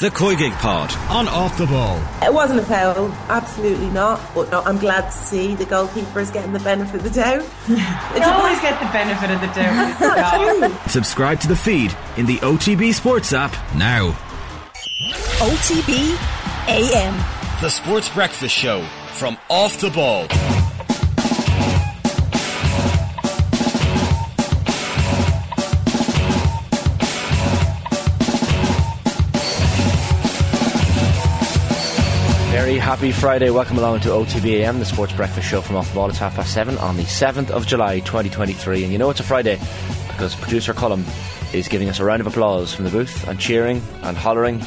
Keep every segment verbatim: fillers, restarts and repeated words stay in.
The Koi Gig Pod on Off The Ball. It wasn't a foul, absolutely not. But no, I'm glad to see the goalkeepers getting the benefit of the doubt. They always get the benefit of the doubt. That's not true. Subscribe to the feed in the O T B Sports app now. O T B A M. The Sports Breakfast Show from Off The Ball. Very happy Friday. Welcome along to O T B A M, the Sports Breakfast Show from Off The Ball. It's half past seven on the seventh of July twenty twenty-three. And you know it's a Friday because producer Colm is giving us a round of applause from the booth and cheering and hollering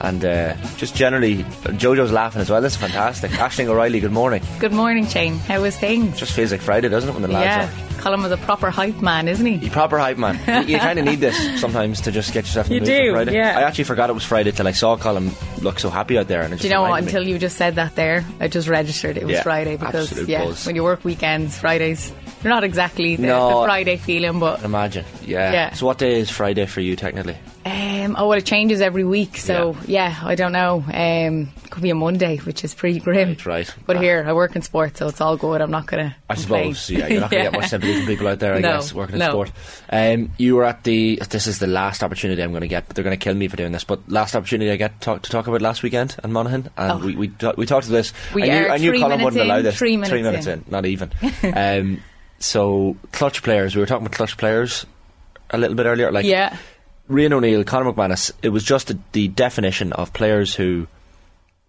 and uh, just generally. Jojo's laughing as well. That's fantastic. Aisling O'Reilly, good morning. Good morning, Shane. How was things? Just feels like Friday, doesn't it, when the lads yeah. are... Colm was a proper hype man, isn't he? He proper hype man. You, you kind of need this sometimes to just get yourself in the mood for Friday. Yeah. I actually forgot it was Friday till I saw Colm look so happy out there. And it do you know what? Until me. You just said that there, I just registered it was yeah, Friday because yeah, buzz. When you work weekends, Fridays they're not exactly the, no, the Friday feeling, but imagine. Yeah. yeah. So what day is Friday for you technically? Um, oh, well, it changes every week, so yeah, yeah I don't know. Um, it could be a Monday, which is pretty grim. Right, right. But ah. here, I work in sport, so it's all good. I'm not going to. I complain. Suppose, yeah, you're not going to yeah. get much sympathy from people out there, I no, guess, working in no. sport. Um, you were at the. This is the last opportunity I'm going to get, but they're going to kill me for doing this. But last opportunity I get to talk, to talk about last weekend and Monaghan, and oh. we we, talk, we talked to this. We I knew, I knew Colin wouldn't in, allow this. Three minutes, three minutes in. in, not even. um, so clutch players. We were talking about clutch players a little bit earlier, like yeah. Ryan O'Neill, Conor McManus. It was just the, the definition of players who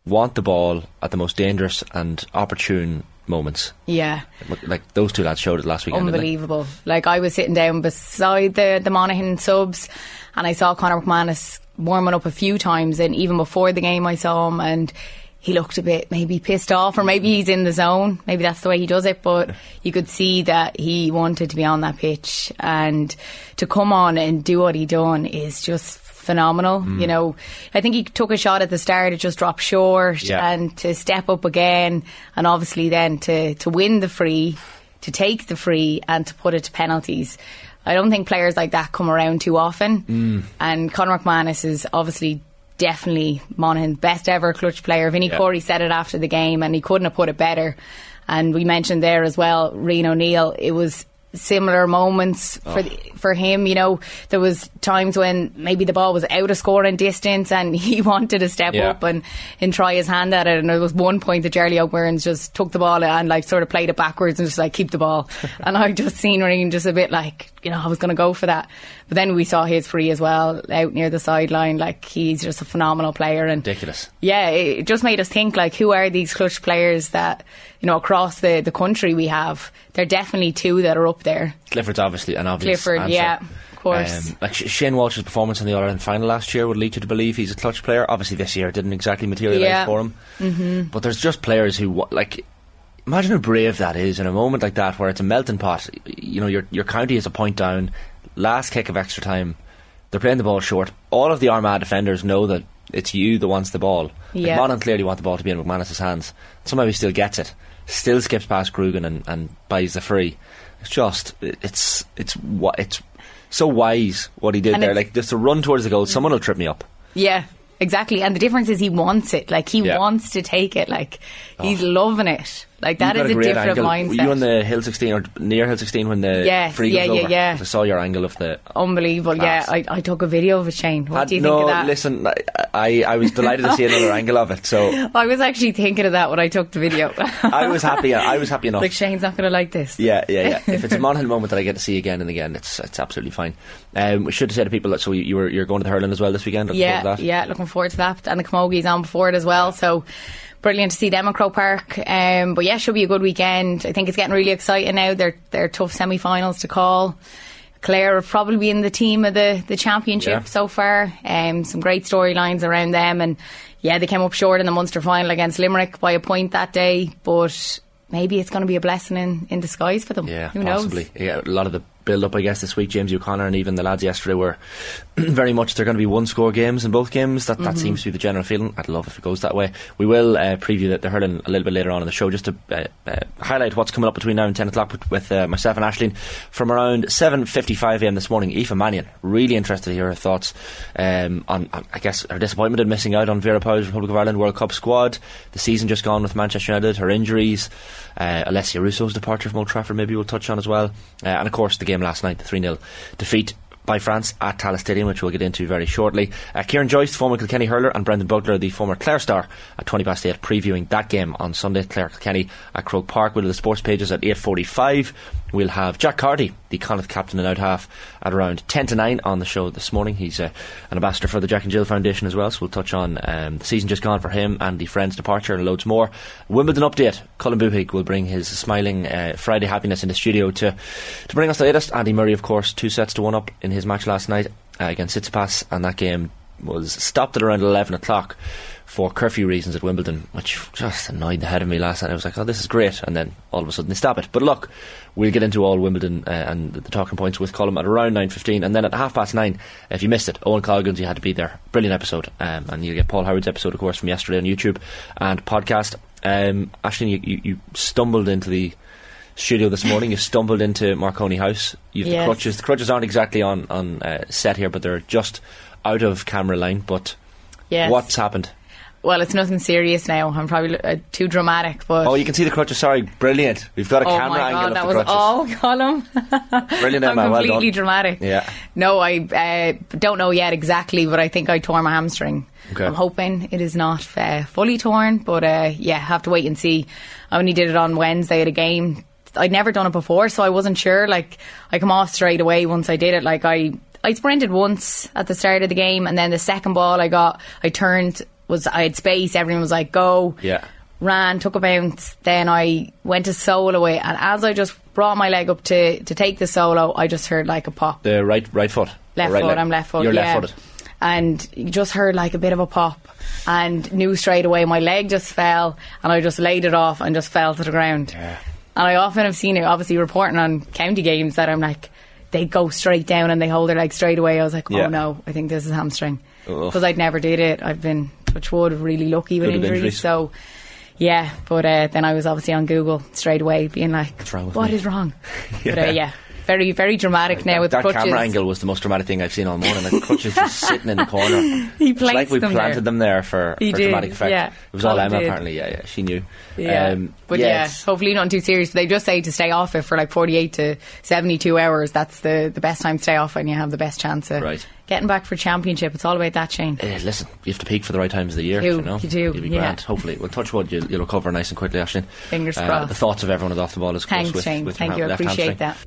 want the ball at the most dangerous and opportune moments. Yeah. Like, those two lads showed it last weekend. Unbelievable. Like, I was sitting down beside the, the Monaghan subs and I saw Conor McManus warming up a few times, and even before the game I saw him, and he looked a bit maybe pissed off, or maybe he's in the zone. Maybe that's the way he does it, but you could see that he wanted to be on that pitch, and to come on and do what he done is just phenomenal. Mm. You know, I think he took a shot at the start, it just dropped short, yeah. and to step up again, and obviously then to, to win the free, to take the free, and to put it to penalties. I don't think players like that come around too often, mm. and Conor McManus is obviously definitely Monaghan's best ever clutch player. Vinnie yeah. Corey said it after the game, and he couldn't have put it better. And we mentioned there as well, Ryan O'Neill, it was similar moments oh. for the, for him. You know, there was times when maybe the ball was out of scoring distance and he wanted to step yeah. up and, and try his hand at it. And there was one point that Gerlie O'Byrne just took the ball and like sort of played it backwards and just like, keep the ball. And I just seen Ryan just a bit like, you know, I was going to go for that. But then we saw his free as well out near the sideline. Like, he's just a phenomenal player. And ridiculous. Yeah, it just made us think, like, who are these clutch players that, you know, across the, the country we have? There are definitely two that are up there. Clifford's obviously an obvious Clifford, answer. yeah, of course. Um, like Shane Walsh's performance in the All-Ireland final last year would lead you to believe he's a clutch player. Obviously this year it didn't exactly materialise yeah. for him. Mm-hmm. But there's just players who, like, imagine how brave that is in a moment like that where it's a melting pot. You know, your, your county is a point down. Last kick of extra time, they're playing the ball short. All of the Armagh defenders know that it's you that wants the ball. Yeah. Like, Monaghan clearly want the ball to be in McManus's hands. Somehow he still gets it, still skips past Grugan and, and buys the free. It's just it's it's it's so wise what he did and there. Like, just to run towards the goal, someone will trip me up. Yeah, exactly. And the difference is he wants it. Like, he yeah. wants to take it. Like, he's oh. loving it. Like, that is a, a different angle. mindset. Were you on the Hill sixteen or near Hill sixteen when the yes, free goes yeah, yeah, over? Yeah. I saw your angle of the unbelievable. Class. Yeah, I, I took a video of it, Shane. What Had, do you think no, of that? No, listen, I, I, I was delighted to see another angle of it. So I was actually thinking of that when I took the video. I was happy. I was happy enough. Like, Shane's not going to like this. Yeah, yeah, yeah. If it's a Monaghan moment that I get to see again and again, it's it's absolutely fine. Um, we should say to people that so you, you were you're going to the hurling as well this weekend. Looking yeah, forward to that. yeah, looking forward to that, and the Camogie's on before it as well. So. Brilliant to see them at Croke Park, um, but yeah, should be a good weekend. I think it's getting really exciting now. They're they're tough semi-finals to call. Clare have probably been the team of the the championship yeah. so far. Um, some great storylines around them, and yeah, they came up short in the Munster final against Limerick by a point that day. But maybe it's going to be a blessing in, in disguise for them. Yeah, who knows? Possibly. Yeah, a lot of the build-up, I guess, this week. James O'Connor and even the lads yesterday were very much, they're going to be one-score games in both games. That, mm-hmm. that seems to be the general feeling. I'd love if it goes that way. We will uh, preview the, the hurling a little bit later on in the show, just to uh, uh, highlight what's coming up between now and ten o'clock with, with uh, myself and Aisling. From around seven fifty-five a m this morning, Aoife Mannion, really interested to hear her thoughts um, on, on, I guess, her disappointment in missing out on Vera Pauw's Republic of Ireland World Cup squad, the season just gone with Manchester United, her injuries, uh, Alessia Russo's departure from Old Trafford maybe we'll touch on as well, uh, and of course the game last night, the three nil defeat by France at Tallaght Stadium, which we'll get into very shortly. uh, Kieran Joyce, the former Kilkenny hurler, and Brendan Bugler, the former Clare star, at twenty past eight previewing that game on Sunday, Clare Kilkenny at Croke Park. We'll do the sports pages at eight forty-five. We'll have Jack Carty, the Connacht captain and out half, at around ten to nine on the show this morning. He's uh, an ambassador for the Jack and Jill Foundation as well, so we'll touch on um, the season just gone for him and the Friends departure and loads more. Wimbledon update, Colin Buhig will bring his smiling uh, Friday happiness in the studio to, to bring us the latest. Andy Murray, of course, two sets to one up in his match last night uh, against Tsitsipas, and that game was stopped at around eleven o'clock for curfew reasons at Wimbledon, which just annoyed the head of me last night. I was like, oh, this is great, and then all of a sudden they stop it. But look, we'll get into all Wimbledon uh, and the talking points with Colm at around nine fifteen, and then at half past nine, if you missed it, Owen Colgan's You Had to Be There, brilliant episode, um, and you'll get Paul Howard's episode, of course, from yesterday on YouTube and podcast. um, Aisling, you, you, you stumbled into the studio this morning. You stumbled into Marconi House. You've yes. the crutches. The crutches aren't exactly on, on uh, set here, but they're just out of camera line. But yes. what's happened? Well, it's nothing serious now. I'm probably uh, too dramatic, but oh, you can see the crutches. Sorry, brilliant. We've got a oh camera angle. Oh my God, that was all Colm. Brilliant, Emma. I'm completely well dramatic. Yeah. No, I uh, don't know yet exactly, but I think I tore my hamstring. Okay. I'm hoping it is not uh, fully torn, but uh, yeah, have to wait and see. I only did it on Wednesday at a game. I'd never done it before, so I wasn't sure. Like, I come off straight away once I did it. Like, I, I sprinted once at the start of the game, and then the second ball I got, I turned, was I had space, everyone was like, go. Yeah. Ran, took a bounce, then I went to solo away, and as I just brought my leg up to, to take the solo, I just heard like a pop. The right right foot? Left right foot, leg. I'm left foot. You're yeah. left footed. And just heard like a bit of a pop, and knew straight away my leg just fell, and I just laid it off and just fell to the ground. Yeah. And I often have seen it, obviously, reporting on county games that I'm like, they go straight down and they hold their leg straight away. I was like, oh yeah. no, I think this is hamstring. Because I'd never did it. I've been, touch wood, really lucky with injuries, injuries. So, yeah. But uh, then I was obviously on Google straight away being like, what me? is wrong? yeah. But uh, yeah. Very, very dramatic like now that, with the crutches. That camera angle was the most dramatic thing I've seen all morning. The crutches just sitting in the corner. He it's like we them planted there. them there for, for dramatic effect. Yeah. It was all Emma, did. apparently. Yeah, yeah, she knew. Yeah, um, but yeah, yeah hopefully not too serious. But they just say to stay off it for like forty-eight to seventy-two hours. That's the, the best time to stay off, and you have the best chance of right. getting back for championship. It's all about that, Shane. Uh, listen, you have to peak for the right times of the year. You, you, know? you do. You'll be yeah. grand. Hopefully, we'll touch wood. You'll, you'll recover nice and quickly, Aisling. Fingers uh, crossed. The thoughts of everyone is off the ball, of course, with, Shane. with Thank you. I appreciate that.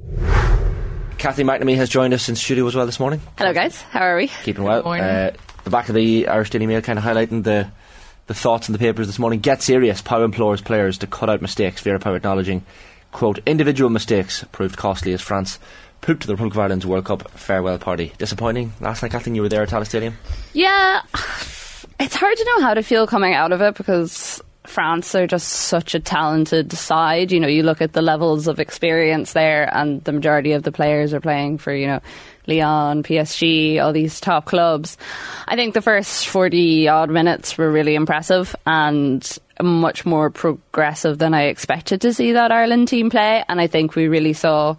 Kathy McNamee has joined us in studio as well this morning. Hello, guys. How are we? Keeping well. Uh, the back of the Irish Daily Mail kind of highlighting the the thoughts in the papers this morning. Get serious. Pauw implores players to cut out mistakes. Vera Pauw acknowledging, quote, individual mistakes proved costly as France pooped the Republic of Ireland's World Cup farewell party. Disappointing last night, Kathleen. You were there at Tallaght Stadium. Yeah, it's hard to know how to feel coming out of it, because France are just such a talented side. You know, you look at the levels of experience there, and the majority of the players are playing for, you know, Lyon, P S G, all these top clubs. I think the first forty odd minutes were really impressive and much more progressive than I expected to see that Ireland team play, and I think we really saw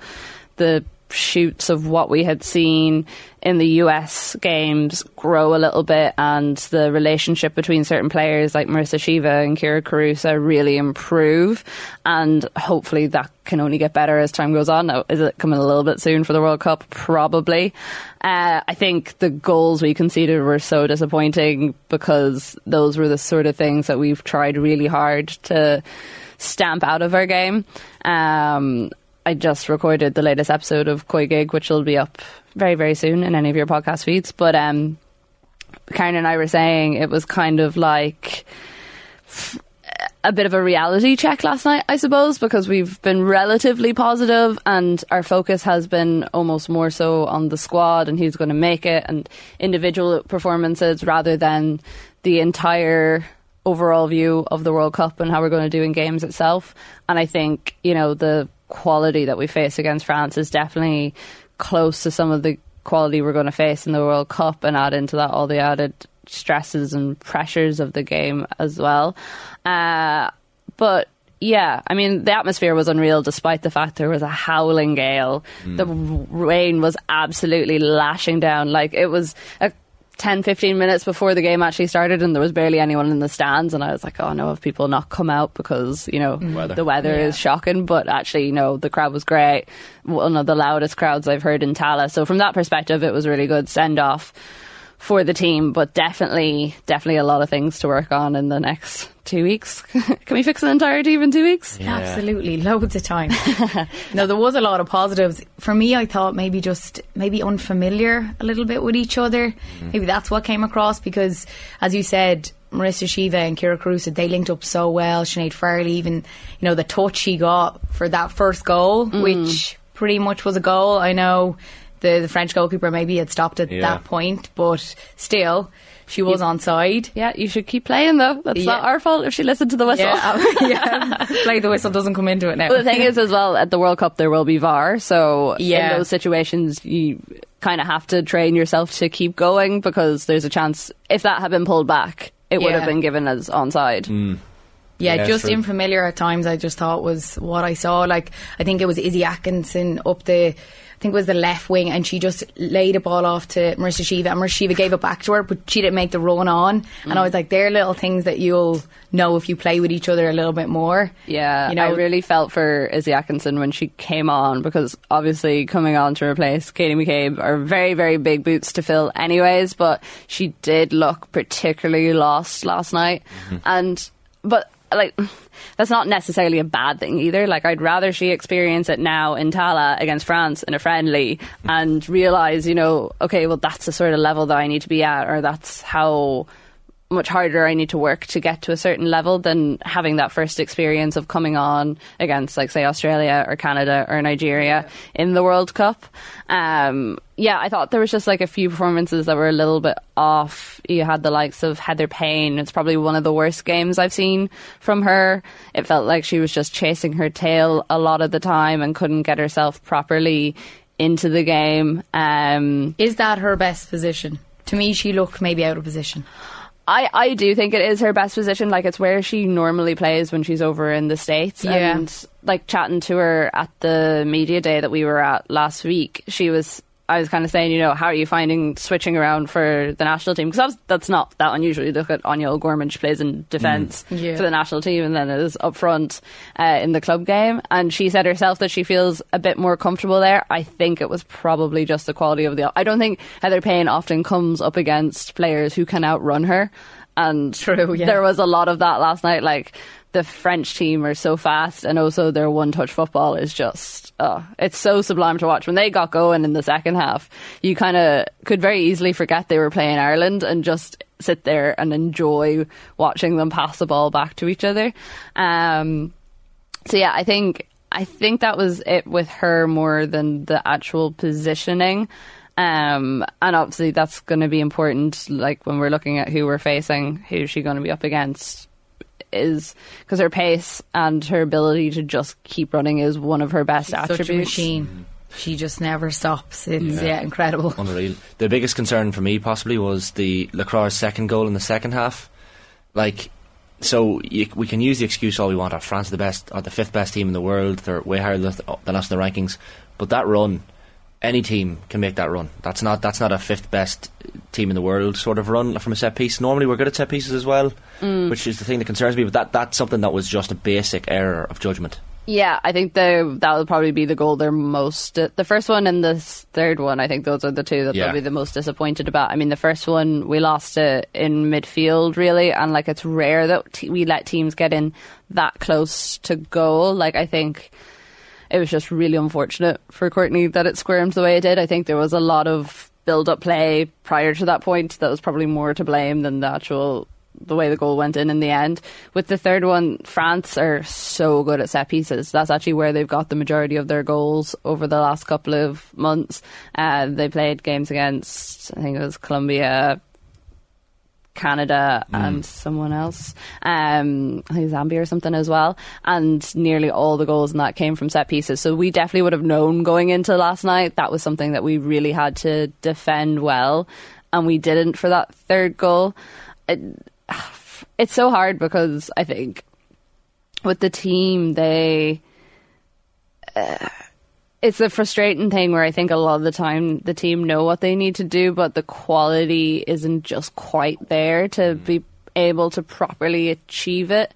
the shoots of what we had seen in the U S games grow a little bit, and the relationship between certain players like Marissa Sheva and Kira Caruso really improve, and hopefully that can only get better as time goes on. Now, is it coming a little bit soon for the World Cup? Probably. Uh, I think the goals we conceded were so disappointing, because those were the sort of things that we've tried really hard to stamp out of our game. Um I just recorded the latest episode of Koi Gig, which will be up very, very soon in any of your podcast feeds. But um, Karen and I were saying it was kind of like a bit of a reality check last night, I suppose, because we've been relatively positive, and our focus has been almost more so on the squad and who's going to make it and individual performances, rather than the entire overall view of the World Cup and how we're going to do in games itself. And I think, you know, the quality that we face against France is definitely close to some of the quality we're going to face in the World Cup, and add into that all the added stresses and pressures of the game as well. Uh, but yeah, I mean, the atmosphere was unreal despite the fact there was a howling gale. Mm. The rain was absolutely lashing down. Like, it was a ten fifteen minutes before the game actually started and there was barely anyone in the stands, and I was like, oh no, have people not come out because, you know, weather. the weather yeah. is shocking. But actually, you know, the crowd was great. One of the loudest crowds I've heard in Tala. So from that perspective, it was a really good send-off for the team, but definitely, definitely a lot of things to work on in the next two weeks. Can we fix an entire team in two weeks? Yeah. Absolutely, loads of time. No, there was a lot of positives. For me, I thought maybe just maybe unfamiliar a little bit with each other. Mm. Maybe that's what came across, because, as you said, Marissa Sheva and Kira Caruso, they linked up so well. Sinéad Farrelly, even, you know, the touch she got for that first goal, mm. which pretty much was a goal. I know The, the French goalkeeper maybe had stopped at yeah. that point, but still, she was you, onside. Yeah, you should keep playing though. That's yeah. not our fault if she listened to the whistle. Yeah, yeah. Play the whistle doesn't come into it now. Well, the thing is as well, at the World Cup there will be V A R, so yeah. in those situations you kind of have to train yourself to keep going, because there's a chance if that had been pulled back, it yeah. would have been given as onside. Mm. Yeah, yeah, just unfamiliar at times, I just thought, was what I saw. Like, I think it was Izzy Atkinson up the... I think it was the left wing, and she just laid a ball off to Marissa Sheva, and Marissa Sheva gave it back to her, but she didn't make the run on. Mm. And I was like, they're little things that you'll know if you play with each other a little bit more. Yeah, you know, I really felt for Izzy Atkinson when she came on, because obviously coming on to replace Katie McCabe are very, very big boots to fill anyways, but she did look particularly lost last night. Mm-hmm. And, but... like, that's not necessarily a bad thing either. Like, I'd rather she experience it now in Tala against France in a friendly and realise, you know, okay, well, that's the sort of level that I need to be at, or that's how much harder I need to work to get to a certain level, than having that first experience of coming on against, like, say, Australia or Canada or Nigeria yeah. in the World Cup. Um, yeah, I thought there was just like a few performances that were a little bit off. You had the likes of Heather Payne. It's probably one of the worst games I've seen from her. It felt like she was just chasing her tail a lot of the time and couldn't get herself properly into the game. Um, Is that her best position? To me, she looked maybe out of position. I, I do think it is her best position. Like, it's where she normally plays when she's over in the States. Yeah. And, like, chatting to her at the media day that we were at last week, she was... I was kind of saying, you know, how are you finding switching around for the national team? Because that's, that's not that unusual. You look at Anya O'Gorman, she plays in defence mm. yeah. for the national team, and then is up front uh, in the club game. And she said herself that she feels a bit more comfortable there. I think it was probably just the quality of the... I don't think Heather Payne often comes up against players who can outrun her. And True, yeah. there was a lot of that last night. Like, the French team are so fast, and also their one-touch football is just... Oh, it's so sublime to watch. When they got going in the second half, you kind of could very easily forget they were playing Ireland and just sit there and enjoy watching them pass the ball back to each other. Um, so yeah, I think I think that was it with her, more than the actual positioning. Um, and obviously that's going to be important, like, when we're looking at who we're facing, who's she going to be up against, is because her pace and her ability to just keep running is one of her best She's attributes. Such a machine. She just never stops. It's yeah. yeah, incredible. Unreal. The biggest concern for me possibly was the Lacroix's second goal in the second half. Like, so you, we can use the excuse all we want. Are France the best? Are the fifth best team in the world? They're way higher than us in the rankings. But that run, any team can make that run. That's not that's not a fifth best team in the world sort of run from a set piece. Normally we're good at set pieces as well, mm. which is the thing that concerns me. But that that's something that was just a basic error of judgment. Yeah, I think the, that would probably be the goal they're most... Uh, the first one and the third one, I think those are the two that yeah. they'll be the most disappointed about. I mean, the first one, we lost it in midfield, really, and, like, it's rare that t- we let teams get in that close to goal. Like, I think... It was just really unfortunate for Courtney that it squirmed the way it did. I think there was a lot of build-up play prior to that point that was probably more to blame than the actual, the way the goal went in in the end. With the third one, France are so good at set pieces. That's actually where they've got the majority of their goals over the last couple of months. Uh, they played games against, I think it was Colombia, Canada mm. and someone else. Um, I think Zambia or something as well. And nearly all the goals in that came from set pieces. So we definitely would have known going into last night that was something that we really had to defend well. And we didn't for that third goal. It, it's so hard because I think with the team, they... Uh, it's a frustrating thing where I think a lot of the time the team know what they need to do, but the quality isn't just quite there to be able to properly achieve it.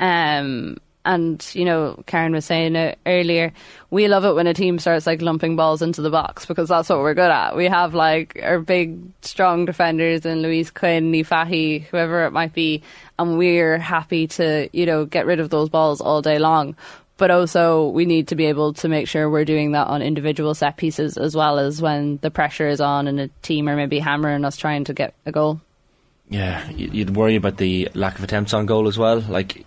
Um, and, you know, Karen was saying it earlier, we love it when a team starts like lumping balls into the box because that's what we're good at. We have like our big, strong defenders in Louise Quinn, Nifahi, whoever it might be, and we're happy to, you know, get rid of those balls all day long. But also we need to be able to make sure we're doing that on individual set pieces as well as when the pressure is on and a team are maybe hammering us trying to get a goal. Yeah, you'd worry about the lack of attempts on goal as well. Like,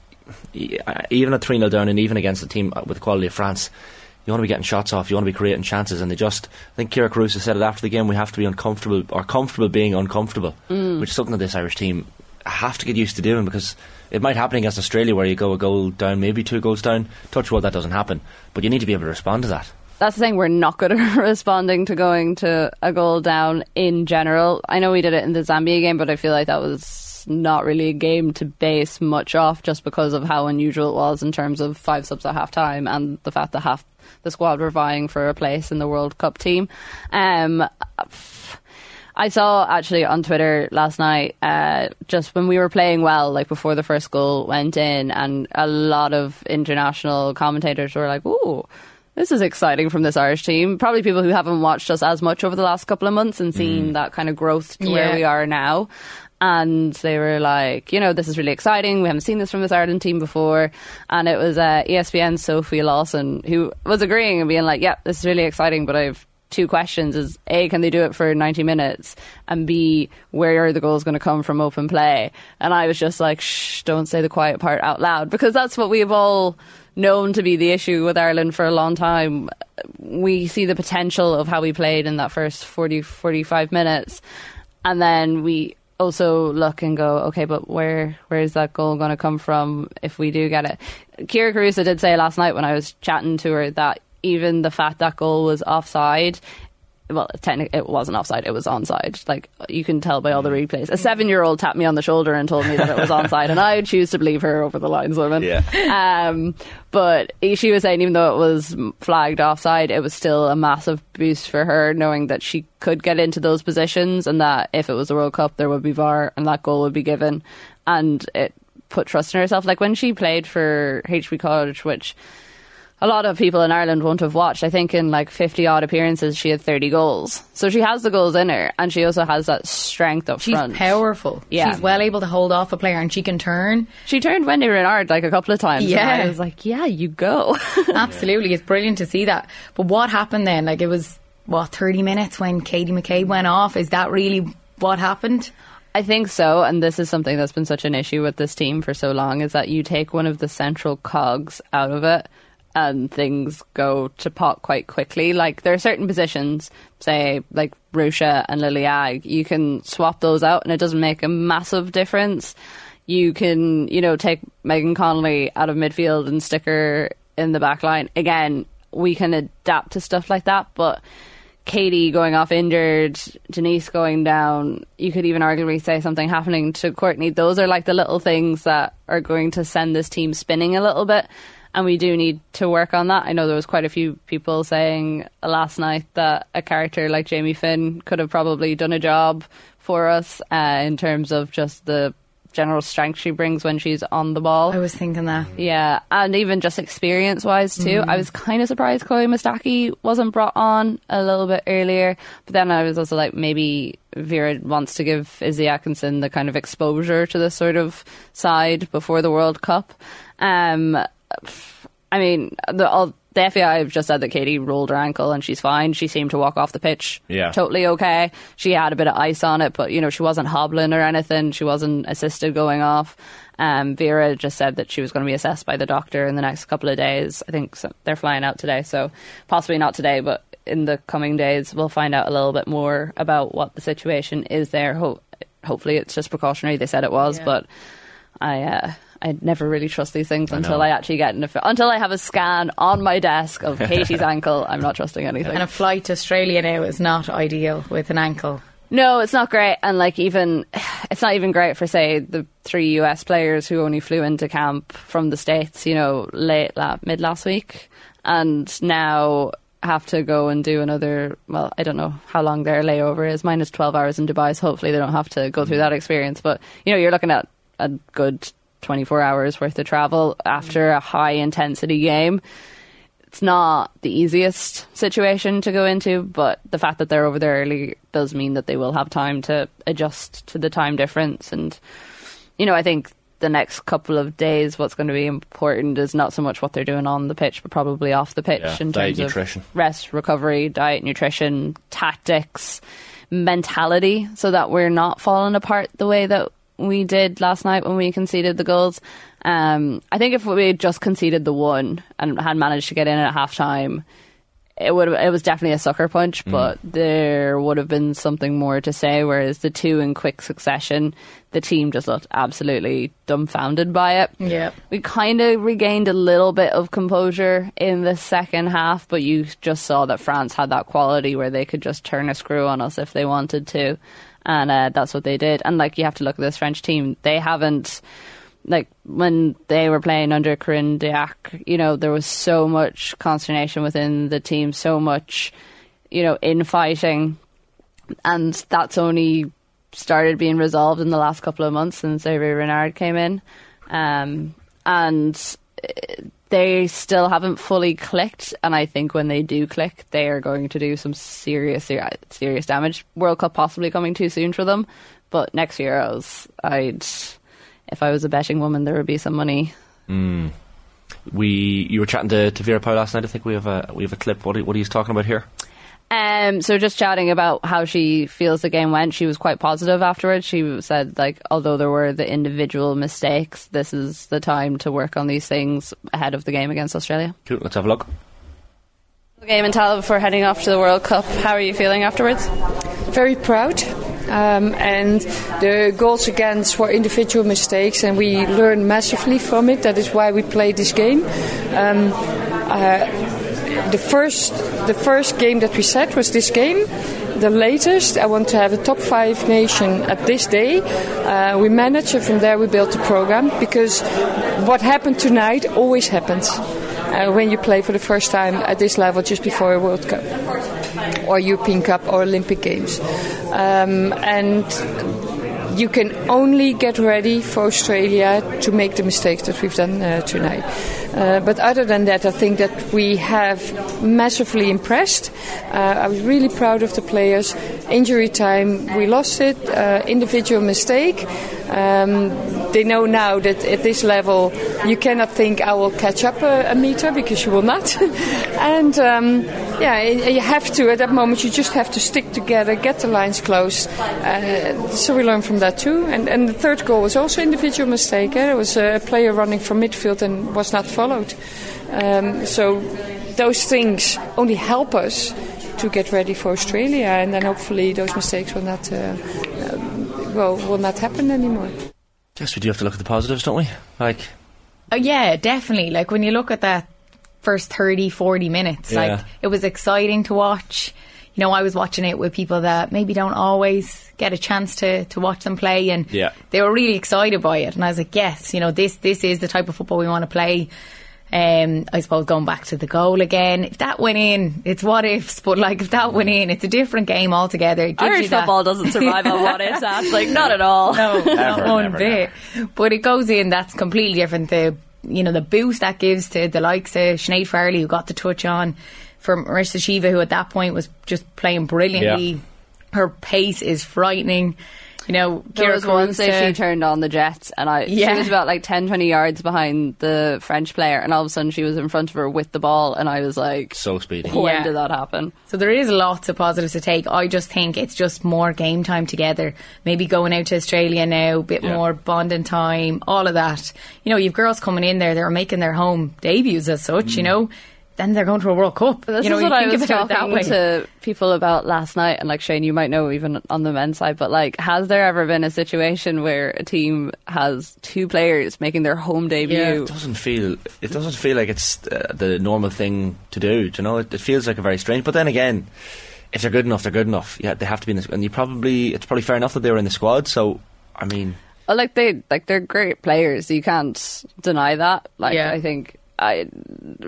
even at three nil down and even against a team with the quality of France, you want to be getting shots off, you want to be creating chances, and they just, I think Kira Caruso said it after the game, we have to be uncomfortable, or comfortable being uncomfortable, mm. which is something that this Irish team have to get used to doing, because it might happen against Australia where you go a goal down, maybe two goals down. Touch wood, that doesn't happen. But you need to be able to respond to that. That's the thing, we're not good at responding to going to a goal down in general. I know we did it in the Zambia game, but I feel like that was not really a game to base much off just because of how unusual it was in terms of five subs at half-time and the fact that half the squad were vying for a place in the World Cup team. Um... I saw actually on Twitter last night, uh, just when we were playing well, like before the first goal went in, and a lot of international commentators were like, ooh, this is exciting from this Irish team. Probably people who haven't watched us as much over the last couple of months and seen mm. that kind of growth to yeah. where we are now. And they were like, you know, this is really exciting. We haven't seen this from this Ireland team before. And it was uh, E S P N's Sophie Lawson who was agreeing and being like, yeah, this is really exciting, but I've two questions is A, can they do it for ninety minutes, and B, where are the goals going to come from open play? And I was just like, shh, don't say the quiet part out loud, because that's what we've all known to be the issue with Ireland for a long time. We see the potential of how we played in that first forty, forty-five minutes, and then we also look and go, okay, but where where is that goal going to come from if we do get it? Kira Caruso did say last night when I was chatting to her that even the fact that goal was offside, well, technically it wasn't offside, it was onside. Like, you can tell by all the replays. A seven-year-old tapped me on the shoulder and told me that it was onside, and I choose to believe her over the lineswoman. Yeah. Um, but she was saying even though it was flagged offside, it was still a massive boost for her, knowing that she could get into those positions and that if it was the World Cup, there would be V A R and that goal would be given. And it put trust in herself. Like, when she played for H B College, which... a lot of people in Ireland won't have watched. I think in like fifty-odd appearances, she had thirty goals. So she has the goals in her, and she also has that strength up She's front. She's powerful. Yeah. She's well able to hold off a player, and she can turn. She turned Wendy Renard like a couple of times. Yeah. And I was like, yeah, you go. Absolutely. It's brilliant to see that. But what happened then? Like, it was, what, thirty minutes when Katie McCabe went off? Is that really what happened? I think so, and this is something that's been such an issue with this team for so long, is that you take one of the central cogs out of it, and things go to pot quite quickly. Like, there are certain positions, say like Rusha and Lily Ag, you can swap those out and it doesn't make a massive difference. You can, you know, take Megan Connolly out of midfield and stick her in the back line. Again, we can adapt to stuff like that, but Katie going off injured, Denise going down, you could even arguably say something happening to Courtney. Those are like the little things that are going to send this team spinning a little bit. And we do need to work on that. I know there was quite a few people saying last night that a character like Jamie Finn could have probably done a job for us uh, in terms of just the general strength she brings when she's on the ball. I was thinking that. Yeah, and even just experience-wise too. Mm-hmm. I was kind of surprised Chloe Mustaki wasn't brought on a little bit earlier. But then I was also like, maybe Vera wants to give Izzy Atkinson the kind of exposure to this sort of side before the World Cup. Um I mean, the, all, the F A I have just said that Katie rolled her ankle and she's fine. She seemed to walk off the pitch yeah. totally okay. She had a bit of ice on it, but, you know, she wasn't hobbling or anything. She wasn't assisted going off. Um, Vera just said that she was going to be assessed by the doctor in the next couple of days. I think so, they're flying out today, so possibly not today, but in the coming days we'll find out a little bit more about what the situation is there. Ho- hopefully it's just precautionary. They said it was, yeah. but I uh, I never really trust these things I until know. I actually get in a, until I have a scan on my desk of Katie's ankle. I'm not trusting anything. And a flight to Australia now is not ideal with an ankle. No, it's not great. And like even, it's not even great for, say, the three U S players who only flew into camp from the States, you know, late, late mid last week. And now have to go and do another, well, I don't know how long their layover is. Mine is twelve hours in Dubai, so hopefully they don't have to go through that experience. But, you know, you're looking at a good twenty-four hours worth of travel after a high intensity game. It's not the easiest situation to go into, but the fact that they're over there early does mean that they will have time to adjust to the time difference. And, you know, I think the next couple of days, what's going to be important is not so much what they're doing on the pitch, but probably off the pitch yeah, in terms diet, nutrition. Of rest, recovery, diet, nutrition, tactics, mentality, so that we're not falling apart the way that we did last night when we conceded the goals. Um, I think if we had just conceded the one and had managed to get in at halftime, it would it was definitely a sucker punch, mm. but there would have been something more to say, whereas the two in quick succession, the team just looked absolutely dumbfounded by it. Yeah, we kind of regained a little bit of composure in the second half, but you just saw that France had that quality where they could just turn a screw on us if they wanted to, and uh, that's what they did. And like, you have to look at this French team. They haven't... Like, when they were playing under Corinne Diac, you know, there was so much consternation within the team, so much, you know, infighting. And that's only started being resolved in the last couple of months since Vera Renard came in. Um, and they still haven't fully clicked. And I think when they do click, they are going to do some serious, serious damage. World Cup possibly coming too soon for them. But next Euros, I'd... If I was a betting woman, there would be some money. Mm. We, you were chatting to, to Vera Pauw last night. I think we have a we have a clip. What are, what are you talking about here? Um, so just chatting about how she feels the game went. She was quite positive afterwards. She said, like, although there were the individual mistakes, this is the time to work on these things ahead of the game against Australia. Cool. Let's have a look. Game in Tal before heading off to the World Cup. How are you feeling afterwards? Very proud. Um, and the goals against were individual mistakes, and we learned massively from it. That is why we played this game. Um, uh, the first, the first game that we set was this game. The latest, I want to have a top five nation at this day. Uh, we managed, and from there we built the program, because what happened tonight always happens uh, when you play for the first time at this level just before a World Cup or European Cup or Olympic Games. Um, and you can only get ready for Australia to make the mistakes that we've done uh, tonight. Uh, but other than that, I think that we have massively impressed. Uh, I was really proud of the players. Injury time, we lost it. Uh, individual mistake. Um, they know now that at this level, you cannot think I will catch up a, a meter, because you will not. And um, yeah, you have to, at that moment, you just have to stick together, get the lines close. Uh, so we learned from that too. And, and the third goal was also individual mistake. Eh? There was a player running from midfield and was not followed. Um, so those things only help us to get ready for Australia, and then hopefully those mistakes will not uh, um, well, will not happen anymore. Yes, we do have to look at the positives, don't we? Like, oh yeah, definitely. Like, when you look at that first thirty, forty minutes, yeah. like, it was exciting to watch. You know, I was watching it with people that maybe don't always get a chance to, to watch them play, and yeah. they were really excited by it. And I was like, yes, you know, this this is the type of football we want to play. Um, I suppose going back to the goal again, if that went in, it's what ifs, but like, if that went in, it's a different game altogether. It gives Irish you that. Football doesn't survive on what ifs, Ash. Like, not at all. No, never, not one never, bit. Never. But it goes in, that's completely different. The, you know, the boost that gives to the likes of Sinéad Farrelly, who got the touch on, from Marissa Sheva, who at that point was just playing brilliantly. Yeah. Her pace is frightening. You know, there Kira was one day she turned on the jets, and I yeah. she was about like ten, twenty yards behind the French player, and all of a sudden she was in front of her with the ball, and I was like, so speedy. When yeah. did that happen? So there is lots of positives to take. I just think it's just more game time together. Maybe going out to Australia now, a bit yeah. more bonding time, all of that. You know, you've girls coming in there, they were making their home debuts as such, mm. you know. then they're going to a World Cup. This you know, is what I was talking to people about last night, and like Shane, you might know even on the men's side, but like, has there ever been a situation where a team has two players making their home debut? Yeah, it doesn't feel it doesn't feel like it's uh, the normal thing to do. Do you know, it, it feels like a very strange. But then again, if they're good enough, they're good enough. Yeah, they have to be in the, and you probably it's probably fair enough that they were in the squad. So I mean, oh, like they like they're great players. You can't deny that. Like yeah. I think. I,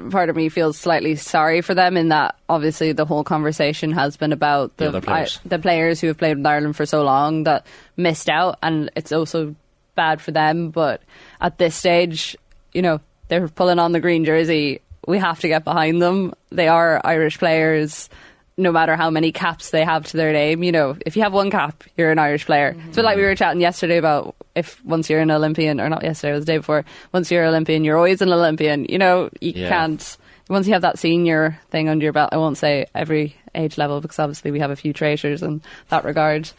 part of me feels slightly sorry for them in that obviously the whole conversation has been about the, the, players. I, the players who have played with Ireland for so long that missed out, and it's also bad for them, but at this stage, you know, they're pulling on the green jersey, we have to get behind them. They are Irish players, no matter how many caps they have to their name. You know, if you have one cap, you're an Irish player. Mm-hmm. It's a bit like we were chatting yesterday about if once you're an Olympian, or not yesterday, it was the day before, once you're an Olympian, you're always an Olympian. You know, you yeah. can't, once you have that senior thing under your belt, I won't say every age level, because obviously we have a few traitors in that regard,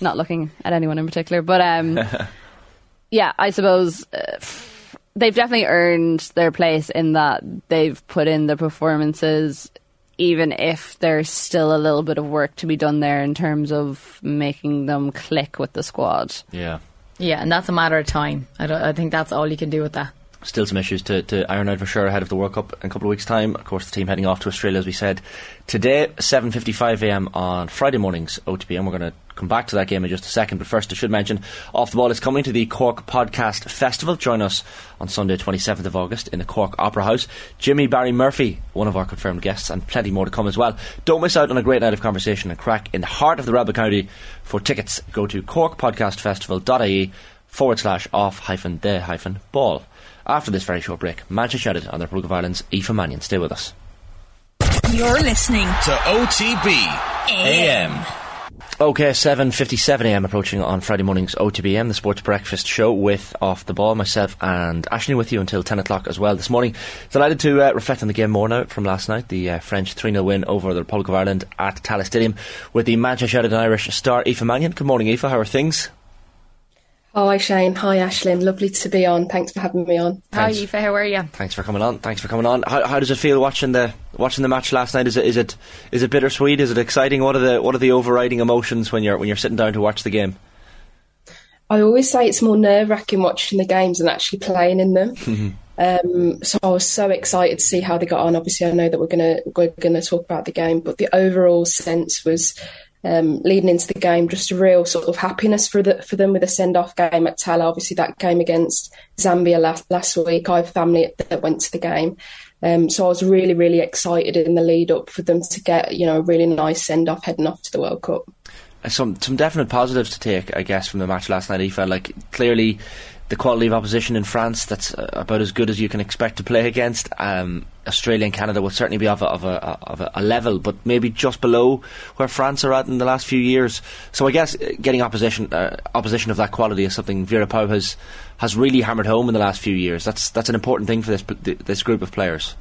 not looking at anyone in particular. But um, yeah, I suppose uh, they've definitely earned their place in that they've put in the performances, even if there's still a little bit of work to be done there in terms of making them click with the squad. Yeah. Yeah, and that's a matter of time. I, don't, I think that's all you can do with that. Still some issues to, to iron out for sure ahead of the World Cup in a couple of weeks' time. Of course, the team heading off to Australia, as we said, today, seven fifty-five a m on Friday mornings, O T B, and we're going to come back to that game in just a second. But first, I should mention, Off The Ball is coming to the Cork Podcast Festival. Join us on Sunday, twenty-seventh of August, in the Cork Opera House. Jimmy Barry Murphy, one of our confirmed guests, and plenty more to come as well. Don't miss out on a great night of conversation and crack in the heart of the Rebel County. For tickets, go to corkpodcastfestival.ie forward slash off hyphen the hyphen ball. After this very short break, Manchester United on the Republic of Ireland's Aoife Mannion. Stay with us. You're listening to O T B A M. Okay, seven fifty-seven a m approaching on Friday morning's O T B A M, the Sports Breakfast Show with Off The Ball, myself and Ashling with you until ten o'clock as well this morning. Delighted to uh, reflect on the game more now from last night, the uh, French three nil win over the Republic of Ireland at Tallaght Stadium with the Manchester United and Irish star Aoife Mannion. Good morning, Aoife. How are things? Hi Shane, hi Aisling, lovely to be on. Thanks for having me on. Thanks. Hi Aoife, how are you? Thanks for coming on. Thanks for coming on. How, how does it feel watching the watching the match last night? Is it is it is it bittersweet? Is it exciting? What are the what are the overriding emotions when you're when you're sitting down to watch the game? I always say it's more nerve wracking watching the games than actually playing in them. Mm-hmm. Um, so I was so excited to see how they got on. Obviously, I know that we're gonna we're gonna talk about the game, but the overall sense was, Um, leading into the game, just a real sort of happiness for the, for them with a send-off game at Tallaght. Obviously, that game against Zambia last, last week, I have family that went to the game. Um, so I was really, really excited in the lead-up for them to get, you know, a really nice send-off heading off to the World Cup. Some some definite positives to take, I guess, from the match last night, Aoife. Like, clearly, the quality of opposition in France, that's about as good as you can expect to play against. Um, Australia and Canada will certainly be of a, of, a, of a level, but maybe just below where France are at in the last few years. So I guess getting opposition uh, opposition of that quality is something Vera Pauw has has really hammered home in the last few years. That's that's an important thing for this this group of players.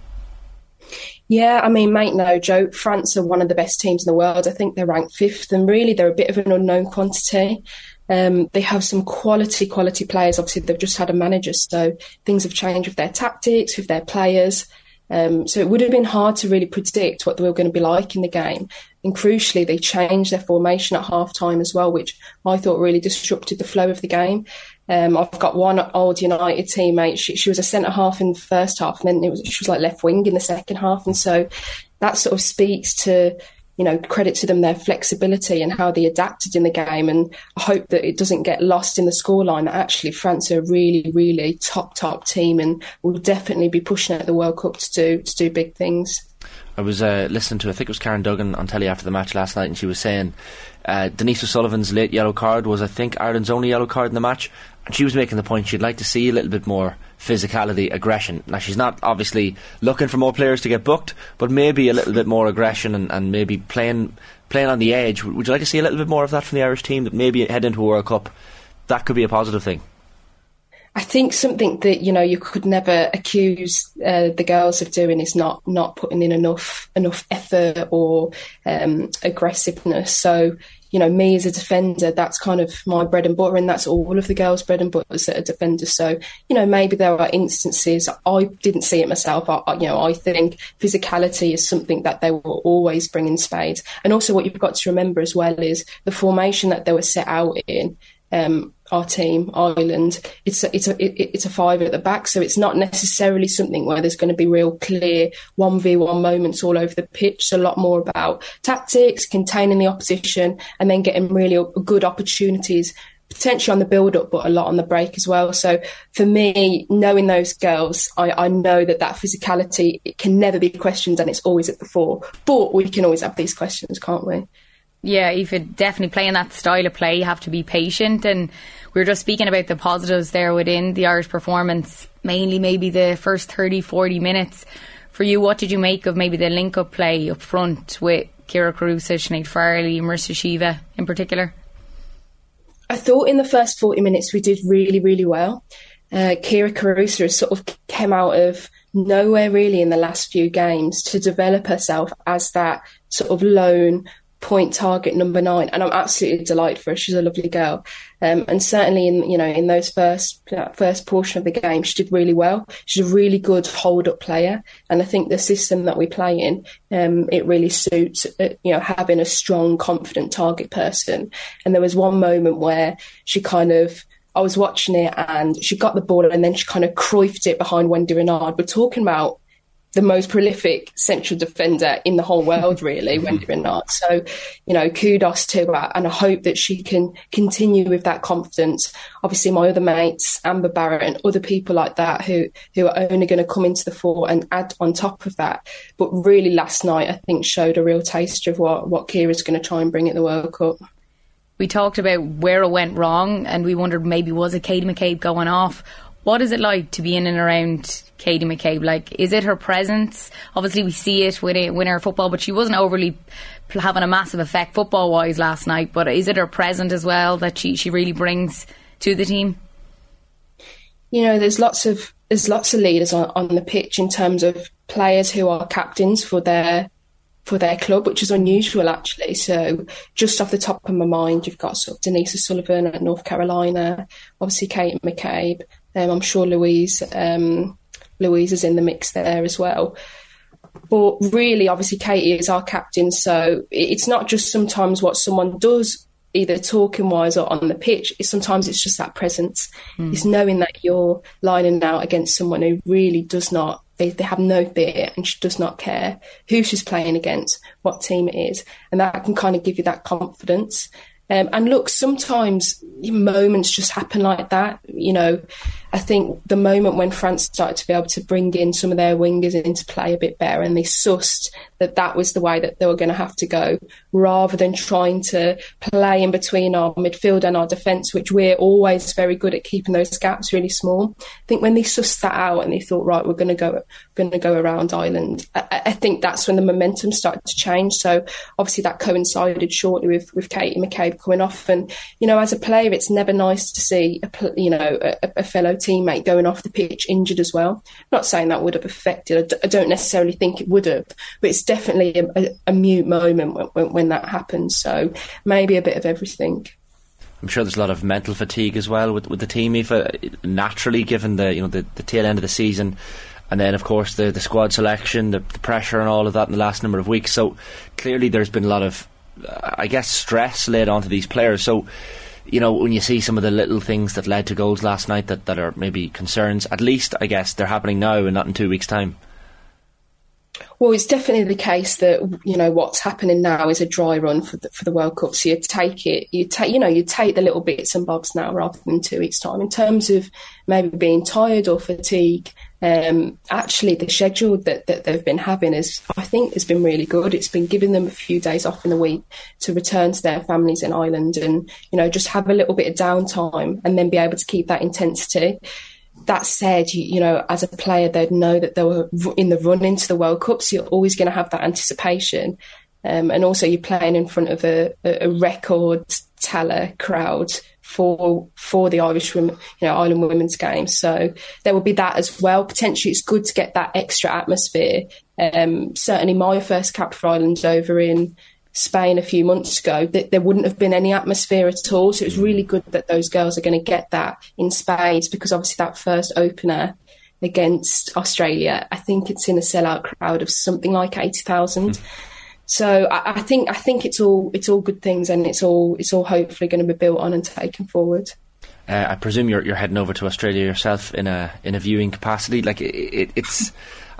Yeah, I mean, make no joke, France are one of the best teams in the world. I think they're ranked fifth, and really they're a bit of an unknown quantity. Um, they have some quality, quality players. Obviously, they've just had a manager, so things have changed with their tactics, with their players. Um, so it would have been hard to really predict what they were going to be like in the game. And crucially, they changed their formation at half-time as well, which I thought really disrupted the flow of the game. Um, I've got one old United teammate. She, she was a centre-half in the first half, and then it was, she was like left-wing in the second half. And so that sort of speaks to, you know, credit to them, their flexibility and how they adapted in the game. And I hope that it doesn't get lost in the scoreline that actually France are a really, really top, top team and will definitely be pushing at the World Cup to do, to do big things. I was uh, listening to, I think it was Karen Duggan on telly after the match last night, and she was saying uh, Denise O'Sullivan's late yellow card was, I think, Ireland's only yellow card in the match. And she was making the point she'd like to see a little bit more physicality, aggression. Now, she's not obviously looking for more players to get booked, but maybe a little bit more aggression and, and maybe playing playing on the edge. Would you like to see a little bit more of that from the Irish team, that maybe head into a World Cup? That could be a positive thing. I think something that, you know, you could never accuse uh, the girls of doing is not not putting in enough enough effort or um, aggressiveness. So, you know, me as a defender, that's kind of my bread and butter, and that's all of the girls' bread and butters that are defenders. So, you know, maybe there are instances, I didn't see it myself, I, you know, I think physicality is something that they will always bring in spades. And also what you've got to remember as well is the formation that they were set out in, um, our team, Ireland, it's a, it's a, it, it's a five at the back. So it's not necessarily something where there's going to be real clear one v one moments all over the pitch. It's a lot more about tactics, containing the opposition, and then getting really good opportunities, potentially on the build-up, but a lot on the break as well. So for me, knowing those girls, I, I know that that physicality, it can never be questioned, and it's always at the fore. But we can always have these questions, can't we? Yeah, Aoife, definitely playing that style of play, you have to be patient. And we were just speaking about the positives there within the Irish performance, mainly maybe the first thirty to forty minutes. For you, what did you make of maybe the link-up play up front with Kira Caruso, Sinéad Farrelly, Marissa Sheva in particular? I thought in the first forty minutes we did really, really well. Uh, Kira Caruso sort of came out of nowhere really in the last few games to develop herself as that sort of lone point target number nine, and I'm absolutely delighted for her. She's a lovely girl, um, and certainly in you know in those first that first portion of the game, she did really well. She's a really good hold up player, and I think the system that we play in, um, it really suits uh, you know having a strong, confident target person. And there was one moment where she kind of, I was watching it, and she got the ball, and then she kind of Cruyffed it behind Wendy Renard. We're talking about the most prolific central defender in the whole world, really, Wendy Renard. So, you know, kudos to her, and I hope that she can continue with that confidence. Obviously, my other mates, Amber Barrett and other people like that who, who are only going to come into the fore and add on top of that. But really last night, I think, showed a real taste of what, what Kira's going to try and bring at the World Cup. We talked about where it went wrong, and we wondered maybe was it Katie McCabe going off? What is it like to be in and around Katie McCabe? Like, is it her presence? Obviously, we see it with it, with her football, but she wasn't overly having a massive effect football-wise last night. But is it her presence as well that she, she really brings to the team? You know, there's lots of there's lots of leaders on, on the pitch in terms of players who are captains for their for their club, which is unusual actually. So just off the top of my mind, you've got sort of Denise O'Sullivan at North Carolina, obviously Katie McCabe. Um, I'm sure Louise um, Louise is in the mix there as well. But really, obviously, Katie is our captain. So it's not just sometimes what someone does, either talking-wise or on the pitch. It's sometimes it's just that presence. Mm. It's knowing that you're lining out against someone who really does not, they, they have no fear, and she does not care who she's playing against, what team it is. And that can kind of give you that confidence. Um, and look, sometimes moments just happen like that. You know, I think the moment when France started to be able to bring in some of their wingers into play a bit better, and they sussed that that was the way that they were going to have to go, rather than trying to play in between our midfield and our defence, which we're always very good at keeping those gaps really small. I think when they sussed that out and they thought, right, we're going to go, going to go around Ireland, I, I think that's when the momentum started to change. So obviously that coincided shortly with, with Katie McCabe coming off, and you know, as a player, it's never nice to see a, you know a, a fellow teammate going off the pitch injured as well. I'm not saying that would have affected, I don't necessarily think it would have, but it's definitely a, a, a mute moment when, when, when that happens. So maybe a bit of everything. I'm sure there's a lot of mental fatigue as well with, with the team, Aoife, naturally, given the you know the, the tail end of the season, and then of course the, the squad selection, the, the pressure and all of that in the last number of weeks. So clearly there's been a lot of, I guess, stress laid onto these players. So, you know, when you see some of the little things that led to goals last night that, that are maybe concerns, at least, I guess, they're happening now and not in two weeks' time. Well, it's definitely the case that, you know, what's happening now is a dry run for the, for the World Cup. So you take it, you take, you know, you take the little bits and bobs now rather than two weeks' time. In terms of maybe being tired or fatigue, Um, actually the schedule that, that they've been having is, I think, has been really good. It's been giving them a few days off in the week to return to their families in Ireland and, you know, just have a little bit of downtime and then be able to keep that intensity. That said, you, you know, as a player, they'd know that they were in the run into the World Cup, so you're always going to have that anticipation. Um, and also you're playing in front of a, a record teller crowd for for the Irish women, you know, Ireland women's game. So there will be that as well. Potentially, it's good to get that extra atmosphere. Um, certainly, my first cap for Ireland over in Spain a few months ago, that there wouldn't have been any atmosphere at all. So it's really good that those girls are going to get that in spades, because obviously that first opener against Australia, I think it's in a sellout crowd of something like eighty thousand. Mm. So I, I think I think it's all it's all good things, and it's all it's all hopefully going to be built on and taken forward. Uh, I presume you're you're heading over to Australia yourself in a in a viewing capacity. Like it, it, it's.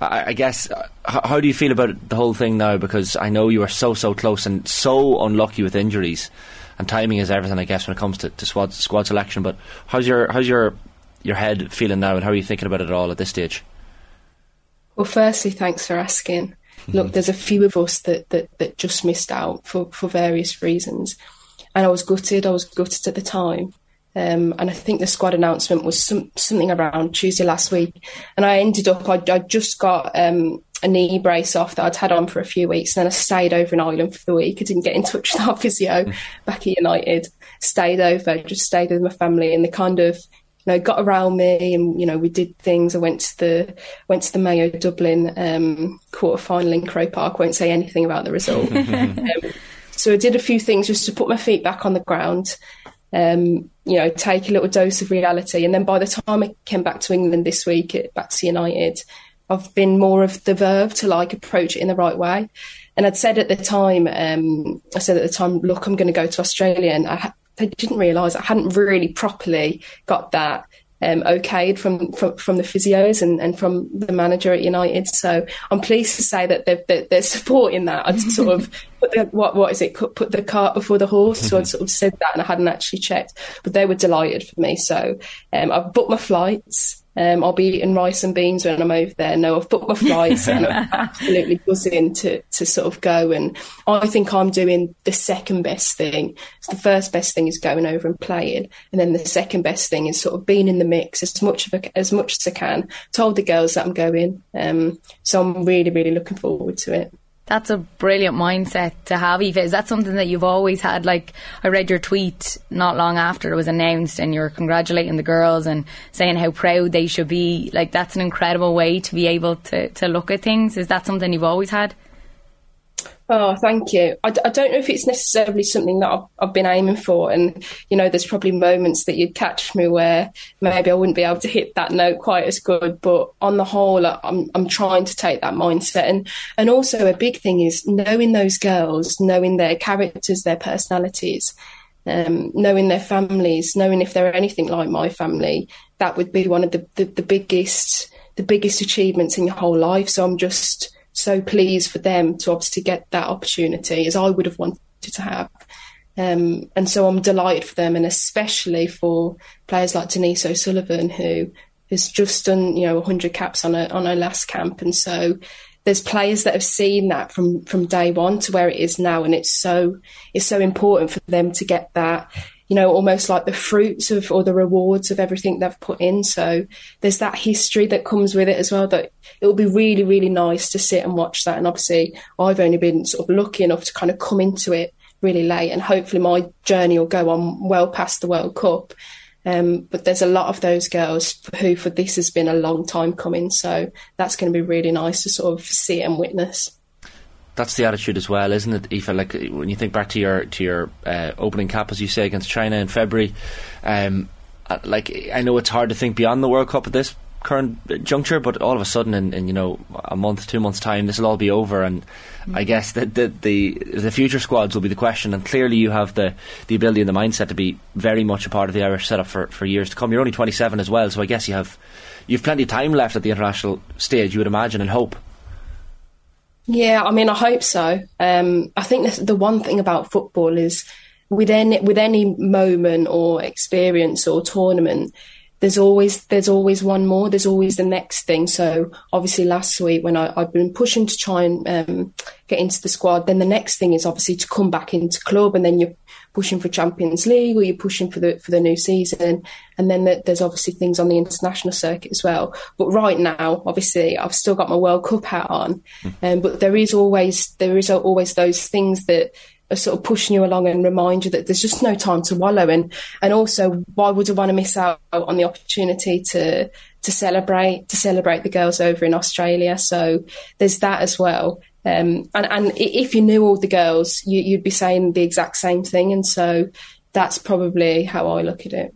I guess, how do you feel about the whole thing now? Because I know you are so, so close and so unlucky with injuries, and timing is everything, I guess, when it comes to, to squad, squad selection. But how's your how's your your head feeling now, and how are you thinking about it all at this stage? Well, firstly, thanks for asking. Look, there's a few of us that, that, that just missed out for, for various reasons. And I was gutted. I was gutted at the time. Um, and I think the squad announcement was some, something around Tuesday last week. And I ended up, I, I just got um, a knee brace off that I'd had on for a few weeks. And then I stayed over in Ireland for the week. I didn't get in touch with our physio back at United. Stayed over, just stayed with my family. And they kind of, you know, got around me, and, you know, we did things. I went to the went to the Mayo Dublin um, quarterfinal in Croke Park. Won't say anything about the result. um, so I did a few things just to put my feet back on the ground. Um, you know, take a little dose of reality. And then by the time I came back to England this week, back to United, I've been more of the verve to like approach it in the right way. And I'd said at the time, um, I said at the time, look, I'm going to go to Australia. And I, ha- I didn't realise I hadn't really properly got that um, okayed from, from, from the physios and, and from the manager at United. So I'm pleased to say that they're, they're, they're supporting that. I'd sort of, put the, what what is it, put the cart before the horse. So I'd sort of said that, and I hadn't actually checked. But they were delighted for me. So um, I've booked my flights. Um, I'll be eating rice and beans when I'm over there. No, I've booked my flights and I'm absolutely buzzing to, to sort of go. And I think I'm doing the second best thing. So the first best thing is going over and playing. And then the second best thing is sort of being in the mix as much of a, as much as I can. Told the girls that I'm going. Um, so I'm really, really looking forward to it. That's a brilliant mindset to have, Aoife. Is that something that you've always had? Like, I read your tweet not long after it was announced, and you were congratulating the girls and saying how proud they should be. Like, that's an incredible way to be able to, to look at things. Is that something you've always had? Oh, thank you. I, I don't know if it's necessarily something that I've, I've been aiming for. And, you know, there's probably moments that you'd catch me where maybe I wouldn't be able to hit that note quite as good. But on the whole, I'm I'm trying to take that mindset. And, and also a big thing is knowing those girls, knowing their characters, their personalities, um, knowing their families, knowing if they're anything like my family. That would be one of the, the, the biggest the biggest achievements in your whole life. So I'm just so pleased for them to obviously get that opportunity, as I would have wanted to have. Um, and so I'm delighted for them, and especially for players like Denise O'Sullivan, who has just done, you know, one hundred caps on her, on her last camp. And so there's players that have seen that from, from day one to where it is now. And it's so it's so important for them to get that, you know, almost like the fruits of or the rewards of everything they've put in. So there's that history that comes with it as well, that it will be really, really nice to sit and watch that. And obviously I've only been sort of lucky enough to kind of come into it really late, and hopefully my journey will go on well past the World Cup. Um, but there's a lot of those girls who for this has been a long time coming. So that's going to be really nice to sort of see and witness. That's the attitude as well, isn't it, Aoife? Like, when you think back to your to your uh, opening cap, as you say, against China in February, um, like, I know it's hard to think beyond the World Cup at this current juncture, but all of a sudden, in, in you know, a month, two months' time, this will all be over, and mm-hmm. I guess that the, the the future squads will be the question. And clearly, you have the, the ability and the mindset to be very much a part of the Irish setup for, for years to come. You're only twenty-seven as well, so I guess you have you've plenty of time left at the international stage, you would imagine, and hope. Yeah, I mean, I hope so. Um, I think the one thing about football is with any with any moment or experience or tournament, there's always there's always one more. There's always the next thing. So obviously last week when I, I've been pushing to try and um, get into the squad, then the next thing is obviously to come back into club, and then you're pushing for Champions League, or you're pushing for the for the new season. And then the, there's obviously things on the international circuit as well. But right now, obviously, I've still got my World Cup hat on. Um, but there is always there is always those things that are sort of pushing you along and remind you that there's just no time to wallow in. And also, why would I want to miss out on the opportunity to to celebrate to celebrate the girls over in Australia? So there's that as well. Um, and, and if you knew all the girls, you, you'd be saying the exact same thing. And so that's probably how I look at it.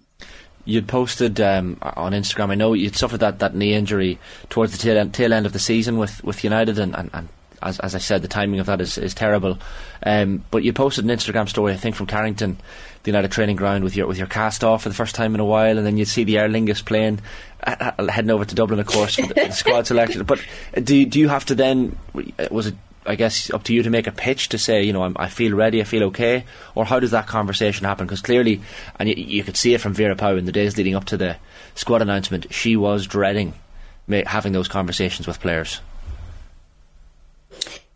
You'd posted um, on Instagram, I know you'd suffered that, that knee injury towards the tail end, tail end of the season with, with United, and, and, and as, as I said, the timing of that is, is terrible. Um, but you posted an Instagram story, I think, from Carrington, the United training ground, with your with your cast off for the first time in a while, and then you'd see the Aer Lingus plane uh, heading over to Dublin, of course, for the, the squad selection. But do, do you have to then, was it, I guess, up to you to make a pitch to say, you know, I'm, I feel ready, I feel okay? Or how does that conversation happen? Because clearly, and you, you could see it from Vera Pauw in the days leading up to the squad announcement, she was dreading having those conversations with players.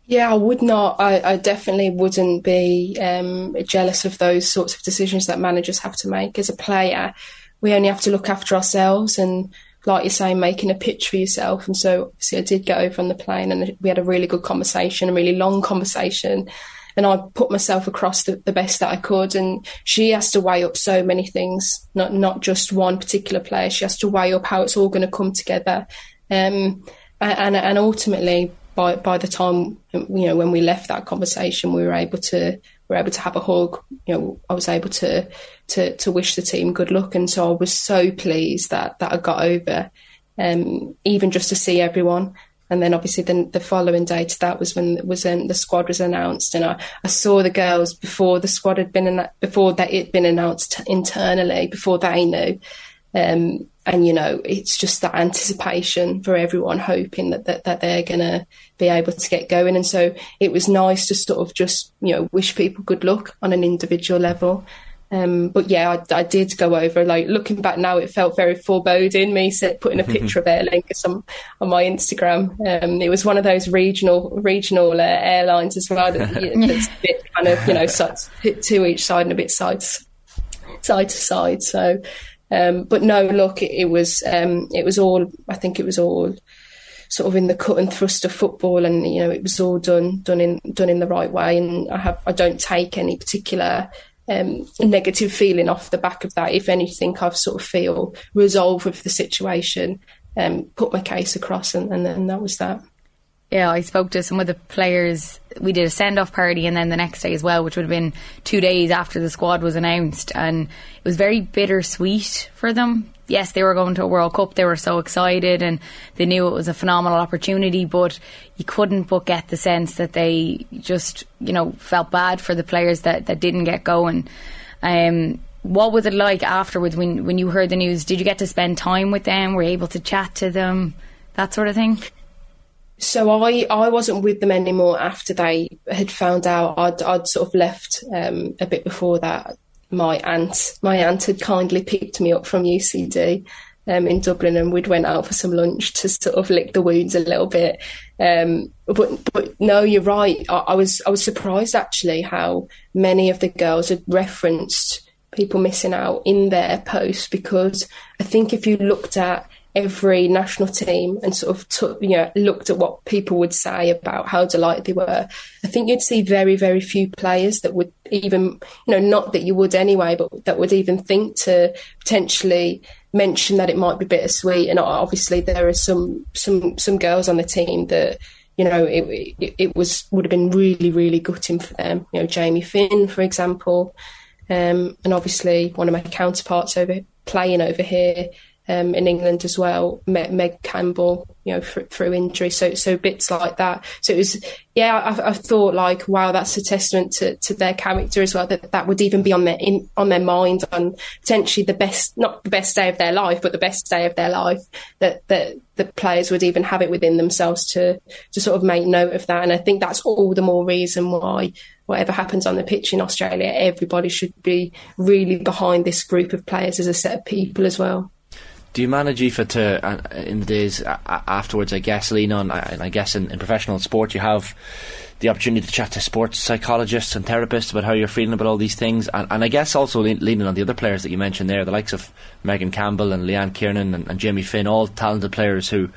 Yeah, I would not. I, I definitely wouldn't be um, jealous of those sorts of decisions that managers have to make. As a player, we only have to look after ourselves and, like you say, making a pitch for yourself. And so obviously I did get over on the plane and we had a really good conversation, a really long conversation. And I put myself across the, the best that I could. And she has to weigh up so many things, not not just one particular player. She has to weigh up how it's all going to come together. Um, and, and ultimately, by by the time, you know, when we left that conversation, we were able to... were able to have a hug. You know, I was able to, to to wish the team good luck, and so I was so pleased that that I got over, um, even just to see everyone. And then obviously then the following day to that was when was um, the squad was announced, and I, I saw the girls before the squad had been in, before that it had been announced internally, before they knew, um, and you know, it's just that anticipation for everyone hoping that that, that they're gonna be able to get going. And so it was nice to sort of just, you know, wish people good luck on an individual level. Um, but yeah, I, I did go over. Like, looking back now, it felt very foreboding, me putting a picture of Aer Lingus on, on my Instagram. Um, it was one of those regional regional uh, airlines as well, that, that's a bit kind of, you know, to each side and a bit side side to side. So, um, but no, look, it, it was um, it was all. I think it was all sort of in the cut and thrust of football, and you know, it was all done done in done in the right way. And I have I don't take any particular um, negative feeling off the back of that. If anything, I've sort of feel resolved with the situation, um, put my case across, and, and then that was that. Yeah, I spoke to some of the players. We did a send-off party, and then the next day as well, which would have been two days after the squad was announced, and it was very bittersweet for them. Yes, they were going to a World Cup, they were so excited, and they knew it was a phenomenal opportunity, but you couldn't but get the sense that they just, you know, felt bad for the players that, that didn't get going. Um, what was it like afterwards when, when you heard the news? Did you get to spend time with them? Were you able to chat to them? That sort of thing? So I, I wasn't with them anymore after they had found out. I'd, I'd sort of left um, a bit before that. My aunt, my aunt had kindly picked me up from U C D um, in Dublin, and we'd went out for some lunch to sort of lick the wounds a little bit. Um, but but no, you're right. I, I was I was surprised actually how many of the girls had referenced people missing out in their posts, because I think if you looked at every national team and sort of took, you know, looked at what people would say about how delighted they were, I think you'd see very, very few players that would even, you know, not that you would anyway, but that would even think to potentially mention that it might be bittersweet. And obviously there are some some some girls on the team that, you know, it it, it was would have been really, really gutting for them. You know, Jamie Finn, for example, um, and obviously one of my counterparts over playing over here. Um, in England as well, Meg, Meg Campbell, you know, for, through injury. So, so bits like that. So it was, yeah, I, I thought like, wow, that's a testament to, to their character as well, that that would even be on their in, on their mind on potentially the best, not the best day of their life, but the best day of their life, that that the players would even have it within themselves to to sort of make note of that. And I think that's all the more reason why, whatever happens on the pitch in Australia, everybody should be really behind this group of players as a set of people as well. Do you manage, Aoife, to, uh, in the days uh, afterwards, I guess, lean on, and I, I guess in, in professional sport, you have the opportunity to chat to sports psychologists and therapists about how you're feeling about all these things, and, and I guess also lean, leaning on the other players that you mentioned there, the likes of Megan Campbell and Leanne Kiernan and, and Jamie Finn, all talented players who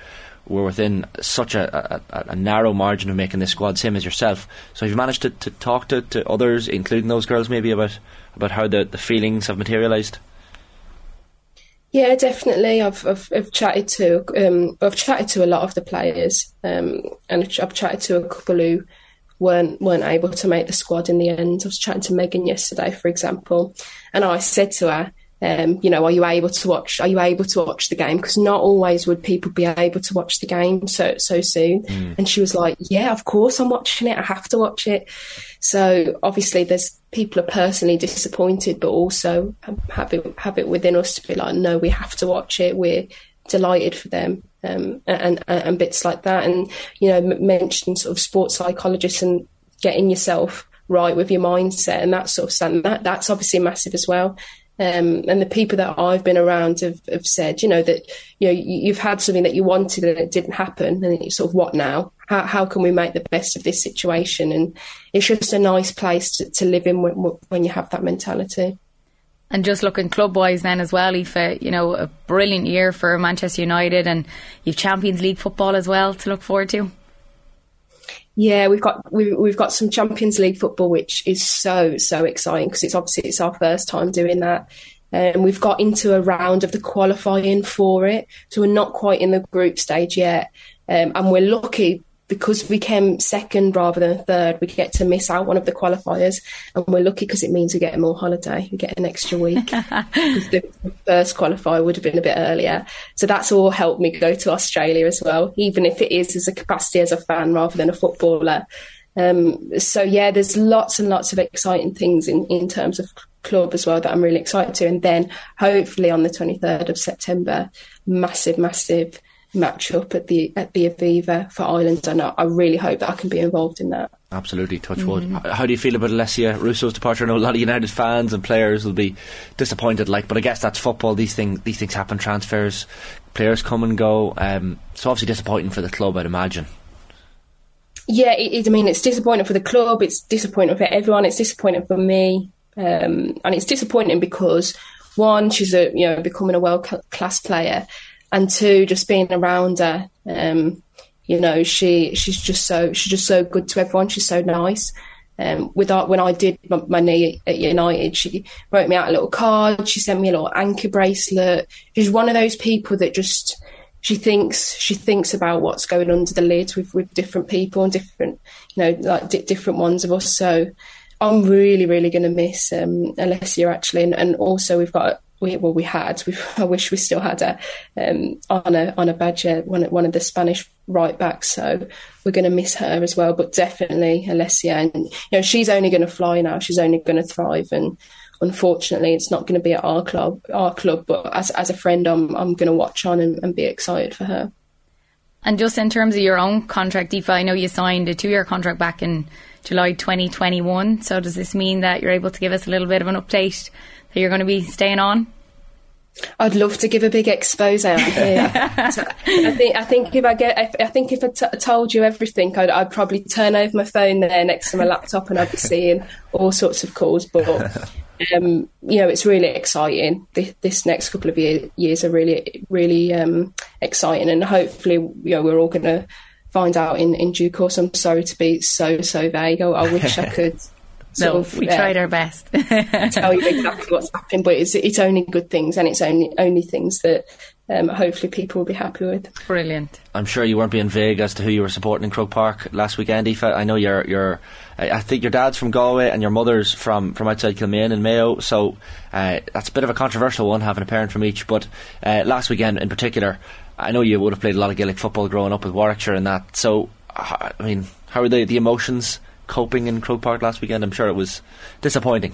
were within such a, a, a narrow margin of making this squad, same as yourself. So have you managed to, to talk to, to others, including those girls maybe, about, about how the, the feelings have materialised? Yeah, definitely. I've I've, I've chatted to um, I've chatted to a lot of the players, um, and I've chatted to a couple who weren't weren't able to make the squad in the end. I was chatting to Megan yesterday, for example, and I said to her, um, you know, are you able to watch? Are you able to watch the game? Because not always would people be able to watch the game so so soon. Mm. And she was like, "Yeah, of course, I'm watching it. I have to watch it." So obviously, there's. People are personally disappointed, but also have it, have it within us to be like, no, we have to watch it. We're delighted for them, um, and, and and bits like that. And, you know, mention sort of sports psychologists and getting yourself right with your mindset and that sort of stuff. That, that's obviously massive as well. Um, and the people that I've been around have, have said, you know, that you know you've had something that you wanted and it didn't happen, and it's sort of what now? How, how can we make the best of this situation? And it's just a nice place to, to live in when, when you have that mentality. And just looking club-wise then as well, Aoife, you know, a brilliant year for Manchester United, and you've Champions League football as well to look forward to. Yeah, we've got we've, we've got some Champions League football, which is so so exciting because it's obviously it's our first time doing that, and um, we've got into a round of the qualifying for it, so we're not quite in the group stage yet, um, and we're lucky because we came second rather than third. We get to miss out one of the qualifiers, and we're lucky because it means we get more holiday. We get an extra week because the first qualifier would have been a bit earlier. So that's all helped me go to Australia as well, even if it is as a capacity as a fan rather than a footballer. Um, so, yeah, there's lots and lots of exciting things in, in terms of club as well that I'm really excited to. And then hopefully on the twenty-third of September, massive, massive match up at the at the Aviva for Ireland, and I, I really hope that I can be involved in that. Absolutely, touch wood. Mm. How do you feel about Alessia Russo's departure? I know a lot of United fans and players will be disappointed, like, but I guess that's football. These things these things happen. Transfers, players come and go. Um, it's obviously disappointing for the club, I'd imagine. Yeah, it, it, I mean, it's disappointing for the club. It's disappointing for everyone. It's disappointing for me, um, and it's disappointing because one, she's a you know becoming a world class player. And two, just being around her, um, you know, she she's just so she's just so good to everyone. She's so nice. Um, with our, when I did my, my knee at United, she wrote me out a little card. She sent me a little anchor bracelet. She's one of those people that just she thinks she thinks about what's going under the lid with, with different people and different, you know, like di- different ones of us. So I'm really really going to miss um, Alessia actually, and, and also we've got. We, well, we had. We, I wish we still had her um, on a on a badger, one, one of the Spanish right backs. So we're going to miss her as well, but definitely Alessia. And you know, she's only going to fly now. She's only going to thrive. And unfortunately, it's not going to be at our club. Our club, but as as a friend, I'm I'm going to watch on and, and be excited for her. And just in terms of your own contract, Aoife, I know you signed a two-year contract back in July twenty twenty-one. So does this mean that you're able to give us a little bit of an update? That you're going to be staying on? I'd love to give a big expose out here. So I think I think if I get if, I think if I t- told you everything, I'd, I'd probably turn over my phone there next to my laptop, and I'd be seeing all sorts of calls. But um, you know, it's really exciting. This, this next couple of year, years are really really um, exciting, and hopefully, you know, we're all going to find out in, in due course. I'm sorry to be so so vague. I, I wish I could. No, of, we tried uh, our best. Tell you exactly what's happening, but it's it's only good things, and it's only only things that um, hopefully people will be happy with. Brilliant. I'm sure you weren't being vague as to who you were supporting in Croke Park last weekend, Aoife. I know you're you're. I think your dad's from Galway and your mother's from, from outside Kilmaine and Mayo, so uh, that's a bit of a controversial one having a parent from each. But uh, last weekend in particular, I know you would have played a lot of Gaelic football growing up with Warwickshire and that. So I mean, how are the the emotions? Coping in Croke Park last weekend? I'm sure it was disappointing.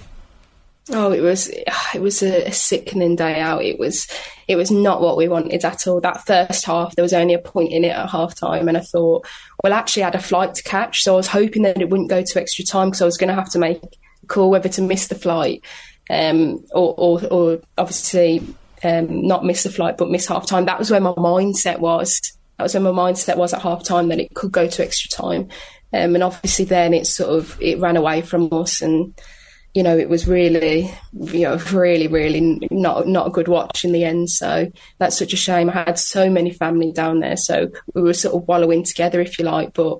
Oh, it was it was a, a sickening day out. It was it was not what we wanted at all. That first half, there was only a point in it at half time, and I thought, well, actually I had a flight to catch, so I was hoping that it wouldn't go to extra time because I was going to have to make a call whether to miss the flight um, or, or, or obviously um, not miss the flight but miss half time. That was where my mindset was. That was where my mindset was at half time, that it could go to extra time. Um, and obviously then it sort of, it ran away from us, and you know, it was really, you know, really, really not not a good watch in the end. So that's such a shame. I had so many family down there, so we were sort of wallowing together, if you like. But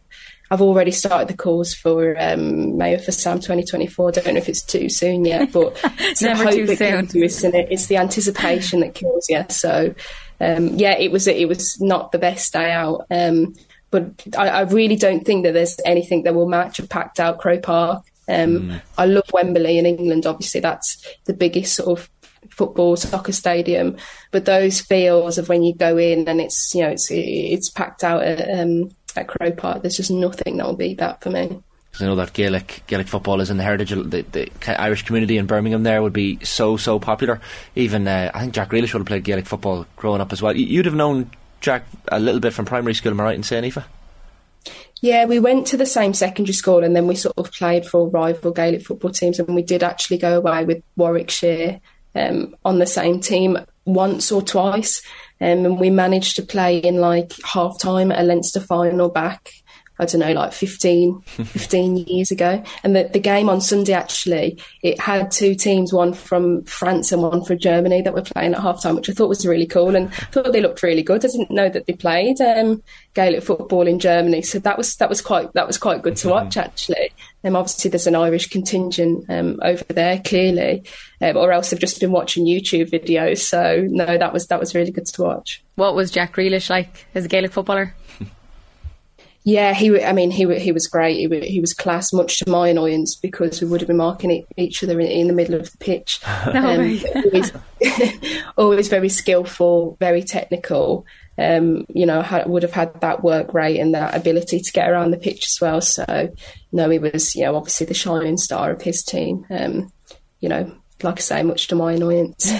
I've already started the calls for um, Mayor for Sam twenty twenty-four. I don't know if it's too soon yet, but it's never too soon, isn't it? It's the anticipation that kills you. So um, yeah, it was it was not the best day out. Um, but I, I really don't think that there's anything that will match a packed out Croke Park. Um, mm. I love Wembley in England. Obviously, that's the biggest sort of football soccer stadium. But those feels of when you go in and it's, you know, it's it's packed out at, um, at Croke Park. There's just nothing that will beat that for me. I know that Gaelic Gaelic football is in the heritage of the, the Irish community in Birmingham. There would be so so popular. Even uh, I think Jack Grealish would have played Gaelic football growing up as well. You'd have known Jack a little bit from primary school, am I right in saying, Aoife? Yeah, we went to the same secondary school and then we sort of played for rival Gaelic football teams, and we did actually go away with Warwickshire um, on the same team once or twice, um, and we managed to play in like half-time at a Leinster final back, I don't know, like fifteen, fifteen years ago. And the, the game on Sunday, actually, it had two teams, one from France and one from Germany, that were playing at halftime, which I thought was really cool, and I thought they looked really good. I didn't know that they played um, Gaelic football in Germany, so that was that was quite that was quite good to watch, actually. Um, obviously, there's an Irish contingent um, over there, clearly, um, or else they've just been watching YouTube videos. So no, that was that was really good to watch. What was Jack Grealish like as a Gaelic footballer? Yeah, he. I mean, he he was great. He, he was class, much to my annoyance, because we would have been marking each other in, in the middle of the pitch. Um, always, always very skillful, very technical. Um, you know, had, would have had that work rate and that ability to get around the pitch as well. So, no, he was, you know, obviously the shining star of his team. Um, you know, like I say, much to my annoyance.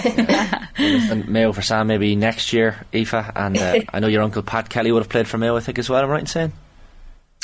And Mayo for Sam maybe next year, Aoife. And uh, I know your uncle Pat Kelly would have played for Mayo, I think, as well. Am I right in saying?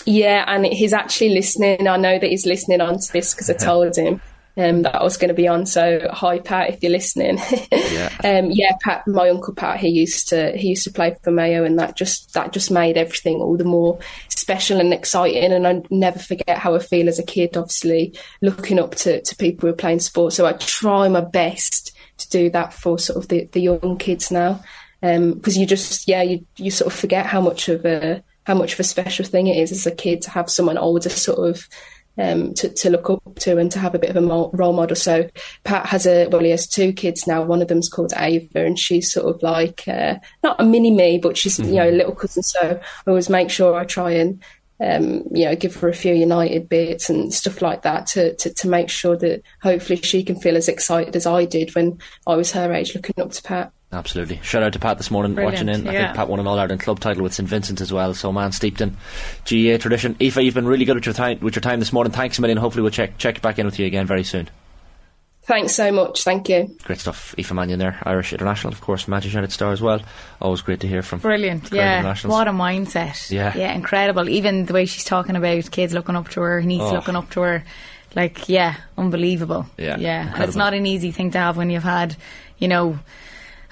Yeah, and he's actually listening. I know that he's listening on to this because I told him um, that I was going to be on. So, hi Pat, if you're listening. Yeah. um, yeah, Pat, my uncle Pat, he used to he used to play for Mayo, and that just that just made everything all the more special and exciting. And I never forget how I feel as a kid, obviously looking up to to people who are playing sport. So I try my best to do that for sort of the, the young kids now, because um, you just yeah you you sort of forget how much of a how much of a special thing it is as a kid to have someone older sort of um, to, to look up to and to have a bit of a role model. So Pat has a, well, he has two kids now. One of them's called Ava, and she's sort of like, uh, not a mini me, but she's, mm-hmm. you know, a little cousin. So I always make sure I try and, um, you know, give her a few United bits and stuff like that to, to, to make sure that hopefully she can feel as excited as I did when I was her age looking up to Pat. Absolutely. Shout out to Pat this morning. Brilliant, watching in. I yeah. think Pat won an All-Ireland club title with St Vincent's as well, so man, steeped in G A A tradition. Aoife, you've been really good with your time, with your time this morning. Thanks a million. Hopefully we'll check check back in with you again very soon. Thanks so much. Thank you. Great stuff. Aoife Mannion there, Irish international, of course, Manchester United star as well. Always great to hear from. Brilliant. Yeah. What a mindset. Yeah. Yeah, incredible. Even the way she's talking about kids looking up to her, niece oh. looking up to her. Like, yeah, unbelievable. Yeah. Yeah. Incredible. And it's not an easy thing to have when you've had, you know,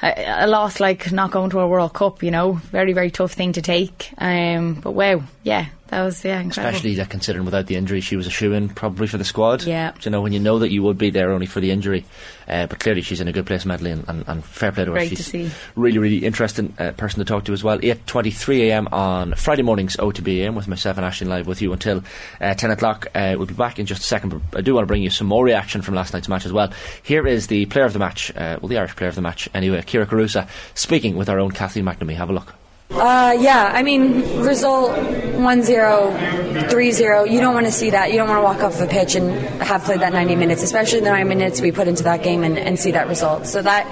a loss like not going to a World Cup, you know, very, very tough thing to take. Um, but wow, yeah, that was yeah, incredible. Especially that considering without the injury, she was a shoo-in probably for the squad. Yeah, you know, when you know that you would be there only for the injury, uh, but clearly she's in a good place mentally, and, and, and fair play to her. Great she's to see. Really, really interesting uh, person to talk to as well. Eight twenty-three a m on Friday mornings, O T B A M with myself and Aisling live with you until uh, ten o'clock. Uh, we'll be back in just a second, but I do want to bring you some more reaction from last night's match as well. Here is the player of the match, uh, well, the Irish player of the match anyway, Kira Caruso, speaking with our own Kathleen McNamee. Have a look. Uh, yeah, I mean, result one zero, three zero, you don't want to see that. You don't want to walk off the pitch and have played that ninety minutes, especially the nine minutes we put into that game and, and see that result. So that,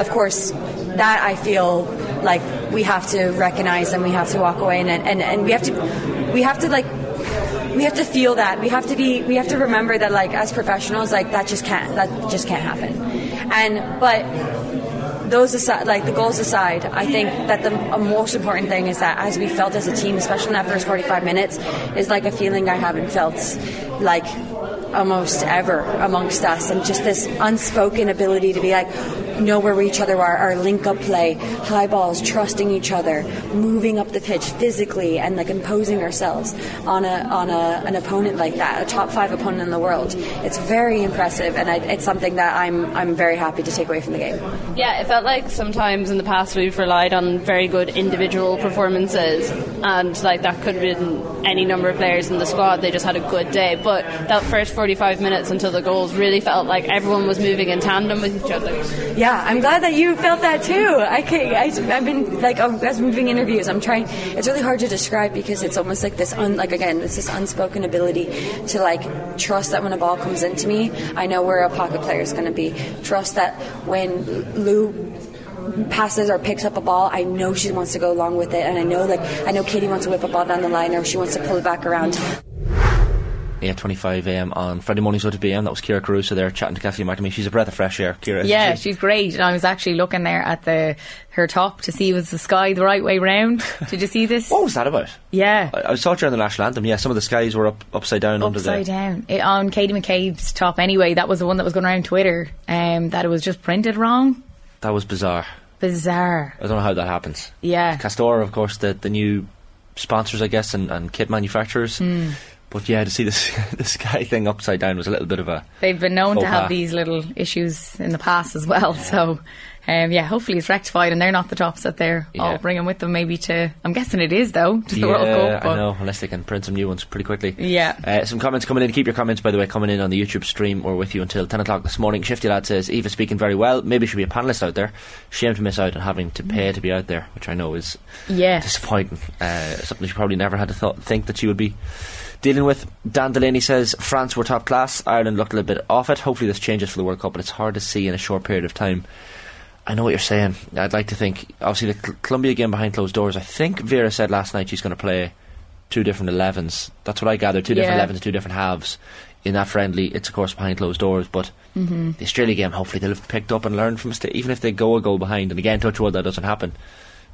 of course, that I feel like we have to recognise and we have to walk away and, and, and we have to, we have to like, we have to feel that. We have to be, we have to remember that, like, as professionals, like, that just can't, that just can't happen. And, but... Those aside, like the goals aside, I think that the most important thing is that as we felt as a team, especially in that first forty-five minutes, is like a feeling I haven't felt like almost ever amongst us, and just this unspoken ability to be like, know where each other are, our link-up play, high balls, trusting each other, moving up the pitch physically, and like imposing ourselves on a on a an opponent like that, a top five opponent in the world. It's very impressive, and I, it's something that I'm I'm very happy to take away from the game. Yeah, it felt like sometimes in the past we've relied on very good individual performances, and like that could have been any number of players in the squad. They just had a good day, but that first forty-five minutes until the goals really felt like everyone was moving in tandem with each other. Yeah, I'm glad that you felt that too. I can't, I, I've been like oh, as moving interviews. I'm trying. It's really hard to describe because it's almost like this. Un, like again, it's this unspoken ability to like trust that when a ball comes into me, I know where a pocket player is going to be. Trust that when Lou passes or picks up a ball, I know she wants to go along with it, and I know like I know Katie wants to whip a ball down the line, or she wants to pull it back around. eight twenty-five a m on Friday morning, so to p m. That was Kira Caruso there chatting to Kathleen McNamee. She's a breath of fresh air, Kira. Yeah, she? she's great. And I was actually looking there at the her top to see was the sky the right way round. Did you see this? What was that about? Yeah, I, I saw it during the national anthem. Yeah, some of the skies were up upside down under there. Upside down it, on Katie McCabe's top. Anyway, that was the one that was going around Twitter. Um, that it was just printed wrong. That was bizarre. Bizarre. I don't know how that happens. Yeah, Castor, of course, the the new sponsors, I guess, and, and kit manufacturers. Mm. But yeah, to see this, this sky thing upside down was a little bit of a... They've been known to have these little issues in the past as well. Yeah. So, um, yeah, hopefully it's rectified and they're not the tops that they're yeah. all bringing with them maybe to... I'm guessing it is, though, to the yeah, World Cup. Yeah, I know, unless they can print some new ones pretty quickly. Yeah. Uh, some comments coming in. Keep your comments, by the way, coming in on the YouTube stream. We're with you until ten o'clock this morning. Shifty Lad says, Eva speaking very well. Maybe she'll be a panellist out there. Shame to miss out on having to pay to be out there, which I know is yeah. disappointing. Uh, something she probably never had to th- think that she would be... dealing with. Dan Delaney says France were top class, Ireland looked a little bit off it. Hopefully this changes for the World Cup, but it's hard to see in a short period of time. I know what you're saying. I'd like to think, obviously the Colombia game behind closed doors, I think Vera said last night she's going to play two different elevens. That's what I gathered, two yeah. different elevens, two different halves in that friendly. It's of course behind closed doors, but mm-hmm. the Australia game, hopefully they'll have picked up and learned from mistakes, even if they go a goal behind. And again, touch wood, that doesn't happen.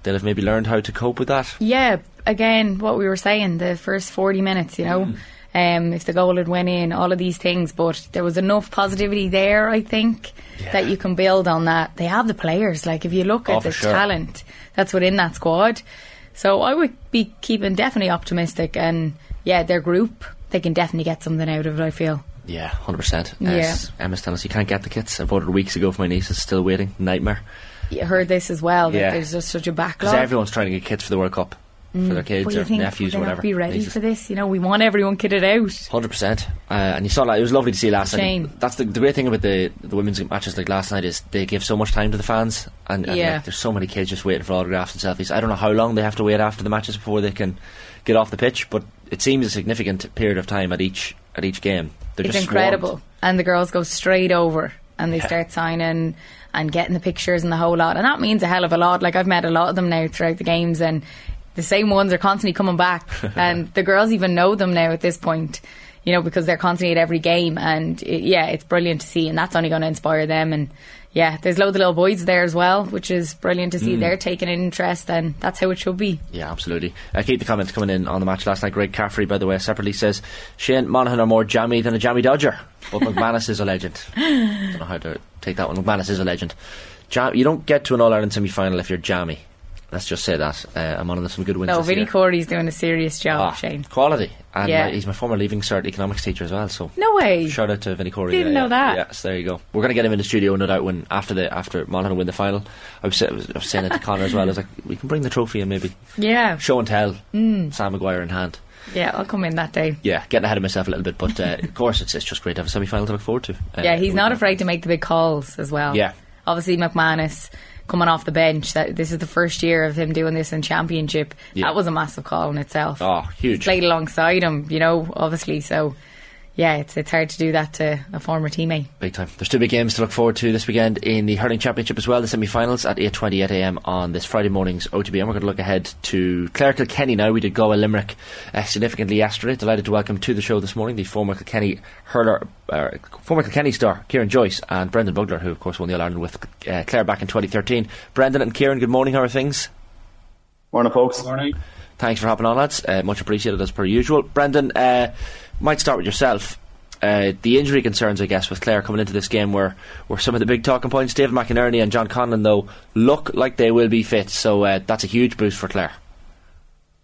They'll have maybe learned how to cope with that. Yeah, again, what we were saying, the first forty minutes, you know, mm. um, if the goal had went in, all of these things, but there was enough positivity there, I think, yeah. that you can build on that. They have the players, like if you look oh, at the sure. talent that's within that squad. So I would be keeping definitely optimistic, and yeah, their group, they can definitely get something out of it, I feel. Yeah, one hundred percent. As yeah. Emma's telling us, you can't get the kits. I voted weeks ago for my niece, it's still waiting, nightmare. You heard this as well, that yeah. there's just such a backlog. Because everyone's trying to get kits for the World Cup, mm. for their kids or think, nephews or whatever. Be ready for this, you know, we want everyone kitted out. one hundred percent. Uh, and you saw that, it was lovely to see last Shame. night. That's the, the weird thing about the, the women's matches like last night is they give so much time to the fans, and, and yeah. like, there's so many kids just waiting for autographs and selfies. I don't know how long they have to wait after the matches before they can get off the pitch, but it seems a significant period of time at each at each game. They're it's just incredible. Swarmed. And the girls go straight over and they yeah. start signing and getting the pictures and the whole lot, and that means a hell of a lot. Like I've met a lot of them now throughout the games, and the same ones are constantly coming back and the girls even know them now at this point, you know, because they're constantly at every game, and it, yeah it's brilliant to see, and that's only going to inspire them. And yeah, there's loads of little boys there as well, which is brilliant to see. Mm. They're taking an interest, and that's how it should be. Yeah, absolutely. Uh, keep the comments coming in on the match last night. Greg Caffrey, by the way, separately says, Shane Monaghan are more jammy than a jammy dodger, but McManus is a legend. I don't know how to take that one. McManus is a legend. Jam- you don't get to an All-Ireland semi-final if you're jammy. Let's just say that. Uh, I'm on some good wins. No, Vinnie Corey's doing a serious job, ah, Shane. Quality. And yeah. my, he's my former Leaving Cert economics teacher as well. So no way. Shout out to Vinnie Corey. Didn't yeah, know yeah. that. Yes, yeah, so there you go. We're going to get him in the studio, no doubt, when after the after Monaghan win the final. I was, I was, I was saying it to Connor as well. I was like, we can bring the trophy in maybe. Yeah. Show and tell. Mm. Sam Maguire in hand. Yeah, I'll come in that day. Yeah, getting ahead of myself a little bit, but uh, of course it's, it's just great to have a semi-final to look forward to. Uh, yeah, he's not afraid to make the big calls as well. Yeah. Obviously, McManus coming off the bench, that this is the first year of him doing this in Championship. Yeah. That was a massive call in itself. Oh, huge. He's played alongside him, you know, obviously, so yeah, it's it's hard to do that to a former teammate. Big time. There's two big games to look forward to this weekend in the Hurling Championship as well, the semi-finals at eight twenty-eight a m on this Friday morning's O T B. And we're going to look ahead to Clare Kilkenny now. We did go a Limerick uh, significantly yesterday. Delighted to welcome to the show this morning the former Kilkenny hurler, uh, former Kilkenny star Kieran Joyce and Brendan Bugler, who of course won the All-Ireland with uh, Clare back in twenty thirteen. Brendan and Kieran, good morning, how are things? Morning, folks. Morning. Thanks for hopping on, lads. Uh, much appreciated as per usual. Brendan, uh, might start with yourself. uh, the injury concerns, I guess, with Clare coming into this game were, were some of the big talking points. David McInerney and John Conlon, though, look like they will be fit, so uh, that's a huge boost for Clare.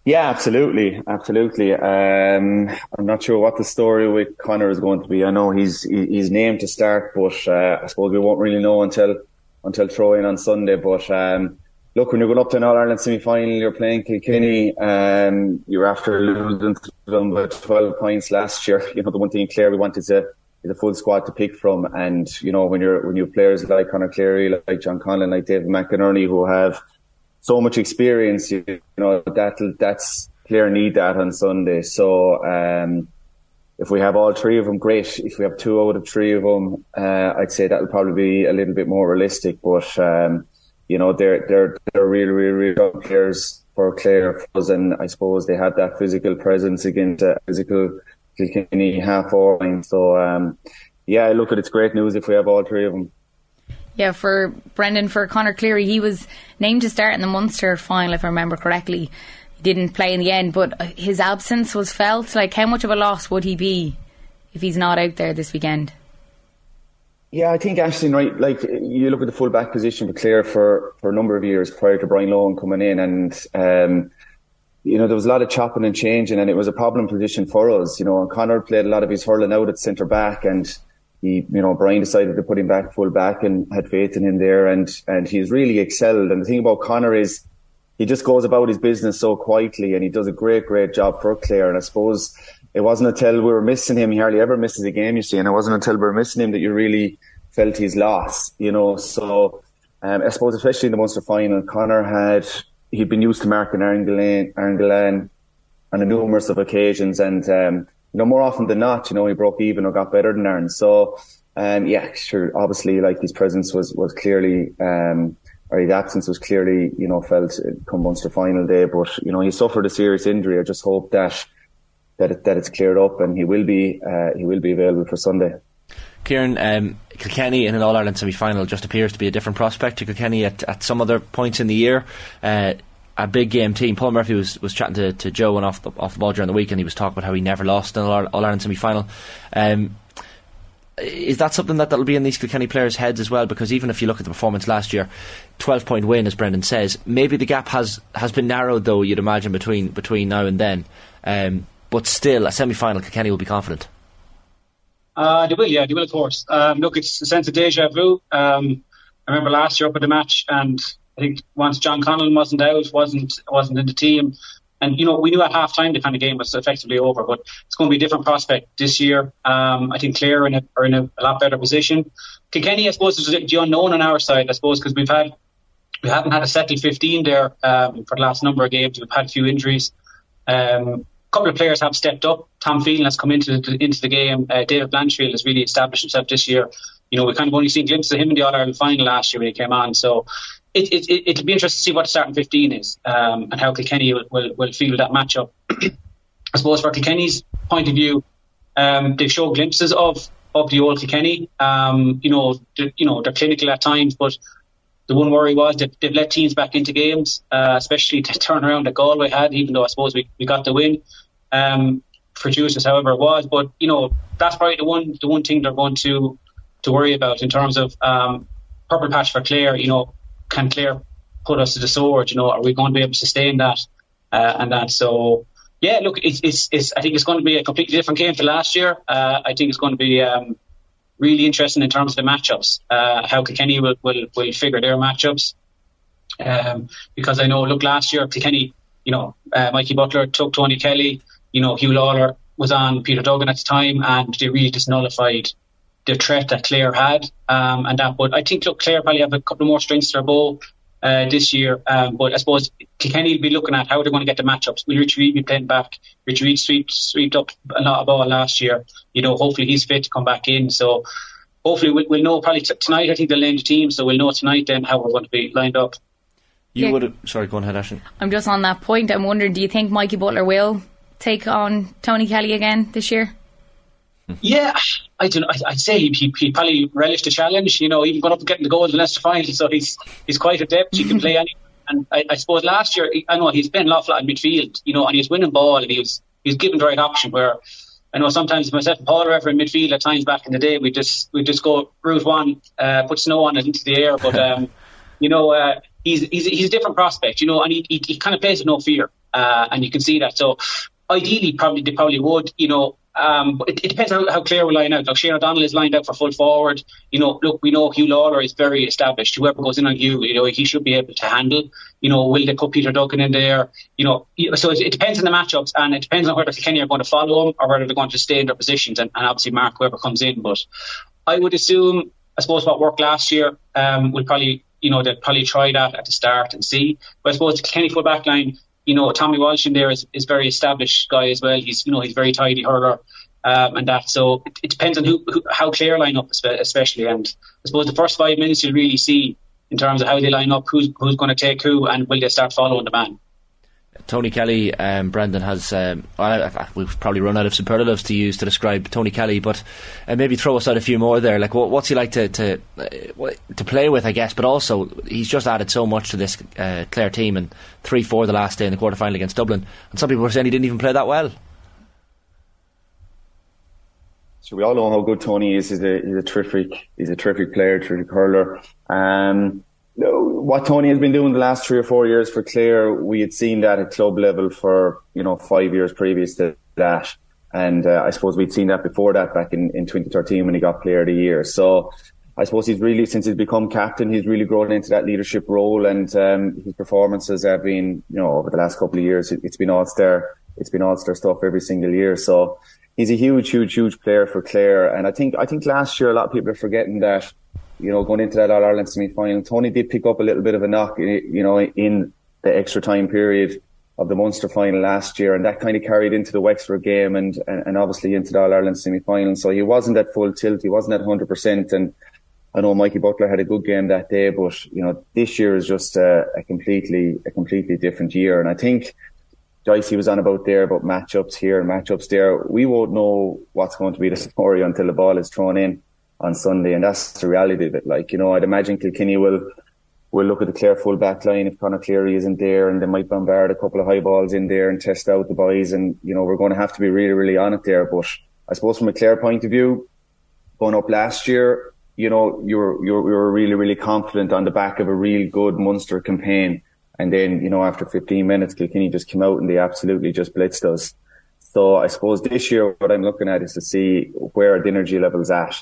Yeah, absolutely, absolutely. Um, I'm not sure what the story with Conor is going to be. I know he's he's named to start, but uh, I suppose we won't really know until until throw-in on Sunday. But um, look, when you're going up to an All-Ireland semi-final, you're playing Kilkenny. Um, you're after losing to them by twelve points last year. You know, the one thing Clare we wanted to is a full squad to pick from, and you know when you're when you have players like Conor Cleary, like John Conlon, like David McInerney, who have so much experience, you know, that that's Clare need that on Sunday. So um, if we have all three of them, great. If we have two out of three of them, uh, I'd say that will probably be a little bit more realistic. But um, you know, they're they're they're really really really good players for Clare, and I suppose they had that physical presence against a physical Kilkenny half line. So um, yeah, look, it's great news if we have all three of them. Yeah, for Brendan, for Conor Cleary, he was named to start in the Munster final, if I remember correctly. He didn't play in the end, but his absence was felt. Like, how much of a loss would he be if he's not out there this weekend? Yeah, I think, Ashton, right, like, you look at the full-back position for Clare for, for a number of years prior to Brian Lohan coming in, and, um, you know, there was a lot of chopping and changing, and it was a problem position for us. You know, Conor played a lot of his hurling out at centre-back, and He, you know, Brian decided to put him back full back and had faith in him there, and and he's really excelled. And the thing about Conor is he just goes about his business so quietly, and he does a great, great job for Clare. And I suppose it wasn't until we were missing him, he hardly ever misses a game, you see, and it wasn't until we were missing him that you really felt his loss, you know. So um, I suppose especially in the Munster final, Conor had, he'd been used to marking Arangelen on a numerous of occasions, and um you know, more often than not, you know, he broke even or got better than Aaron. So, um, yeah, sure. Obviously, like, his presence was, was clearly, um, or his absence was clearly, you know, felt come Munster final day. But, you know, he suffered a serious injury. I just hope that, that, it, that it's cleared up, and he will be, uh, he will be available for Sunday. Kieran, um, Kilkenny in an All-Ireland semi-final just appears to be a different prospect to Kilkenny at, at some other points in the year. Uh, A big game team. Paul Murphy was, was chatting to, to Joe and off the, off the ball during the week, and he was talking about how he never lost in an All-Ireland semi-final. Um, is that something that will be in these Kilkenny players' heads as well? Because even if you look at the performance last year, twelve-point win, as Brendan says, maybe the gap has, has been narrowed, though, you'd imagine, between between now and then. Um, but still, a semi-final, Kilkenny will be confident. Uh, they will, yeah, they will, of course. Um, look, it's a sense of deja vu. Um, I remember last year up at the match, and I think once John Conlon wasn't out, wasn't wasn't in the team, and you know we knew at half time the kind of game was effectively over. But it's going to be a different prospect this year. Um, I think Clare are in, a, are in a, a lot better position. Kilkenny, I suppose, is the unknown on our side. I suppose because we've had we haven't had a settled fifteen there um, for the last number of games. We've had a few injuries. Um, a couple of players have stepped up. Tom Phelan has come into the, into the game. Uh, David Blanchfield has really established himself this year. You know, we kind of only seen glimpses of him in the All-Ireland final last year when he came on. So it, it, it, it'll be interesting to see what the starting fifteen is um, and how Kilkenny will, will, will feel that matchup. I suppose from Kilkenny's point of view, um, they've shown glimpses of, of the old Kilkenny. Um, you know, you know, they're clinical at times, but the one worry was that they've let teams back into games, uh, especially the turnaround that Galway had, even though I suppose we, we got the win. Um, for Juices, however it was. But, you know, that's probably the one, the one thing they're going to to worry about in terms of um, purple patch for Clare. You know, can Clare put us to the sword? You know, are we going to be able to sustain that uh, and that? So yeah, look, it's, it's it's I think it's going to be a completely different game to last year. Uh, I think it's going to be um, really interesting in terms of the matchups, uh, how Kilkenny will, will will figure their matchups, um, because I know, look, last year Kilkenny, you know, uh, Mikey Butler took Tony Kelly. You know, Huw Lawlor was on Peter Duggan at the time, and they really just nullified the threat that Clare had, um, and that. But I think, look, Clare probably have a couple more strings to their bow uh, this year. Um, but I suppose Kilkenny will be looking at how they're going to get the matchups. Will Richard Reed be playing back? Richard Reed sweep, sweeped up a lot of ball last year. You know, hopefully he's fit to come back in. So hopefully we'll, we'll know probably t- tonight. I think they'll name the team, so we'll know tonight then how we're going to be lined up. You yeah. would have, sorry, go on ahead, Ashton. I'm just on that point. I'm wondering, do you think Mikey Butler will take on Tony Kelly again this year? Yeah, I don't know. I'd say he, he probably relished the challenge, you know, even going up and getting the goal in the Leicester final. So he's he's quite adept. He can play anywhere. And I, I suppose last year, I know he's been an awful lot in midfield, you know, and he was winning ball and he was, he was given the right option where I know sometimes myself and Paul Rever in midfield at times back in the day, we just we just go route one, uh, put snow on it into the air. But um, you know, uh, he's he's he's a different prospect, you know, and he he, he kind of plays with no fear, uh, and you can see that. So ideally, probably they probably would, you know. Um, but it, it depends how, how Clare will line out. Like Shane O'Donnell is lined out for full forward. You know, look, we know Huw Lawlor is very established. Whoever goes in on Huw, you know, he should be able to handle. You know, will they put Peter Duggan in there? You know, so it, it depends on the matchups, and it depends on whether Kenny are going to follow him or whether they're going to stay in their positions and, and obviously mark whoever comes in. But I would assume, I suppose, what worked last year, um, will probably, you know, they'll probably try that at the start and see. But I suppose the Kenny full back line, you know, Tommy Walsh in there is is very established guy as well. He's, you know, he's very tidy hurler, um, and that. So it, it depends on who, who how Clare line up especially. And I suppose the first five minutes you'll really see in terms of how they line up, who's who's going to take who, and will they start following the man. Tony Kelly, um, Brendan has. Um, I, we've probably run out of superlatives to use to describe Tony Kelly, but uh, maybe throw us out a few more there. Like, what, what's he like to to uh, to play with, I guess? But also, he's just added so much to this uh, Clare team, and three four the last day in the quarter final against Dublin. And some people were saying he didn't even play that well. So we all know how good Tony is. He's a, he's a terrific, he's a terrific player, terrific hurler. Um, What Tony has been doing the last three or four years for Clare, we had seen that at club level for, you know, five years previous to that. And uh, I suppose we'd seen that before that back in, in twenty thirteen when he got player of the year. So I suppose he's really, since he's become captain, he's really grown into that leadership role, and um, his performances have been, you know, over the last couple of years, it's been all-star, it's been all-star stuff every single year. So he's a huge, huge, huge player for Clare. And I think, I think last year a lot of people are forgetting that, you know, going into that All-Ireland semi-final, Tony did pick up a little bit of a knock, you know, in the extra time period of the Munster final last year, and that kind of carried into the Wexford game and, and, and obviously into the All-Ireland semi-final. So he wasn't at full tilt, he wasn't at one hundred percent, and I know Mikey Butler had a good game that day, but, you know, this year is just a, a completely a completely different year. And I think Dicey was on about there about matchups here and matchups there. We won't know what's going to be the story until the ball is thrown in on Sunday, and that's the reality of it. Like, you know, I'd imagine Kilkenny will will look at the Clare full back line if Conor Cleary isn't there, and they might bombard a couple of high balls in there and test out the boys, and, you know, we're going to have to be really, really on it there. But I suppose from a Clare point of view, going up last year, you know, you were you were, you were really, really confident on the back of a real good Munster campaign, and then, you know, after fifteen minutes Kilkenny just came out and they absolutely just blitzed us. So I suppose this year what I'm looking at is to see where the energy level's at.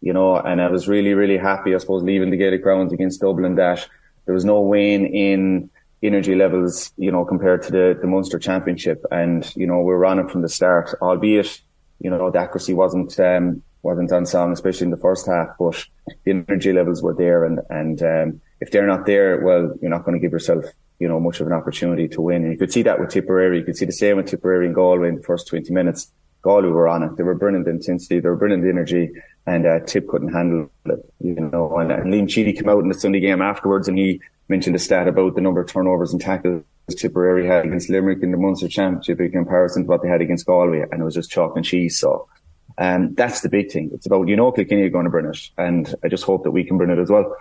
You know, and I was really, really happy, I suppose, leaving the Gaelic grounds against Dublin, that there was no wane in energy levels, you know, compared to the, the Munster Championship. And, you know, we were on it from the start, albeit, you know, the accuracy wasn't um, wasn't on song, especially in the first half, but the energy levels were there. And, and um, if they're not there, well, you're not going to give yourself, you know, much of an opportunity to win. And you could see that with Tipperary. You could see the same with Tipperary and Galway in the first twenty minutes. Galway were on it. They were brilliant intensity. They were brilliant energy, and uh, Tip couldn't handle it, you know. And, and Liam Sheedy came out in the Sunday game afterwards, and he mentioned a stat about the number of turnovers and tackles Tipperary had against Limerick in the Munster Championship in comparison to what they had against Galway, and it was just chalk and cheese. So, um, that's the big thing. It's about, you know, Kilkenny are going to bring it, and I just hope that we can bring it as well.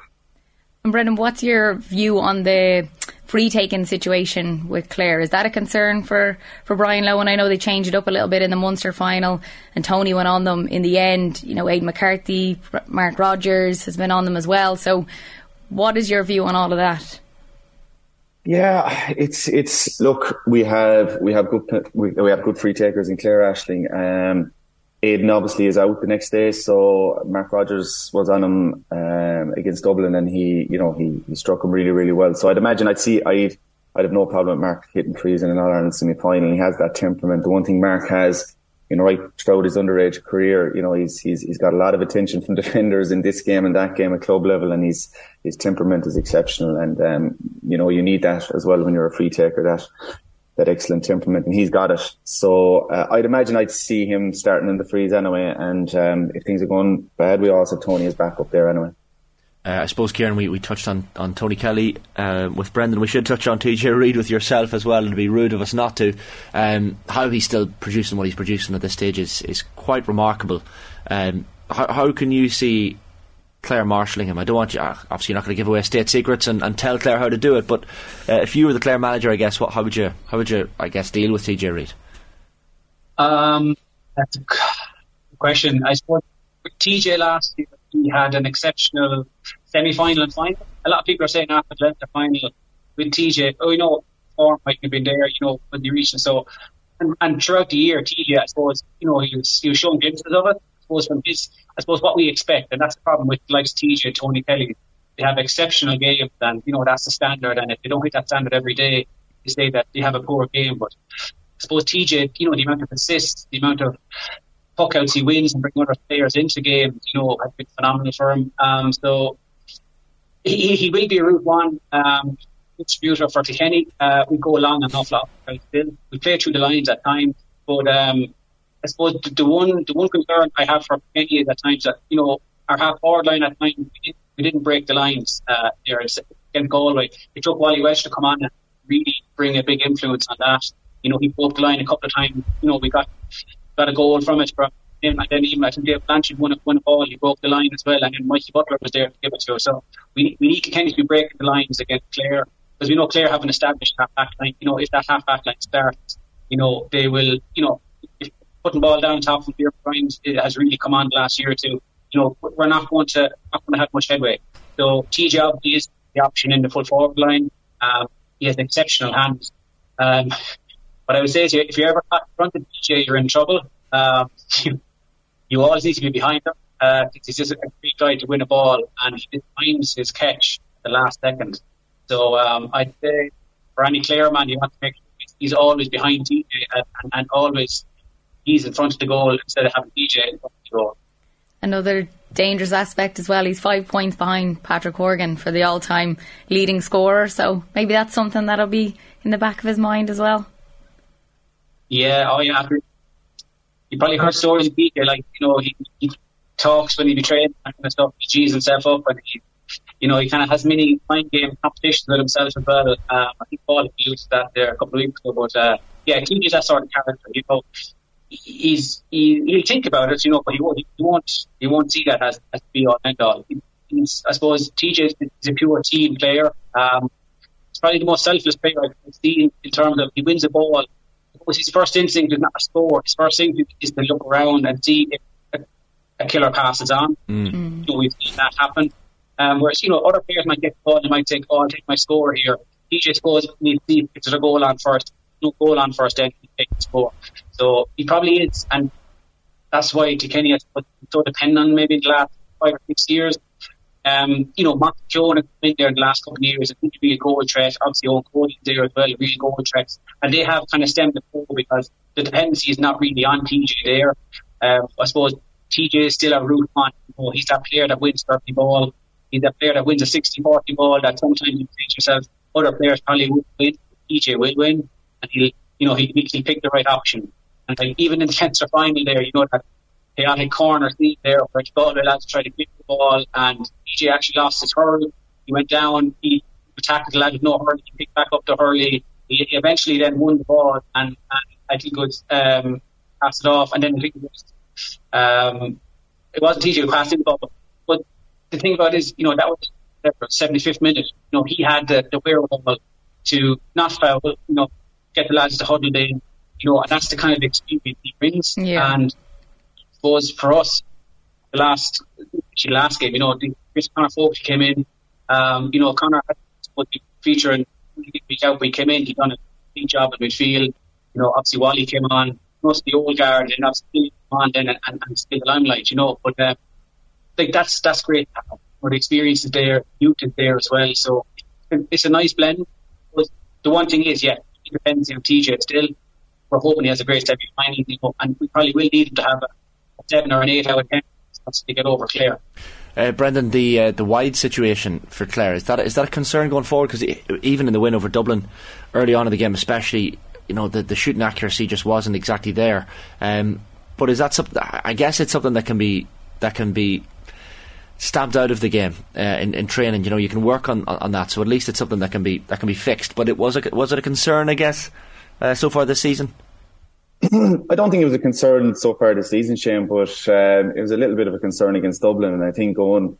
And Brendan, what's your view on the free taking situation with Clare? Is that a concern for, for Brian Lowen? I know they changed it up a little bit in the Munster final, and Tony went on them in the end. You know, Aidan McCarthy, Mark Rogers has been on them as well. So what is your view on all of that? Yeah, it's it's look, we have we have good we, we have good free takers in Clare, Aisling. Um Aidan obviously is out the next day, so Mark Rogers was on him um, against Dublin, and he, you know, he, he struck him really, really well. So I'd imagine I'd see I'd I'd have no problem with Mark hitting threes in an All-Ireland semi-final. He has that temperament. The one thing Mark has, you know, right throughout his underage career, you know, he's he's he's got a lot of attention from defenders in this game and that game at club level, and his his temperament is exceptional, and um, you know, you need that as well when you're a free taker. That. That excellent temperament, and he's got it. So uh, I'd imagine I'd see him starting in the frees anyway, and um, if things are going bad, we also have Tony is back up there anyway. Uh, I suppose, Kieran, we, we touched on, on Tony Kelly uh, with Brendan. We should touch on T J Reid with yourself as well, and it'd be rude of us not to. Um, how he's still producing what he's producing at this stage is, is quite remarkable. Um, how, how can you see Clare marshalling him? I don't want you, obviously you're not going to give away state secrets and, and tell Clare how to do it, but uh, if you were the Clare manager, I guess, what how would you how would you I guess deal with T J Reid? Um, That's a good question. I suppose T J last year, he had an exceptional semi-final and final. A lot of people are saying after the final with T J, oh, you know, form might have been there, you know, when they reached it. So, and, and throughout the year, T J, I suppose, you know, he was, he was showing glimpses of it. I suppose from his, I suppose what we expect, and that's the problem with like T J, Tony Kelly, they have exceptional games, and you know that's the standard. And if they don't hit that standard every day, they say that they have a poor game. But I suppose T J, you know, the amount of assists, the amount of puckouts he wins and bring other players into the game, you know, has been phenomenal for him. Um, so he he will be a Route One um, distributor for Kilkenny. Uh, we go along and off lot. We play through the lines at times, but um, I suppose the, the one the one concern I have for Kilkenny is at times that you know our half forward line at times. We didn't break the lines uh, there against Galway. It took Wally West to come on and really bring a big influence on that. You know, he broke the line a couple of times. You know, we got got a goal from it. From him. And then even, I think Dave Blanchard won a, won a ball. He broke the line as well. And then Mikey Butler was there to give it to us. So we, we need to kind of be breaking the lines against Clare. Because we know Clare have an established half-back line. You know, if that half-back line starts, you know, they will, you know, if putting ball down top from Dave Bryant, it has really come on the last year or two. You know, we're not going to not going to have much headway. So T J obviously is the option in the full forward line. Um, he has an exceptional hand. Um, what I would say is, if you're ever caught in front of T J, you're in trouble. Um, you, you always need to be behind him. Uh, he's just a great guy to win a ball, and he finds his catch at the last second. So um, I'd say for any Clare man, you want to make sure he's always behind T J, and, and, and always he's in front of the goal instead of having T J in front of the goal. Another dangerous aspect as well, he's five points behind Patrick Horgan for the all-time leading scorer, so maybe that's something that'll be in the back of his mind as well. Yeah, oh yeah. You probably heard stories of Peter, like, you know, he, he talks when he betrays and stuff, he G's himself up, and he, you know, he kind of has mini mind game competitions with himself as well. Um, I think Paul used that there a couple of weeks ago, but uh, yeah, he's that sort of character, you know. He's, he, he'll think about it, you know, but he won't, he won't, he won't see that as, as be all and all. He, I suppose T J is a pure team player. Um, he's probably the most selfless player I've seen in terms of he wins a ball. His first instinct is not to score. His first instinct is to look around and see if a, a killer pass is on. Mm. So we've seen that happen. Um, whereas, you know, other players might get the ball and might think, oh, I'll take my score here. T J scores, needs to see if there's a goal on first. No goal on first, then he takes the score. So he probably is, and that's why Kilkenny has been so dependent on maybe the last five or six years. Um, you know, Mark Jones has been there in the last couple of years. It could be a goal threat. Obviously, Owen Cody's there as well, real goal threats. And they have kind of stemmed the flow because the dependency is not really on T J there. Um, I suppose T J is still a route one. You know, he's that player that wins thirty ball. He's that player that wins a sixty forty ball that sometimes you think yourself, other players probably won't win. T J will win. And he'll, you know, he'll, he'll pick the right option. And like, even in the Leinster final there, you know, that chaotic corner scene there where Galway lads tried to kick the ball and T J actually lost his hurl. He went down, he attacked the lad with no hurl, he picked back up the hurley. He eventually then won the ball and, and I think it was um, passed it off. And then I think it was, um, it wasn't T J who passed the ball. But, but the thing about it is, you know, that was the seventy-fifth minute. You know, he had the, the wherewithal to not foul, you know, get the lads to huddle in, you know, and that's the kind of experience he brings. Yeah. And I suppose for us, the last the last game, you know, Chris Conor Fogarty came in, um, you know, Conor had to feature and week out, we came in, he done a big job in midfield, you know, obviously Wally came on, most of the old guard, and obviously came on then and, and, and still the limelight, you know, but uh, like that's that's great. But the experience is there, youth is there as well, so it's a nice blend. But the one thing is, yeah, depends on T J still. We're hoping he has a great semi-final, you know, and we probably will need him to have a seven or an eight out of ten to get over Clare. Uh, Brendan, the uh, the wide situation for Clare, is that is that a concern going forward? Because even in the win over Dublin early on in the game, especially, you know, the, the shooting accuracy just wasn't exactly there. Um, but is that something? I guess it's something that can be that can be stabbed out of the game uh, in, in training. You know, you can work on, on, on that, so at least it's something that can be that can be fixed. But it was a, was it a concern, I guess, uh, so far this season? I don't think it was a concern so far this season, Shane, but um, it was a little bit of a concern against Dublin, and I think going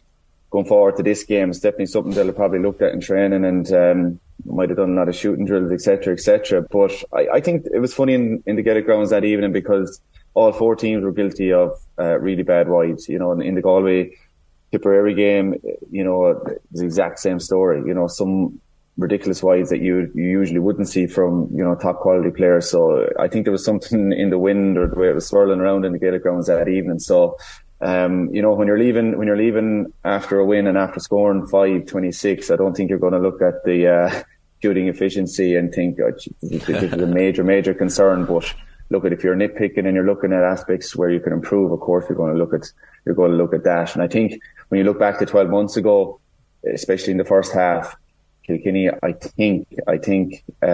going forward to this game is definitely something they'll have probably looked at in training, and um, might have done a lot of shooting drills, et cetera, et cetera. But I, I think it was funny in, in the Gaelic grounds that evening because all four teams were guilty of uh, really bad wides. You know, in, in the Galway Tipperary game, you know, it's the exact same story. You know, some ridiculous wides that you, you usually wouldn't see from, you know, top quality players. So I think there was something in the wind or the way it was swirling around in the Gaelic grounds that evening. So, um, you know, when you're leaving, when you're leaving after a win and after scoring five twenty-six, I don't think you're going to look at the uh, shooting efficiency and think, oh, this is a major, major concern. But look, at if you're nitpicking and you're looking at aspects where you can improve, of course, you're going to look at, you're going to look at that. And I think when you look back to twelve months ago, especially in the first half, Kilkenny, I think, I think, uh,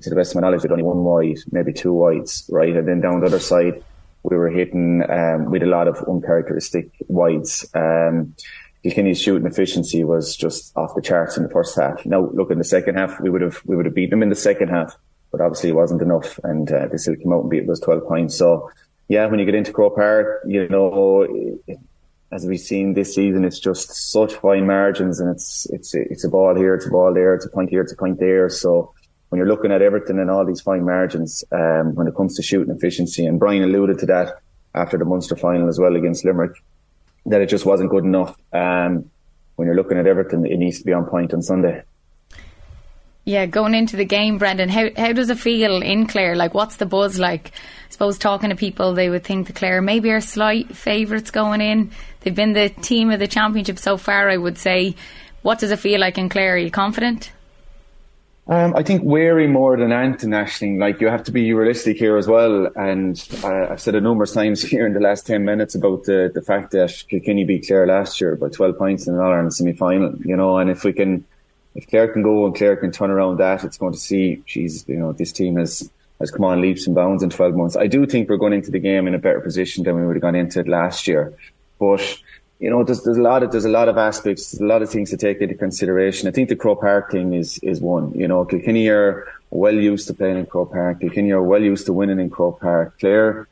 to the best of my knowledge, had only one wide, maybe two wides, right? And then down the other side, we were hitting, um, with a lot of uncharacteristic wides. Um, Kilkenny's shooting efficiency was just off the charts in the first half. Now, look, in the second half, we would have, we would have beaten them in the second half, but obviously it wasn't enough. And, uh, they still came out and beat those twelve points. So, yeah, when you get into Croke Park, you know, it, as we've seen this season, it's just such fine margins, and it's it's it's a ball here, it's a ball there, it's a point here, it's a point there. So when you're looking at everything and all these fine margins, um, when it comes to shooting efficiency, and Brian alluded to that after the Munster final as well against Limerick, that it just wasn't good enough. Um, when you're looking at everything, it needs to be on point on Sunday. Yeah, going into the game, Brendan, how how does it feel in Clare? Like, what's the buzz like? I suppose talking to people, they would think the Clare maybe are slight favourites going in. They've been the team of the championship so far, I would say. What does it feel like in Clare? Are you confident? Um, I think wary more than anti-nationing. Like, you have to be realistic here as well. And uh, I've said it numerous times here in the last ten minutes about the, the fact that Kilkenny beat Clare last year by twelve points in an All-Ireland semi-final. You know, and if we can... If Clare can go and Clare can turn around that, it's going to see, geez, you know, this team has, has come on leaps and bounds in twelve months. I do think we're going into the game in a better position than we would have gone into it last year. But, you know, there's, there's a lot of, there's a lot of aspects, there's a lot of things to take into consideration. I think the Croke Park thing is, is one. You know, Kilkenny are well used to playing in Croke Park. Kilkenny are well used to winning in Croke Park. Clare,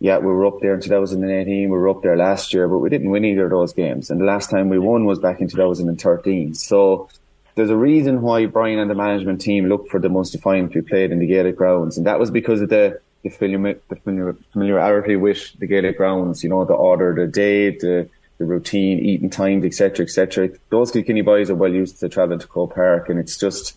yeah, we were up there in two thousand eighteen, we were up there last year, but we didn't win either of those games. And the last time we won was back in two thousand thirteen. So, there's a reason why Brian and the management team looked for the Munster final to be played in the Gaelic grounds, and that was because of the, the, familiar, the familiar, familiarity with the Gaelic grounds. You know, the order, the day, the, the routine, eating times, et cetera, et cetera. Those Kilkenny boys are well used to travelling to Croke Park, and it's just,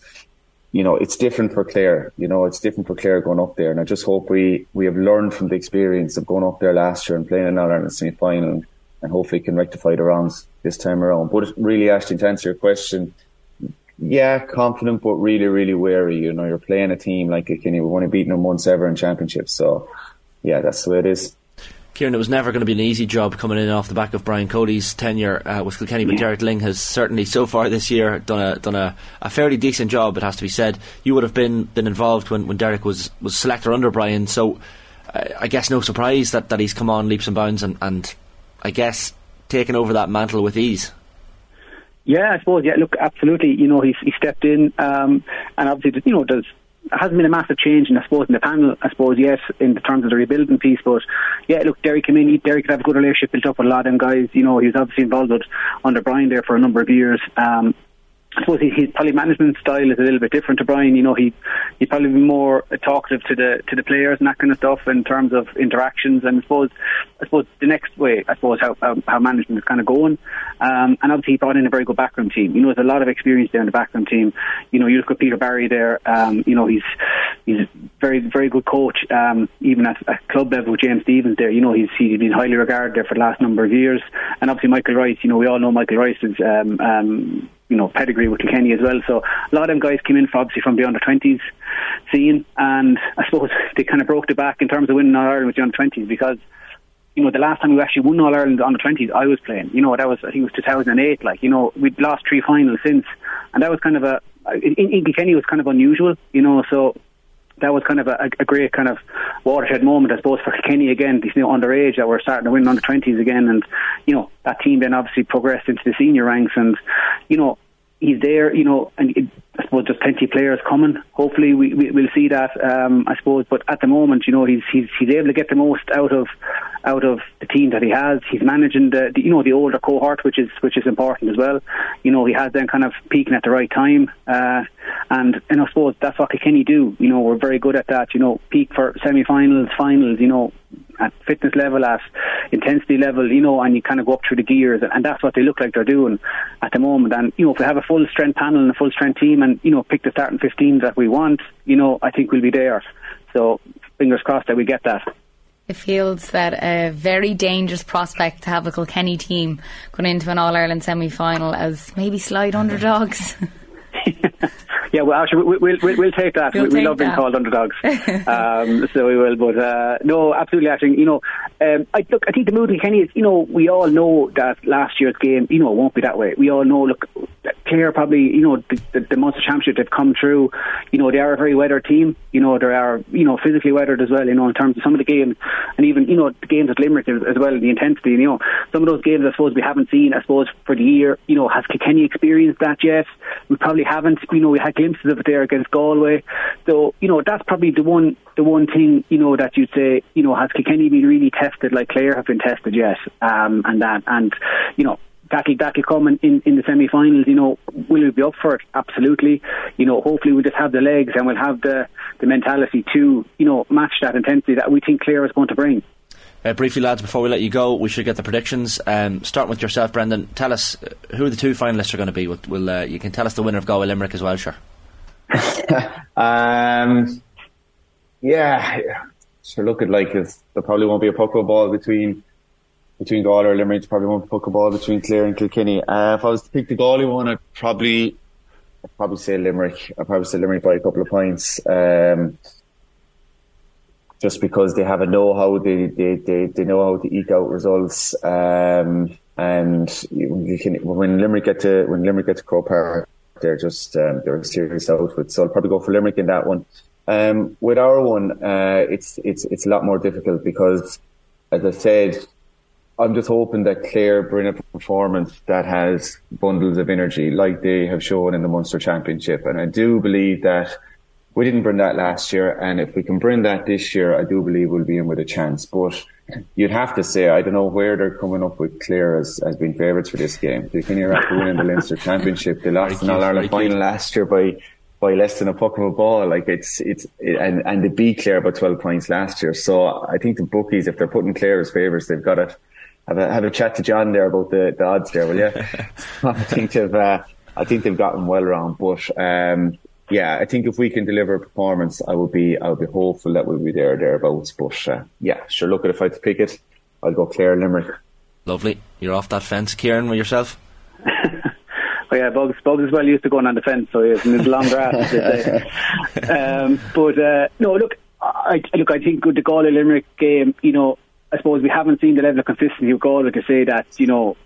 you know, it's different for Clare. You know, it's different for Clare going up there, and I just hope we we have learned from the experience of going up there last year and playing an All-Ireland semi-final, and hopefully can rectify the wrongs this time around. But really, Ashton, to answer your question. Yeah, confident, but really, really wary. You know, you're playing a team like Kilkenny. We've only beaten them once ever in championships. So, yeah, that's the way it is. Kieran, it was never going to be an easy job coming in off the back of Brian Cody's tenure uh, with Kilkenny, but yeah. Derek Lyng has certainly so far this year done a done a, a fairly decent job, it has to be said. You would have been been involved when, when Derek was, was selector under Brian, so uh, I guess no surprise that, that he's come on leaps and bounds and, and I guess taken over that mantle with ease. Yeah, I suppose, yeah, look, absolutely, you know, he, he stepped in, um, and obviously, you know, there's, there hasn't been a massive change, in, I suppose, in the panel, I suppose, yes, in the terms of the rebuilding piece, but, yeah, look, Derek came in, Derek could have a good relationship built up with a lot of them guys, you know, he was obviously involved with, under Brian there for a number of years, um, I suppose his, his probably management style is a little bit different to Brian. You know, he he probably be more talkative to the to the players and that kind of stuff in terms of interactions. And I suppose I suppose the next way I suppose how how, how management is kind of going. Um, and obviously he brought in a very good backroom team. You know, there's a lot of experience there in the backroom team. You know, you look at Peter Barry there. Um, you know, he's he's a very very good coach. Um, even at, at club level with James Stephens there. You know, he's he's been highly regarded there for the last number of years. And obviously Michael Rice. You know, we all know Michael Rice is. Um, um, you know, pedigree with Kilkenny as well. So a lot of them guys came in from, obviously from the under twenties scene, and I suppose they kind of broke the back in terms of winning All-Ireland with the under twenties, because, you know, the last time we actually won All-Ireland under twenties, I was playing. You know, that was, I think it was two thousand eight, like, you know, we'd lost three finals since, and that was kind of a, in Kilkenny was kind of unusual, you know, so that was kind of a, a great kind of watershed moment, I suppose, for Kilkenny again, these new underage that were starting to win under twenties again, and, you know, that team then obviously progressed into the senior ranks, and, you know, he's there, you know, and it, I suppose there's plenty of players coming. Hopefully we, we, we'll see that, um, I suppose, but at the moment, you know, he's, he's he's able to get the most out of out of the team that he has. He's managing the, the you know, the older cohort, which is which is important as well. You know, he has them kind of peaking at the right time, uh, and, and I suppose that's what Kilkenny do. You know, we're very good at that, you know, peak for semi-finals, finals, you know, at fitness level, at intensity level, you know, and you kind of go up through the gears, and, and that's what they look like they're doing at the moment. And, you know, if we have a full strength panel and a full strength team and, you know, pick the starting fifteen that we want, you know, I think we'll be there. So fingers crossed that we get that. It feels that a very dangerous prospect to have a Kilkenny team going into an All-Ireland semi-final as maybe slide underdogs. Yeah, well, actually, we'll, we'll, we'll take that. We'll we take love that. Being called underdogs. um, so we will. But uh, no, absolutely, I think, you know, um, I, look, I think the mood in Kenny is, you know, we all know that last year's game, you know, it won't be that way. We all know, look, Clare probably, you know, the, the, the Munster Championship, they've come through. You know, they are a very weathered team. You know, they are, you know, physically weathered as well, you know, in terms of some of the games. And even, you know, the games at Limerick as well, the intensity, you know, some of those games, I suppose, we haven't seen, I suppose, for the year. You know, has Kenny experienced that yet? We probably haven't. You know, we had glimpses of it there against Galway. So, you know, that's probably the one the one thing, you know, that you'd say, you know, has Kilkenny been really tested like Clare have been tested yet? Um, and that, and, you know, That'll, that'll come in, in, in the semi-finals. You know, will we be up for it? Absolutely. You know, hopefully we'll just have the legs and we'll have the, the mentality to, you know, match that intensity that we think Clare is going to bring. Uh, briefly, lads, before we let you go, we should get the predictions. Um, starting with yourself, Brendan, tell us who the two finalists are going to be. We'll, we'll, uh, you can tell us the winner of Galway Limerick as well, sure. um, yeah, so look at like if there probably won't be a puckball ball between between Galway or Limerick. Probably won't be a puckball ball between Clare and Kilkenny. Uh, if I was to pick the Galway one, I'd probably I'd probably say Limerick. I'd probably say Limerick by a couple of points. Um, just because they have a know-how, they, they, they, they know how to eke out results. Um, and you, you can, when Limerick get to when Limerick get to Crow Park, they're just um, they're serious outfit. So I'll probably go for Limerick in that one. Um, with our one, uh, it's it's it's a lot more difficult because, as I said, I'm just hoping that Clare bring a performance that has bundles of energy, like they have shown in the Munster Championship. And I do believe that. We didn't bring that last year, and if we can bring that this year, I do believe we'll be in with a chance. But you'd have to say, I don't know where they're coming up with Clare as, as being favourites for this game. They came here after winning the Leinster Championship. They lost an All-Ireland final last year by, by less than a puck of a ball. Like it's, it's, it, and, and they beat Clare by twelve points last year. So I think the bookies, if they're putting Clare as favourites, they've got to have a, have a chat to John there about the, the odds there, will you? I think they've, uh, I think they've gotten well wrong, but, um, yeah, I think if we can deliver a performance, I will be I will be hopeful that we'll be there thereabouts. But uh, yeah, sure. Look, at if I had to pick it, I'll go Clare Limerick. Lovely, you're off that fence, Kieran. With yourself? Oh yeah, Bugs, Bugs is well used to going on the fence, so he's in his long grass. um, but uh, no, look, I look. I think the Galway Limerick game. You know, I suppose we haven't seen the level of consistency of Galway to say that. You know,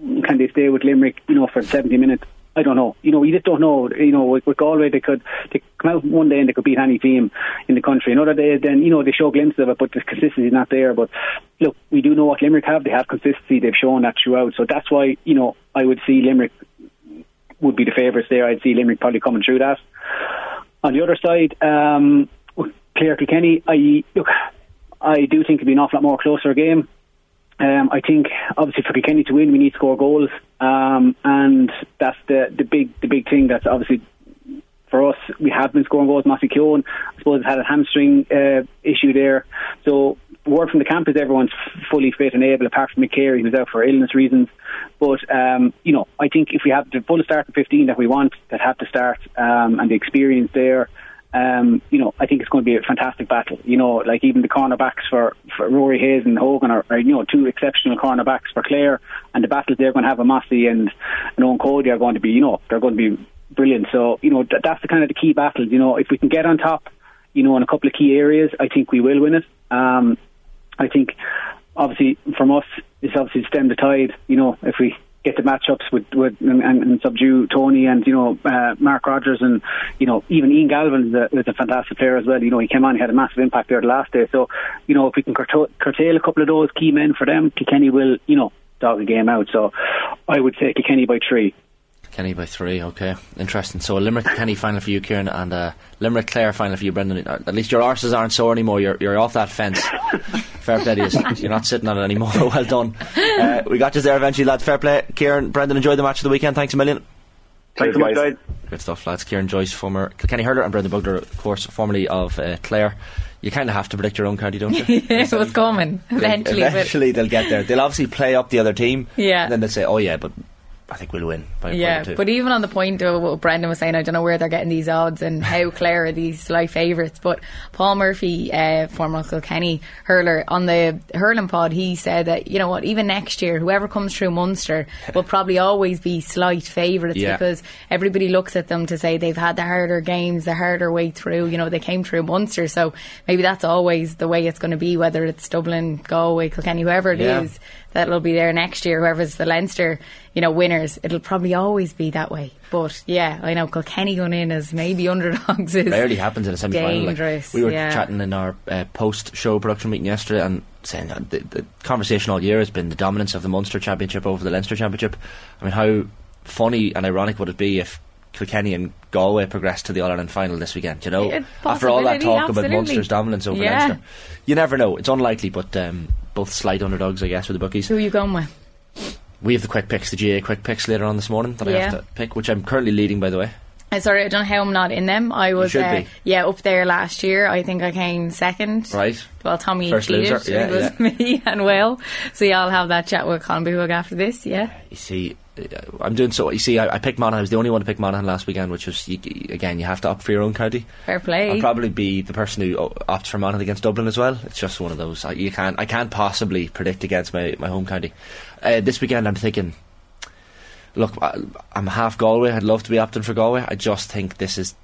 can they stay with Limerick? You know, for seventy minutes. I don't know. You know, you just don't know. You know, with, with Galway, they could they come out one day and they could beat any team in the country. Another day, then, you know, they show glimpses of it, but the consistency is not there. But look, we do know what Limerick have. They have consistency. They've shown that throughout. So that's why, you know, I would see Limerick would be the favourites there. I'd see Limerick probably coming through that. On the other side, um, Clare Kilkenny, I, look, I do think it'd be an awful lot more closer game. Um, I think obviously for Kilkenny to win, we need to score goals, um, and that's the, the big the big thing. That's obviously for us. We have been scoring goals. Matthew Keown, I suppose, had a hamstring uh, issue there. So word from the camp is everyone's fully fit and able, apart from McCary, who's out for illness reasons. But um, you know, I think if we have the full start of fifteen that we want, that have to start, um, and the experience there. Um, you know, I think it's going to be a fantastic battle. You know, like even the cornerbacks for, for Rory Hayes and Hogan are, are, you know, two exceptional cornerbacks for Clare, and the battles they're going to have with Massey and, and Owen Cody are going to be, you know, they're going to be brilliant. So, you know, th- that's the kind of the key battle. You know, if we can get on top, you know, in a couple of key areas, I think we will win it. Um, I think, obviously, from us, it's obviously stem the tide. You know, if we get the matchups with, with and, and subdue Tony and, you know, uh, Mark Rogers and, you know, even Ian Galvin is a, is a fantastic player as well. You know, he came on, he had a massive impact there the last day. So, you know, if we can curta- curtail a couple of those key men for them, Kilkenny will, you know, dog the game out. So I would say Kilkenny by three. Kilkenny by three, okay. Interesting. So a Limerick-Kilkenny final for you, Kieran, and a Limerick-Clare final for you, Brendan. At least your arses aren't sore anymore. You're, you're off that fence. Fair play to you. You're not sitting on it anymore. Well done. Uh, we got you there eventually, lads. Fair play. Kieran, Brendan, enjoy the match of the weekend. Thanks a million. Thanks, guys. Good, good stuff, lads. Kieran Joyce, former Kilkenny hurler, and Brendan Bugler, of course, formerly of uh, Clare. you kind of have to predict your own county, don't you? Yeah, so it's coming eventually. Like, eventually they'll get there. They'll obviously play up the other team. Yeah. And then they'll say, oh yeah, but I think we'll win by yeah, two. But even on the point of what Brendan was saying, I don't know where they're getting these odds and how clear are these slight favourites, but Paul Murphy, uh, former Kilkenny hurler, on the hurling pod, he said that, you know what, even next year whoever comes through Munster will probably always be slight favourites, yeah, because everybody looks at them to say they've had the harder games, the harder way through, you know, they came through Munster, so maybe that's always the way it's going to be, whether it's Dublin, Galway, Kilkenny, whoever it yeah. is that'll be there next year, whoever's the Leinster, you know, winners, it'll probably always be that way. But yeah, I know Kilkenny going in as maybe underdogs is rarely happens in a semi-final. Like, we were yeah. chatting in our uh, post-show production meeting yesterday and saying that the, the conversation all year has been the dominance of the Munster Championship over the Leinster Championship. I mean, how funny and ironic would it be if Kilkenny and Galway progressed to the All-Ireland final this weekend, you know, after all that talk absolutely. about Munster's dominance over yeah. Leinster. You never know, it's unlikely, but um, both slight underdogs I guess with the bookies. Who are you going with? We have the quick picks, the G A A quick picks later on this morning that yeah. I have to pick, which I'm currently leading, by the way. I'm sorry, I don't know how I'm not in them. I was uh, yeah up there last year. I think I came second. Right. Well, Tommy first cheated. Loser. Yeah, it was yeah. me and Will. So yeah, I'll have that chat with Colin Buhug after this. Yeah. You see, I'm doing so. You see, I, I picked Monaghan. I was the only one to pick Monaghan last weekend, which was you, again, you have to opt for your own county. Fair play. I'll probably be the person who opts for Monaghan against Dublin as well. It's just one of those. I, you can't. I can't possibly predict against my my home county. Uh, this weekend, I'm thinking. Look, I, I'm half Galway. I'd love to be opting for Galway. I just think this is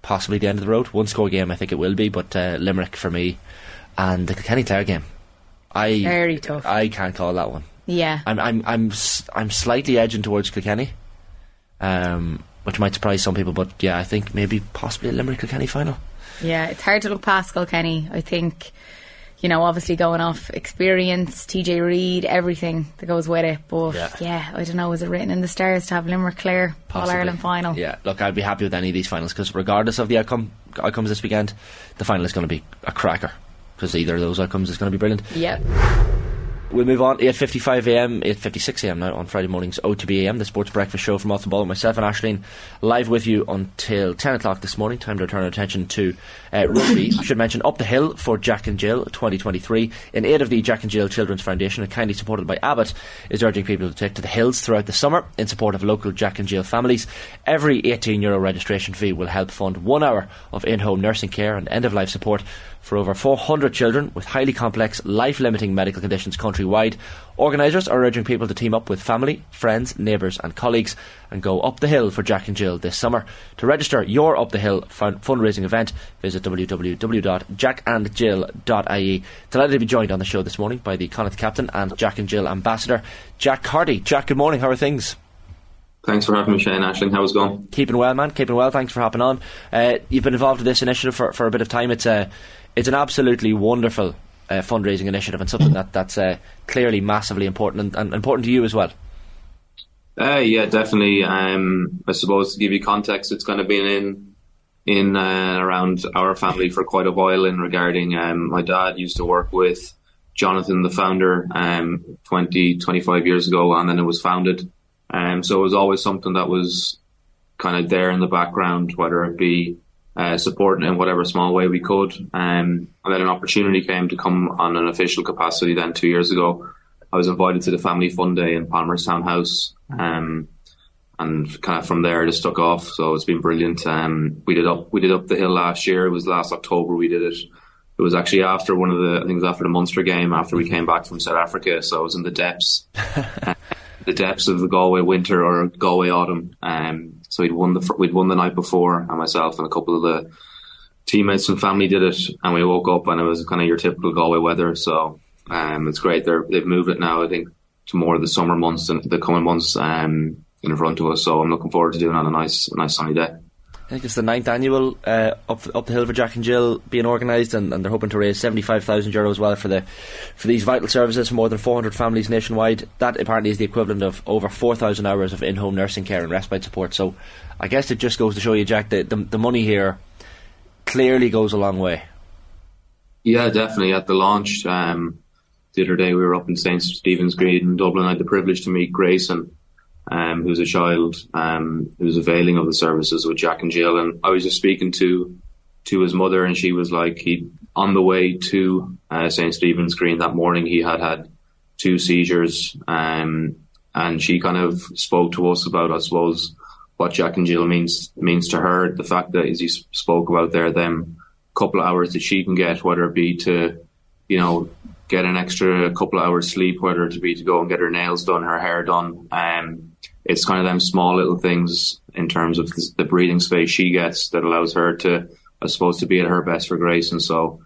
possibly the end of the road. One score game, I think it will be, but uh, Limerick for me, and the Kilkenny Clare game. I very tough. I can't call that one. Yeah, I'm I'm I'm I'm slightly edging towards Kilkenny, um, which might surprise some people. But yeah, I think maybe possibly a Limerick Kilkenny final. Yeah, it's hard to look past Kilkenny. I think, you know, obviously going off experience, T J Reid, everything that goes with it. But yeah, yeah I don't know, is it written in the stars to have Limerick Clare All Ireland final? Yeah, look, I'd be happy with any of these finals because regardless of the outcome outcomes this weekend, the final is going to be a cracker because either of those outcomes is going to be brilliant. Yeah. We'll move on. eight fifty-five a m, eight fifty-six a m now on Friday mornings, O T B A M, the sports breakfast show from Off The Ball. Myself and Aisling live with you until ten o'clock this morning. Time to turn our attention to uh, rugby. I should mention Up The Hill for Jack and Jill twenty twenty-three. In aid of the Jack and Jill Children's Foundation, and kindly supported by Abbott, is urging people to take to the hills throughout the summer in support of local Jack and Jill families. Every eighteen euro registration fee will help fund one hour of in-home nursing care and end-of-life support for over four hundred children with highly complex, life-limiting medical conditions countrywide. Organisers are urging people to team up with family, friends, neighbours and colleagues and go up the hill for Jack and Jill this summer. To register your Up The Hill fund- fundraising event, visit w w w dot jack and jill dot i e. Delighted to be joined on the show this morning by the Connacht captain and Jack and Jill ambassador, Jack Carty. Jack, good morning, how are things? Thanks for having me, Shane. Aisling, how's it going? Keeping well, man, keeping well, thanks for hopping on. Uh, you've been involved with this initiative for, for a bit of time. It's a It's an absolutely wonderful uh, fundraising initiative and something that, that's uh, clearly massively important and, and important to you as well. Uh, yeah, definitely. Um, I suppose to give you context, it's kind of been in in uh, around our family for quite a while in regarding um, my dad used to work with Jonathan, the founder, um, twenty, twenty-five years ago, and then it was founded. Um, so it was always something that was kind of there in the background, whether it be Uh, supporting in whatever small way we could, um, and then an opportunity came to come on an official capacity. Then two years ago, I was invited to the Family Fun Day in Palmerstown House, um, and kind of from there it just took off. So it's been brilliant. Um, we did up we did Up The Hill last year. It was last October we did it. It was actually after one of the I think it was after the Munster game after we came back from South Africa. So I was in the depths, uh, the depths of the Galway winter or Galway autumn. Um, So we'd won the we'd won the night before, and myself and a couple of the teammates and family did it. And we woke up, and it was kind of your typical Galway weather. So um, it's great. They're, they've moved it now, I think, to more of the summer months and the coming months um, in front of us. So I'm looking forward to doing it on a nice, nice sunny day. I think it's the ninth annual uh, up up the hill for Jack and Jill being organised, and, and they're hoping to raise seventy-five thousand euro as well for the for these vital services for more than four hundred families nationwide. That apparently is the equivalent of over four thousand hours of in-home nursing care and respite support. So I guess it just goes to show you, Jack, that the, the money here clearly goes a long way. Yeah, definitely. At the launch um, the other day, we were up in Saint Stephen's Green in Dublin. I had the privilege to meet Grayson, Um, who's a child um, who's availing of the services with Jack and Jill, and I was just speaking to to his mother, and she was like, he on the way to uh, Saint Stephen's Green that morning, he had had two seizures, um, and she kind of spoke to us about, I suppose, what Jack and Jill means means to her. The fact that, as he spoke about there, them couple of hours that she can get, whether it be to, you know, get an extra couple of hours sleep, whether it be to go and get her nails done, her hair done. Um, it's kind of them small little things in terms of the breathing space she gets that allows her to, I suppose, to be at her best for Grace. And so,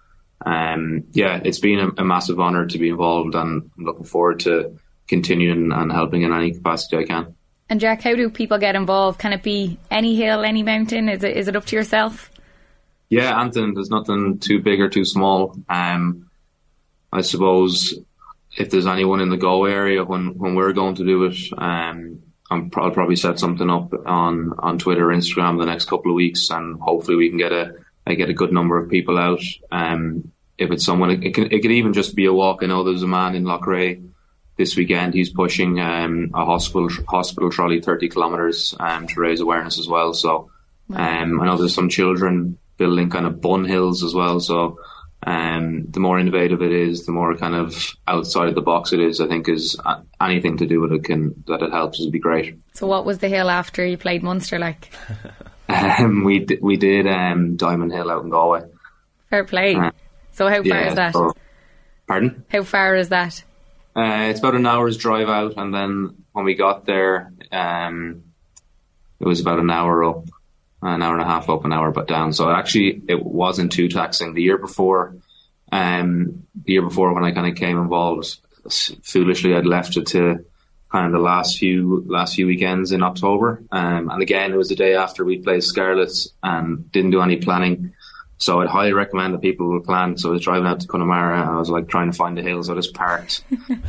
um, yeah, it's been a, a massive honour to be involved, and I'm looking forward to continuing and helping in any capacity I can. And Jack, how do people get involved? Can it be any hill, any mountain? Is it is it up to yourself? Yeah, Anthony, there's nothing too big or too small. Um, I suppose if there's anyone in the Go area, when, when we're going to do it, um, I'm pro- I'll probably set something up on, on Twitter or Instagram the next couple of weeks, and hopefully we can get a I get a good number of people out. Um, if it's someone, it, it, can, it could even just be a walk. I know there's a man in Loughrea this weekend. He's pushing um, a hospital hospital trolley thirty kilometres um, to raise awareness as well. So um, I know there's some children building kind of bun hills as well. So um, the more innovative it is, the more kind of outside of the box it is, I think, is anything to do with it can that it helps would be great. So what was the hill after you played Munster like? Um, we d- we did um, Diamond Hill out in Galway. Fair play. Uh, so how far yeah, is that? So, pardon? How far is that? Uh, it's about an hour's drive out, and then when we got there, um, it was about an hour up, an hour and a half up, an hour but down. So actually, it wasn't too taxing. The year before, um, the year before when I kind of came involved, foolishly I'd left it to kind of the last few last few weekends in October, um, and again it was the day after we played Scarlets and didn't do any planning. So I'd highly recommend that people would plan. So I was driving out to Connemara and I was like trying to find the hills. I just parked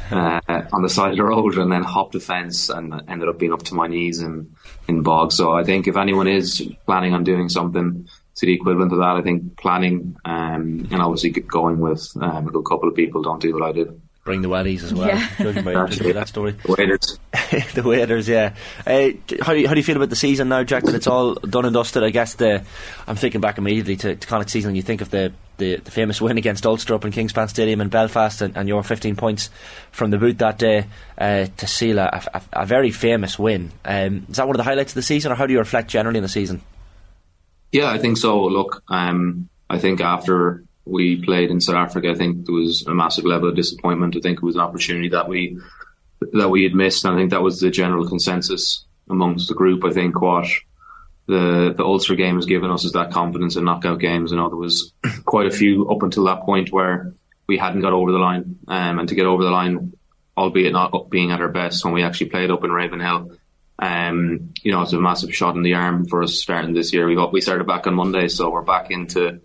uh, on the side of the road and then hopped the fence and ended up being up to my knees in, in bog. So I think if anyone is planning on doing something to the equivalent of that, I think planning um, and obviously going with um, a good couple of people, don't do what I did. Bring the wellies as well. Yeah. Judging by, judging by that story. The waiters. The waiters, yeah. Uh, how, do you, how do you feel about the season now, Jack, that it's all done and dusted? I guess the, I'm thinking back immediately to, to Connacht season. You think of the, the, the famous win against Ulster up in Kingspan Stadium in Belfast, and, and your fifteen points from the boot that day uh, to seal a, a, a very famous win. Um, is that one of the highlights of the season, or how do you reflect generally on the season? Yeah, I think so. Look, um, I think after we played in South Africa, I think there was a massive level of disappointment. I think it was an opportunity that we that we had missed, and I think that was the general consensus amongst the group. I think what the the Ulster game has given us is that confidence in knockout games. I know there was quite a few up until that point where we hadn't got over the line, um, and to get over the line, albeit not being at our best when we actually played up in Ravenhill, um, you know, it's a massive shot in the arm for us starting this year. We got we started back on Monday, so we're back into.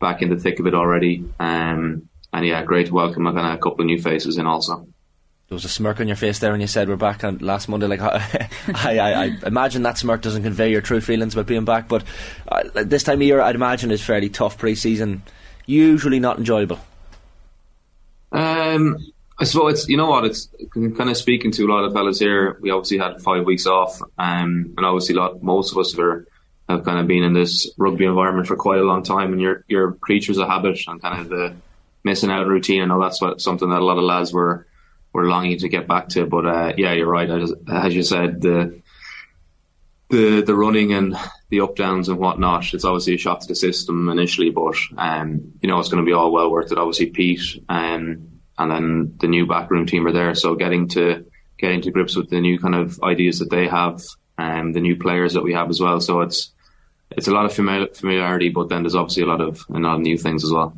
back in the thick of it already, um, and yeah, great to welcome kind of a couple of new faces in also. There was a smirk on your face there when you said we're back on last Monday. Like I, I, I imagine that smirk doesn't convey your true feelings about being back, but uh, this time of year I'd imagine it's fairly tough pre-season, usually not enjoyable. Um, I suppose it's, you know what, it's kind of speaking to a lot of fellas here. We obviously had five weeks off, um, and obviously a lot, most of us were I've kind of been in this rugby environment for quite a long time, and you're, you're creatures of habit and kind of the missing out routine. I know that's what, something that a lot of lads were were longing to get back to. But uh, yeah, you're right. I just, as you said, the the the running and the up downs and whatnot. It's obviously a shock to the system initially, but um, you know it's going to be all well worth it. Obviously, Pete um, and then the new backroom team are there, so getting to getting to grips with the new kind of ideas that they have and um, the new players that we have as well. So it's It's a lot of familiarity, but then there's obviously a lot of a lot of new things as well.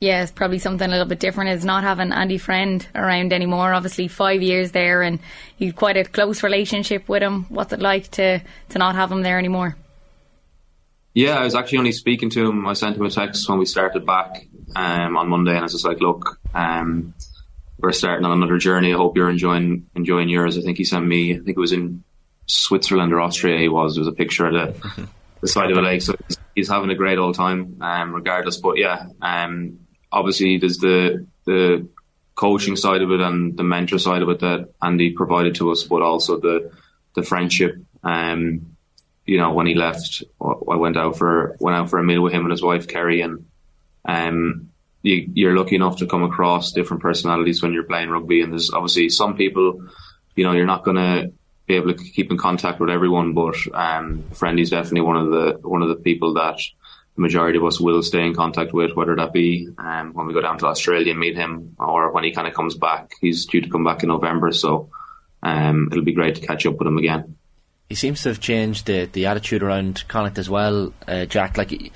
Yeah, it's probably something a little bit different is not having Andy Friend around anymore. Obviously, five years there, and you've quite a close relationship with him. What's it like to, to not have him there anymore? Yeah, I was actually only speaking to him. I sent him a text when we started back um, on Monday, and I was just like, look, um, we're starting on another journey. I hope you're enjoying enjoying yours. I think he sent me, I think it was in Switzerland or Austria, he was. It was a picture of the... the side of the lake, so he's, he's having a great old time um, regardless. But yeah, um, obviously there's the the coaching side of it and the mentor side of it that Andy provided to us, but also the the friendship. Um, you know, when he left, I went out for went out for a meal with him and his wife Kerry, and um, you, you're lucky enough to come across different personalities when you're playing rugby. And there's obviously some people, you know, you're not going to be able to keep in contact with everyone, but um, Friendy's definitely one of the one of the people that the majority of us will stay in contact with, whether that be um, when we go down to Australia and meet him, or when he kind of comes back. He's due to come back in November, so um, it'll be great to catch up with him again. He seems to have changed the, the attitude around Connacht as well, uh, Jack. Like he,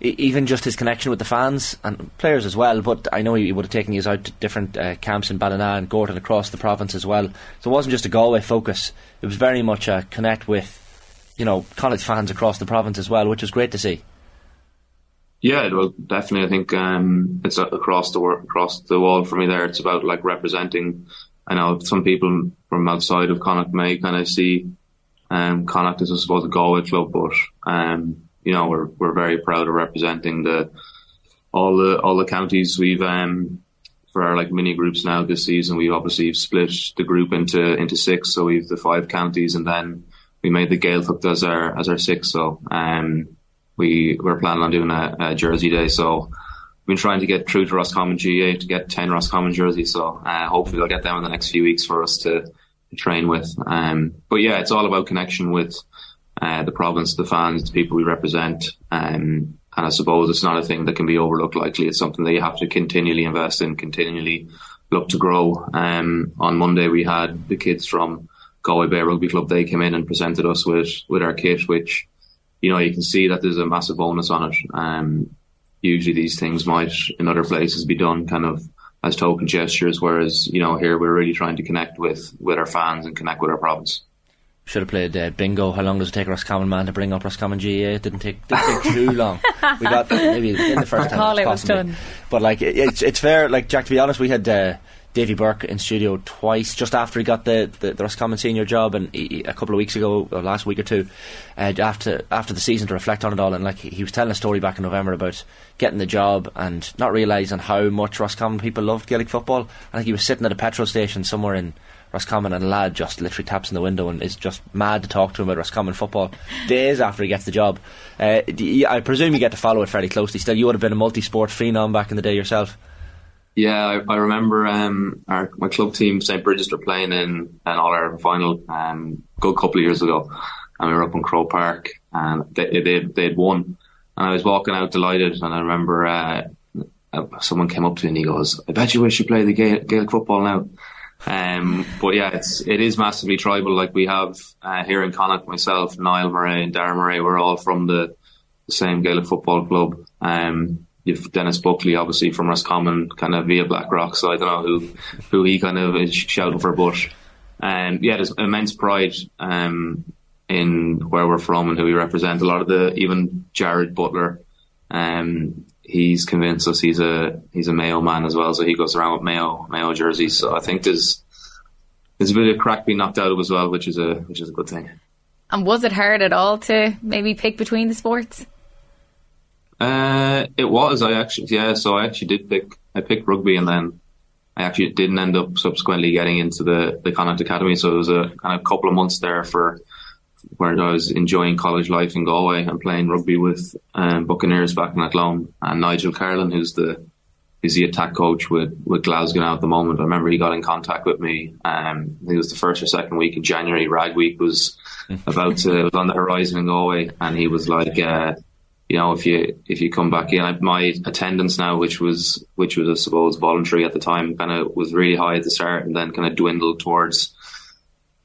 even just his connection with the fans and players as well. But I know he, he would have taken you out to different uh, camps in Ballina and Gorton across the province as well. So it wasn't just a Galway focus. It was very much a connect with, you know, Connacht fans across the province as well, which was great to see. Yeah, well, definitely. I think um, it's across the across the wall for me. There, it's about like representing. I know some people from outside of Connacht may kind of see. Um, Connacht is, I suppose, a Galway club, but um, you know, we're we're very proud of representing the all the all the counties. We've um, for our like mini groups now this season, we obviously split the group into into six. So we've the five counties, and then we made the Gaeltacht as our as our six. So um, we we're planning on doing a, a jersey day. So we've been trying to get through to Roscommon G A to get ten Roscommon jerseys. So uh, hopefully we'll get them in the next few weeks for us to. Train with, um, but yeah, it's all about connection with uh, the province, the fans, the people we represent, um, and I suppose it's not a thing that can be overlooked. Likely, it's something that you have to continually invest in, continually look to grow. Um, on Monday, we had the kids from Galway Bay Rugby Club. They came in and presented us with with our kit, which you know you can see that there's a massive bonus on it. Um, usually, these things might in other places be done kind of. As token gestures, whereas you know here we're really trying to connect with, with our fans and connect with our province. Should have played uh, bingo. How long does it take Roscommon man to bring up Roscommon G A A? It didn't take, didn't take too long. We got that maybe in the first time. All it was done. But like it, it's it's fair. Like Jack, to be honest, we had uh, Davy Burke in studio twice just after he got the, the, the Roscommon senior job, and he, a couple of weeks ago or last week or two, uh, after after the season to reflect on it all, and like he, he was telling a story back in November about getting the job and not realising how much Roscommon people loved Gaelic football. I think he was sitting at a petrol station somewhere in. Roscommon, and a lad just literally taps in the window and is just mad to talk to him about Roscommon football days after he gets the job. Uh, I presume you get to follow it fairly closely still. You would have been a multi-sport phenom back in the day yourself. Yeah, I, I remember um, our, my club team St Bridges were playing in an All-Ireland final um, a good couple of years ago, and we were up in Crow Park, and they, they, they'd won, and I was walking out delighted, and I remember uh, someone came up to me and he goes, I bet you wish you played the Gael- Gaelic football now. Um, but yeah, it's it is massively tribal. Like we have uh, here in Connacht, myself, Niall Murray, and Darren Murray. We're all from the, the same Gaelic football club. Um, you've Dennis Buckley, obviously from Roscommon, kind of via Blackrock. So I don't know who who he kind of is shouting for, but um, yeah, there's immense pride um, in where we're from and who we represent. A lot of the even Jared Butler. Um, He's convinced us he's a he's a Mayo man as well, so he goes around with Mayo Mayo jerseys. So I think there's there's a bit of crack being knocked out of as well, which is a which is a good thing. And was it hard at all to maybe pick between the sports? Uh, it was. I actually yeah. So I actually did pick. I picked rugby, and then I actually didn't end up subsequently getting into the the Connacht Academy. So it was a kind of couple of months there for. Where I was enjoying college life in Galway and playing rugby with um, Buccaneers back in Athlone, and Nigel Carlin, who's the is the attack coach with, with Glasgow now at the moment. I remember he got in contact with me. Um, I think it was the first or second week in January. Rag Week was about to was on the horizon in Galway, and he was like, uh, you know, if you if you come back in, I, my attendance now, which was which was I suppose voluntary at the time, kind of was really high at the start, and then kind of dwindled towards.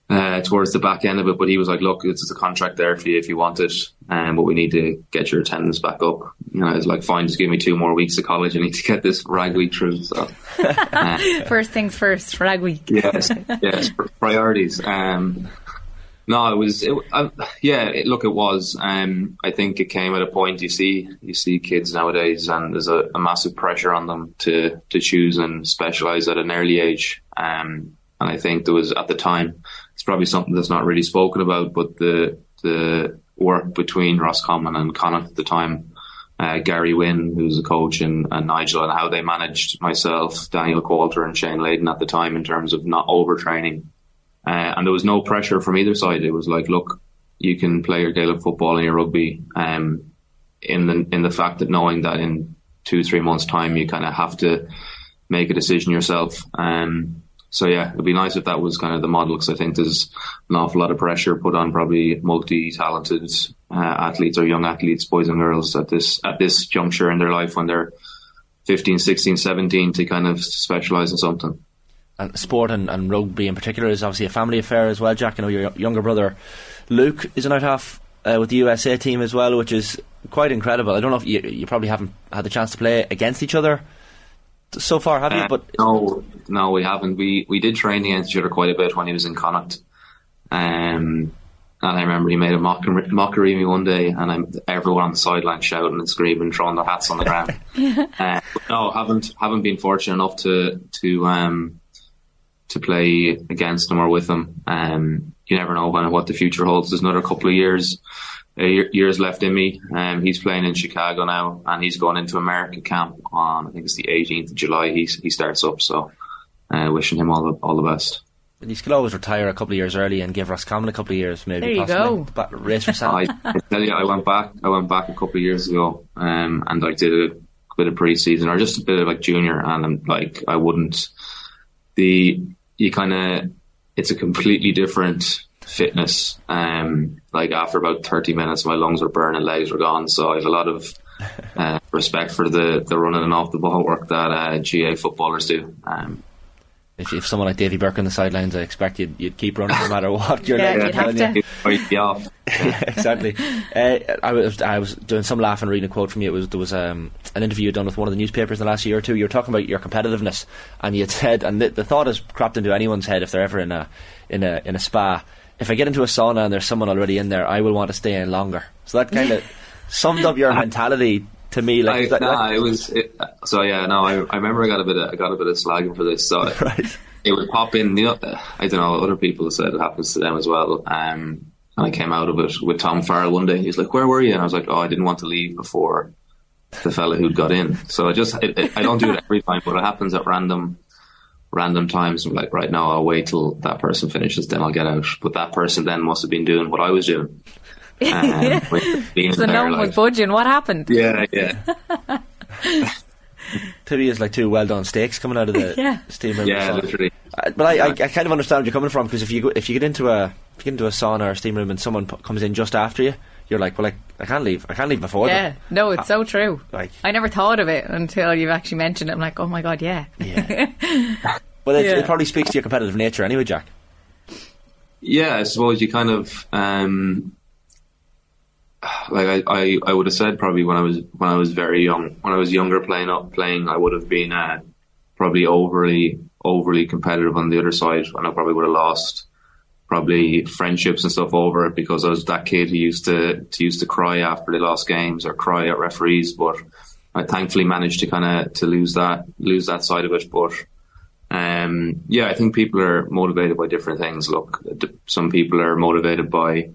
Uh, towards the back end of it, but he was like, look, it's a contract there for you if you want it, um, but we need to get your attendance back up. And I was like, fine, just give me two more weeks of college, I need to get this Rag Week through. So, uh, first things first, Rag Week. yes, yes, priorities. Um, no, it was, it, uh, yeah, it, look, it was. Um, I think it came at a point, you see you see kids nowadays, and there's a, a massive pressure on them to, to choose and specialise at an early age. Um, and I think there was, at the time, it's probably something that's not really spoken about, but the the work between Roscommon and Connacht at the time, uh, Gary Wynn, who's a coach, and, and Nigel, and how they managed myself, Daniel Coulter and Shane Layden at the time in terms of not overtraining. Uh, and there was no pressure from either side. It was like, look, you can play your Gaelic football and your rugby um, in the in the fact that knowing that in two, three months' time, you kind of have to make a decision yourself. Um, so, yeah, it'd be nice if that was kind of the model, because I think there's an awful lot of pressure put on probably multi-talented uh, athletes or young athletes, boys and girls, at this at this juncture in their life when they're fifteen, sixteen, seventeen, to kind of specialise in something. And sport and, and rugby in particular is obviously a family affair as well, Jack. I know your younger brother Luke is an out-half uh, with the U S A team as well, which is quite incredible. I don't know if you, you probably haven't had the chance to play against each other so far, have you? Uh, but no, no, we haven't. We we did train against each other quite a bit when he was in Connacht. Um, and I remember he made a mockery, mockery of me one day, and I'm, everyone on the sideline shouting and screaming, throwing their hats on the ground. uh, no, haven't haven't been fortunate enough to to um, to play against him or with him. Um, you never know when what the future holds. There's another couple of years. Years left in me. Um, he's playing in Chicago now, and he's going into America camp on, I think it's the eighteenth of July. He he starts up, so uh, wishing him all the all the best. And he could always retire a couple of years early and give Roscommon a couple of years, maybe. There you possibly go. But race for I, I tell you, I went back. I went back a couple of years ago, um, and I like, did a bit of preseason or just a bit of like junior, and like I wouldn't. The you kind of it's a completely different fitness. Um, like after about thirty minutes, my lungs were burning, legs were gone. So I have a lot of uh, respect for the, the running and off the ball work that uh, G A footballers do. Um, if, if someone like Davy Burke on the sidelines, I expect you'd, you'd keep running no matter what. Your yeah, legs you'd have you. to. Be off. Exactly. Uh, I was I was doing some laugh and reading a quote from you. It was there was um, an interview done with one of the newspapers in the last year or two. You were talking about your competitiveness, and you said, and the, the thought has cropped into anyone's head if they're ever in a in a in a spa. If I get into a sauna and there's someone already in there, I will want to stay in longer. So that kind of summed up your mentality to me. Like, I, that, nah, that? it was. It, so yeah, no, I, I remember I got a bit, of, I got a bit of slagging for this. So right. it, it would pop in. The, I don't know. Other people said it happens to them as well. Um, and I came out of it with Tom Farrell one day. He was like, "Where were you?" And I was like, "Oh, I didn't want to leave before the fella who'd got in." So I just, it, it, I don't do it every time, but it happens at random. Random times, I'm like, right now, I'll wait till that person finishes, then I'll get out. But that person then must have been doing what I was doing. Um, being so no one was budging. What happened? Yeah, yeah. To me, it's like two well-done steaks coming out of the yeah. steam. Yeah, sauna. Literally. But I, I, I kind of understand where you're coming from, because if you go, if you get into a if you get into a sauna or a steam room and someone p- comes in just after you, you're like, well, like, I can't leave. I can't leave before yeah. them. Yeah, no, it's I, so true. Like, I never thought of it until you've actually mentioned it. I'm like, oh my God, yeah. yeah. Well, it, yeah. it probably speaks to your competitive nature anyway, Jack. Yeah, I suppose you kind of, um, like I, I, I would have said probably when I was when I was very young, when I was younger playing, up, playing I would have been uh, probably overly, overly competitive on the other side, and I probably would have lost probably friendships and stuff over it, because I was that kid who used to, to used to cry after they lost games or cry at referees. But I thankfully managed to kind of to lose that lose that side of it. But um, yeah, I think people are motivated by different things. Look, some people are motivated by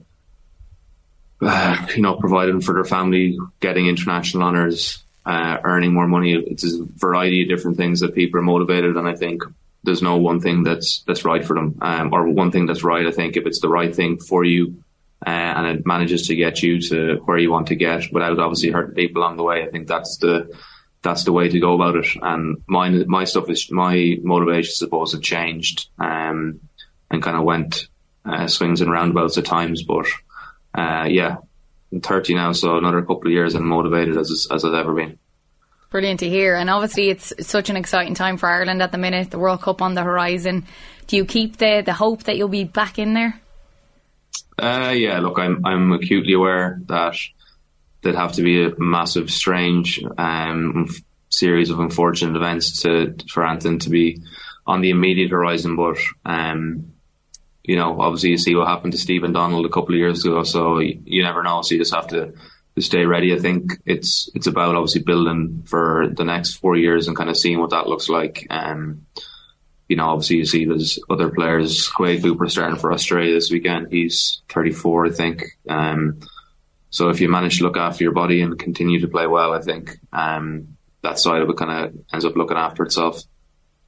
uh, you know providing for their family, getting international honours, uh, earning more money. It's a variety of different things that people are motivated, and I think there's no one thing that's that's right for them, um, or one thing that's right. I think if it's the right thing for you uh, and it manages to get you to where you want to get without obviously hurting people along the way, I think that's the that's the way to go about it. And my my stuff is my motivation, I suppose, it changed um, and kind of went uh, swings and roundabouts at times. But uh, yeah, I'm thirty now, so another couple of years and motivated as as I've ever been. Brilliant to hear. And obviously it's such an exciting time for Ireland at the minute, the World Cup on the horizon. Do you keep the, the hope that you'll be back in there? Uh, yeah, look, I'm I'm acutely aware that there'd have to be a massive, strange um, series of unfortunate events to for Anthony to be on the immediate horizon. But, um, you know, obviously you see what happened to Stephen Donald a couple of years ago, so you, you never know, so you just have to stay ready. I think it's it's about obviously building for the next four years and kind of seeing what that looks like. Um, you know, obviously you see there's other players. Quade Cooper starting for Australia this weekend. He's thirty-four, I think. Um, so if you manage to look after your body and continue to play well, I think um, that side of it kind of ends up looking after itself.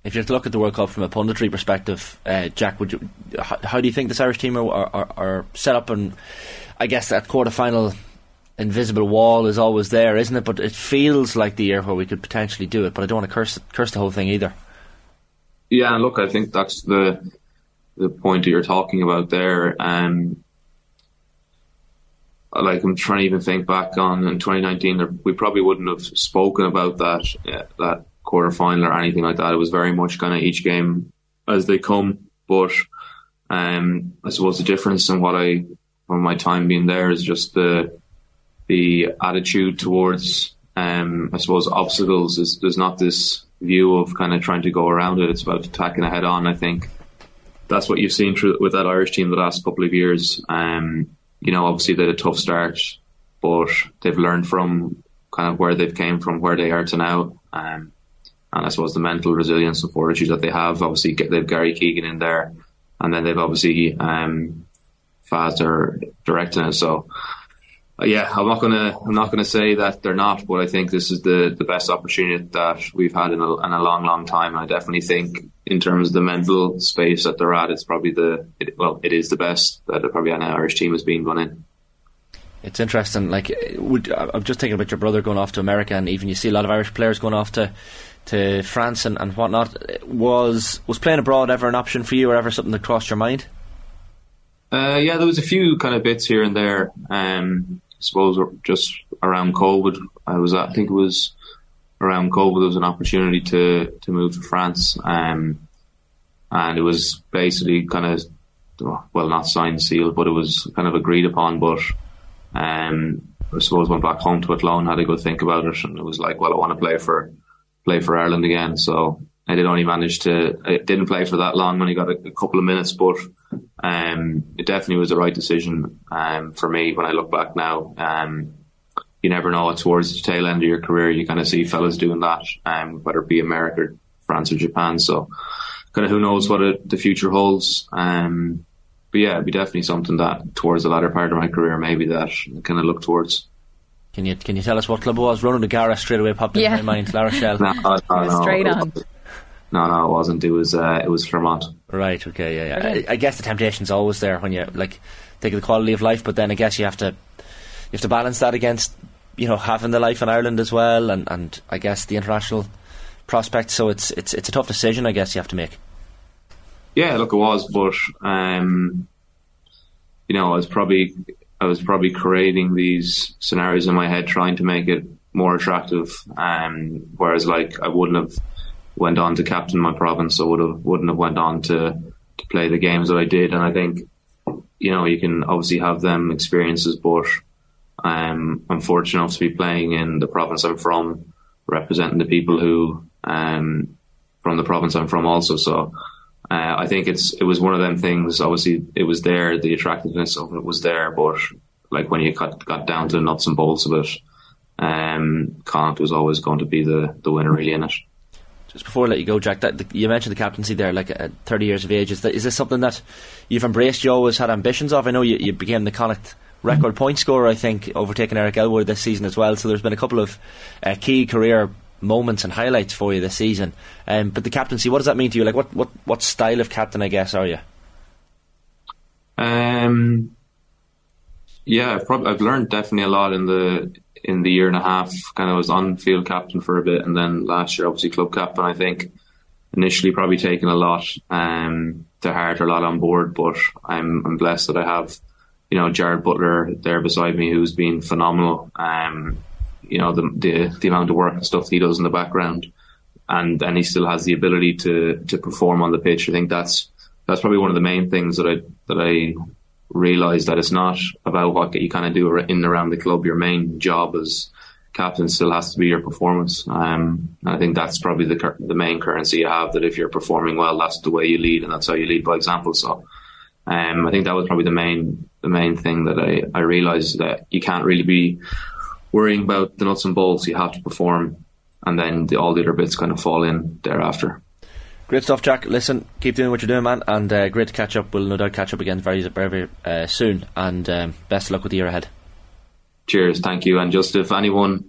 If you have to look at the World Cup from a punditry perspective, uh, Jack, would you, how, how do you think this Irish team are, are, are set up? And I guess that quarterfinal invisible wall is always there, isn't it? But it feels like the year where we could potentially do it, but I don't want to curse curse the whole thing either. Yeah, look, I think that's the the point that you're talking about there. Um, like, I'm trying to even think back on in twenty nineteen, we probably wouldn't have spoken about that yeah, that quarterfinal or anything like that. It was very much kind of each game as they come. But um, I suppose the difference in what I from my time being there is just the the attitude towards um, I suppose obstacles. Is there's not this view of kind of trying to go around it. It's about attacking it head on. I think that's what you've seen through, with that Irish team the last couple of years. Um, you know, obviously they had a tough start, but they've learned from kind of where they've came from, where they are to now. Um, and I suppose the mental resilience and fortitude that they have. Obviously they've Gary Keegan in there, and then they've obviously um, Faz are directing it. So yeah, I'm not gonna. I'm not gonna say that they're not, but I think this is the, the best opportunity that we've had in a, in a long, long time. And I definitely think, in terms of the mental space that they're at, it's probably the it, well, it is the best that probably an Irish team has been going in. It's interesting. Like, would, I'm just thinking about your brother going off to America, and even you see a lot of Irish players going off to to France and, and whatnot. Was was playing abroad ever an option for you, or ever something that crossed your mind? Uh, yeah, there was a few kind of bits here and there. Um, I suppose just around COVID, I was at, I think it was around COVID, there was an opportunity to, to move to France. Um, and it was basically kind of, well, not signed, sealed, but it was kind of agreed upon. But um, I suppose went back home to it alone, had a good think about it. And it was like, well, I want to play for play for Ireland again. So I did only manage to, I didn't play for that long, only got a, a couple of minutes, but um, it definitely was the right decision um, for me when I look back now. Um, you never know, towards the tail end of your career, you kind of see fellas doing that, um, whether it be America, or France or Japan. So kind of who knows what it, the future holds. Um, but yeah, it'd be definitely something that towards the latter part of my career, maybe that I kind of look towards. Can you can you tell us what club it was? Ronan O'Gara straight away popped into yeah. my mind, La Rochelle. no, no, no, no. Straight on. No, no, it wasn't. It was uh, it was Vermont. Right. Okay. Yeah. yeah. I, I guess the temptation's always there when you like think of the quality of life, but then I guess you have to you have to balance that against, you know, having the life in Ireland as well, and, and I guess the international prospect. So it's it's it's a tough decision, I guess, you have to make. Yeah. Look, it was, but um, you know, I was probably I was probably creating these scenarios in my head, trying to make it more attractive. Um, whereas, like, I wouldn't have. Went on to captain my province, so would have, wouldn't have went on to, to play the games that I did. And I think, you know, you can obviously have them experiences, but um, I'm fortunate enough to be playing in the province I'm from, representing the people who um, from the province I'm from also. So uh, I think it's it was one of them things. Obviously, it was there, the attractiveness of it was there, but like when you got, got down to the nuts and bolts of it, um, Connacht was always going to be the, the winner really in it. Just before I let you go, Jack, that, the, you mentioned the captaincy there, like uh, thirty years of age. Is, that, is this something that you've embraced, you always had ambitions of? I know you, you became the Connacht record point scorer, I think, overtaking Eric Elwood this season as well. So there's been a couple of uh, key career moments and highlights for you this season. Um, but the captaincy, what does that mean to you? Like, what, what, what style of captain, I guess, are you? Um, yeah, I've, prob- I've learned definitely a lot in the... in the year and a half. Kind of was on field captain for a bit, and then last year obviously club captain. I think initially probably taken a lot um, to heart, a lot on board, but I'm, I'm blessed that I have, you know, Jared Butler there beside me, who's been phenomenal. Um, you know, the, the the amount of work and stuff he does in the background, and and he still has the ability to to perform on the pitch. I think that's that's probably one of the main things that I that I realise, that it's not about what you kind of do in and around the club. Your main job as captain still has to be your performance. Um, and I think that's probably the the main currency you have, that if you're performing well, that's the way you lead, and that's how you lead by example. So um, I think that was probably the main the main thing that I, I realised, that you can't really be worrying about the nuts and bolts. You have to perform, and then the, all the other bits kind of fall in thereafter. Great stuff, Jack. Listen, keep doing what you're doing, man, and uh, great to catch up. We'll no doubt catch up again very, very uh, soon, and um, best of luck with the year ahead. Cheers, thank you. And just if anyone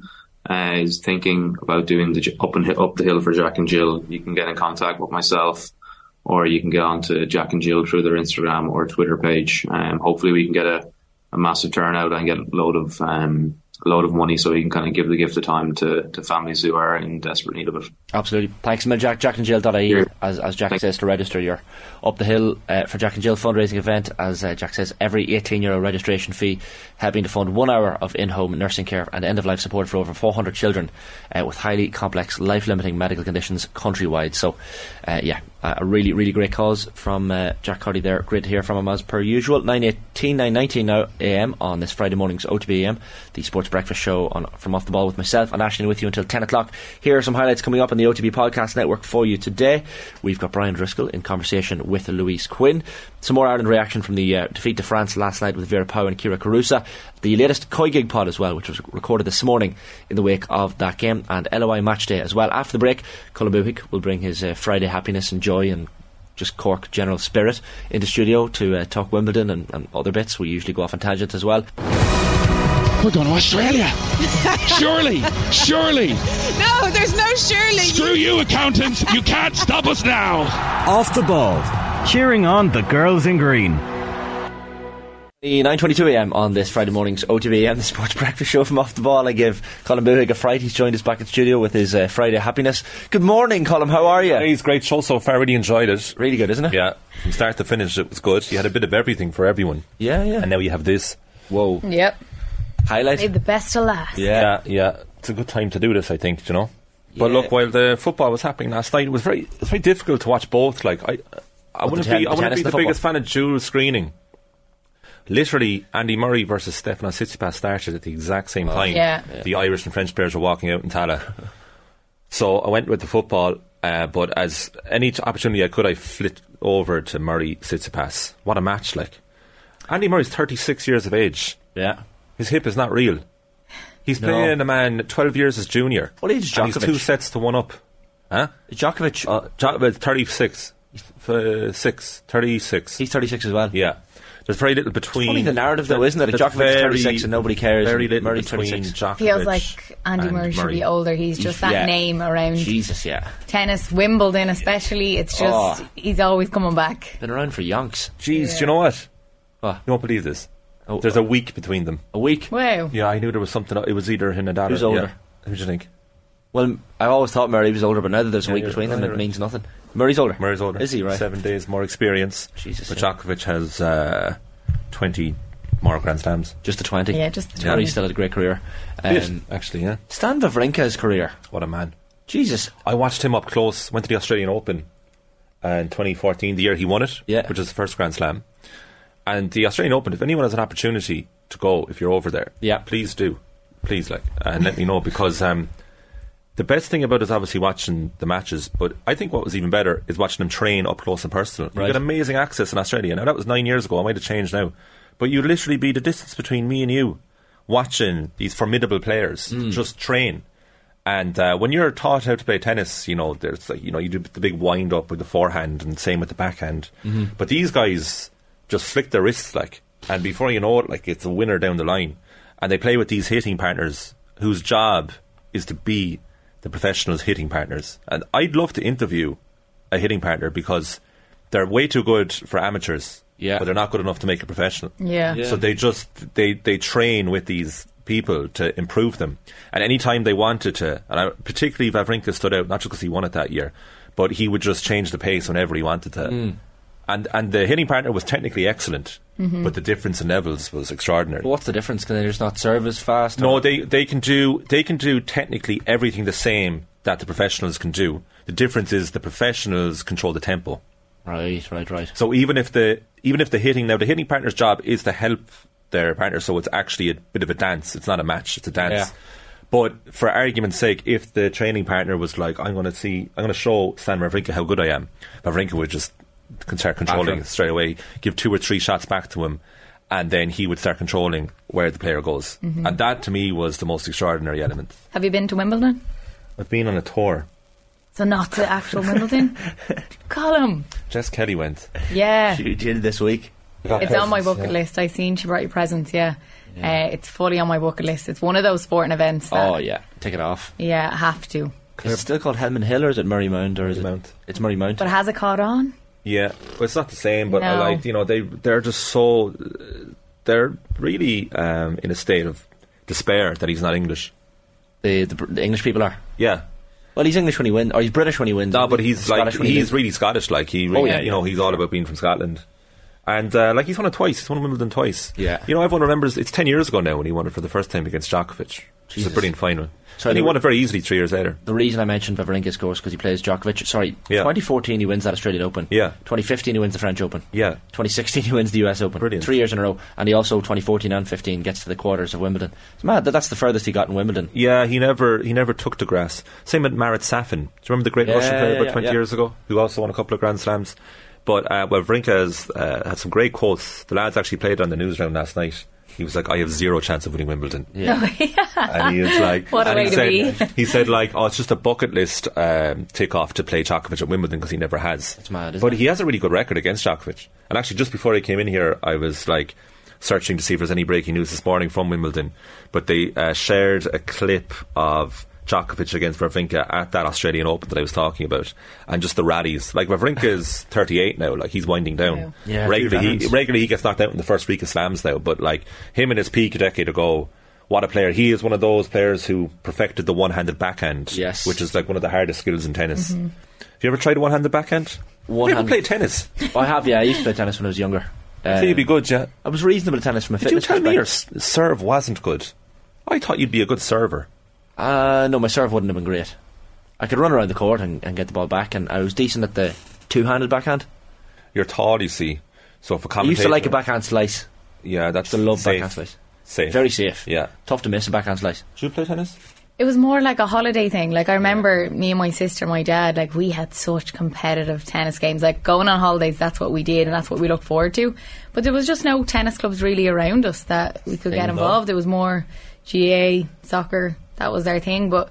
uh, is thinking about doing the up and up the hill for Jack and Jill, you can get in contact with myself, or you can get on to Jack and Jill through their Instagram or Twitter page. Um, hopefully we can get a, a massive turnout and get a load of um, a load of money, so he can kind of give the gift of time to, to families who are in desperate need of it. Absolutely. Thanks, Mil. Jack, jack and jill dot I E, yeah. as, as Jack Thanks. says, to register your Up the Hill uh, for Jack and Jill fundraising event. As uh, Jack says, every eighteen euro registration fee helping to fund one hour of in-home nursing care and end-of-life support for over four hundred children uh, with highly complex, life-limiting medical conditions countrywide. So, uh, yeah, a really, really great cause from uh, Jack Carty there. Great to hear from him as per usual. nine eighteen, nine nineteen a m on this Friday morning's O T B A M, the sports breakfast show on, from Off The Ball with myself and Aisling with you until ten o'clock. Here are some highlights coming up on the O T B Podcast Network for you today. We've got Brian Driscoll in conversation with Louise Quinn. Some more Ireland reaction from the uh, defeat to France last night with Vera Pauw and Kira Caruso. The latest Koi Gig pod as well, which was recorded this morning in the wake of that game, and L O I Match Day as well. After the break, Colin Buhick will bring his uh, Friday happiness and joy and just Cork general spirit into studio to uh, talk Wimbledon and, and other bits. We usually go off on tangent as well. We're going to Australia. Surely, surely. No, there's no surely. Screw you, accountants. You can't stop us now. Off the Ball, cheering on the girls in green. The nine twenty-two a m on this Friday morning's O T B A M, the sports breakfast show from Off The Ball. I give Colin Buhick a fright. He's joined us back in the studio with his uh, Friday happiness. Good morning, Colin. How are you? Hey, it's a great show so far. Really enjoyed it. Really good, isn't it? Yeah. From start to finish, it was good. You had a bit of everything for everyone. Yeah, yeah. And now you have this. Whoa. Yep. Highlight. Made the best to last. Yeah. yeah, yeah. It's a good time to do this, I think, you know. Yeah. But look, while the football was happening last night, it was very, it's very difficult to watch both. Like I, I wouldn't ten, be, I wouldn't be the, the biggest fan of dual screening. Literally, Andy Murray versus Stefanos Tsitsipas started at the exact same oh, time. Yeah. Yeah. The Irish and French players were walking out in Tala. So I went with the football, uh, but as any opportunity I could, I flit over to Murray Tsitsipas. What a match, like. Andy Murray's thirty-six years of age. Yeah. His hip is not real. He's no. playing a man twelve years his junior. What age is Djokovic? And he's two sets to one up. Huh? Djokovic? Uh, Djokovic, thirty-six. Uh, six. thirty-six. He's thirty-six as well. Yeah. There's very little between. It's funny the narrative though, isn't it? Djokovic's thirty-six and nobody cares. Very little Murray's between Djokovic. Feels like Andy and Murray should Murray. be older. He's just that yeah. name around. Jesus, yeah. Tennis, Wimbledon especially. It's just oh. he's always coming back. Been around for yonks. Jeez, yeah. do you know what? What? You won't believe this. Oh, there's a week between them. A week? Wow. Yeah, I knew there was something. It was either him and Dad. Who's older? Yeah. Who do you think? Well, I always thought Murray was older, but now that there's a yeah, week between them, right. it means nothing. Murray's older. Murray's older. Is he, right? Seven days more experience. Jesus. But Djokovic has uh, twenty more Grand Slams. Just the twenty. Yeah, just the twenty. Murray's still had a great career. Um, yes, actually, yeah. Stan Wawrinka's career. What a man. Jesus. I watched him up close. Went to the Australian Open uh, in twenty fourteen, the year he won it, yeah. which was the first Grand Slam. And the Australian Open, if anyone has an opportunity to go, if you're over there, yeah. please do. Please, like, and let me know, because... Um, the best thing about it is obviously watching the matches, but I think what was even better is watching them train up close and personal. Right. You got amazing access in Australia. Now, that was nine years ago. I might have changed now. But you'd literally be the distance between me and you watching these formidable players mm. just train. And uh, when you're taught how to play tennis, you know, there's like, you know, you do the big wind-up with the forehand and same with the backhand. Mm-hmm. But these guys just flick their wrists, like, and before you know it, like, it's a winner down the line. And they play with these hitting partners whose job is to be... the professionals' hitting partners. And I'd love to interview a hitting partner, because they're way too good for amateurs, yeah. but they're not good enough to make a professional. Yeah. yeah. So they just they, they train with these people to improve them. And any time they wanted to, and I, particularly Wawrinka stood out, not just because he won it that year, but he would just change the pace whenever he wanted to. Mm. And and the hitting partner was technically excellent, mm-hmm. but the difference in levels was extraordinary. But what's the difference? Can they just not serve as fast? No, they, they can do they can do technically everything the same that the professionals can do. The difference is the professionals control the tempo. Right, right, right. So even if the even if the hitting now the hitting partner's job is to help their partner, so it's actually a bit of a dance. It's not a match; it's a dance. Yeah. But for argument's sake, if the training partner was like, "I'm going to see, I'm going to show Stan Wawrinka how good I am," Wawrinka would just start controlling Backer. straight away, give two or three shots back to him, and then he would start controlling where the player goes. Mm-hmm. And that to me was the most extraordinary element. Have you been to Wimbledon? I've been on a tour. So not to actual Wimbledon? Colm! Jess Kelly went. Yeah. She did this week. It's presents, on my bucket yeah. list. I seen she brought you presents, yeah. yeah. Uh, it's fully on my bucket list. It's one of those sporting events. That, oh, yeah. Take it off. Yeah, I have to. Is it still called Hellman Hill, or is it Murray Mount? Or is it Mount? It's Murray Mount. But has it caught on? Yeah, well, it's not the same, but no. I like, you know, they, they're just so, they're really um, in a state of despair that he's not English. The, the, the English people are. Yeah. Well, he's English when he wins, or he's British when he wins. No, but he's like he he's really Scottish. Like he, really, oh, yeah, you yeah. know, he's all about being from Scotland. And uh, like he's won it twice. He's won Wimbledon twice. Yeah. You know, everyone remembers it's ten years ago now when he won it for the first time against Djokovic. It's a brilliant final. So and he won it very easily three years later. The reason I mentioned Vavrinka's course because he plays Djokovic. Sorry, yeah. twenty fourteen he wins that Australian Open. Yeah. twenty fifteen he wins the French Open. Yeah. twenty sixteen he wins the U S Open. Brilliant. Three years in a row, and he also twenty fourteen and fifteen gets to the quarters of Wimbledon. It's mad that that's the furthest he got in Wimbledon. Yeah, he never he never took to grass. Same with Marat Safin. Do you remember the great yeah, Russian player yeah, about yeah, twenty yeah. years ago who also won a couple of Grand Slams? But uh, Wawrinka has uh, had some great quotes. The lads actually played on the news round last night. He was like, I have zero chance of winning Wimbledon. Yeah. And he was like, what a way he to said, be. He said, like, oh, it's just a bucket list um, tick off to play Djokovic at Wimbledon because he never has. That's mad, isn't but it? He has a really good record against Djokovic. And actually, just before I came in here, I was like searching to see if there's any breaking news this morning from Wimbledon. But they uh, shared a clip of Djokovic against Wawrinka at that Australian Open that I was talking about, and just the rallies. Like Wawrinka is thirty-eight now, like he's winding down. Yeah, regularly, he, regularly he gets knocked out in the first week of slams now. But like him in his peak a decade ago, what a player! He is one of those players who perfected the one-handed backhand, yes. which is like one of the hardest skills in tennis. Mm-hmm. Have you ever tried a one-handed backhand? One you hand- played tennis? I have. Yeah, I used to play tennis when I was younger. Um, so you'd be good, yeah. I was reasonable at tennis from a Did fitness perspective. Did you tell perspective. me your serve wasn't good? I thought you'd be a good server. Uh, no, my serve wouldn't have been great. I could run around the court and, and get the ball back, and I was decent at the two-handed backhand. You're tall, you see. So if a commentator... I used to like a backhand slice. Yeah, that's I used to love safe. backhand slice. Safe. Very safe. Yeah. Tough to miss a backhand slice. Did you play tennis? It was more like a holiday thing. Like I remember yeah. me and my sister, my dad, like we had such competitive tennis games. Like going on holidays, that's what we did and that's what we looked forward to. But there was just no tennis clubs really around us that we could Same get involved. Though. It was more G A A, soccer... That was their thing. But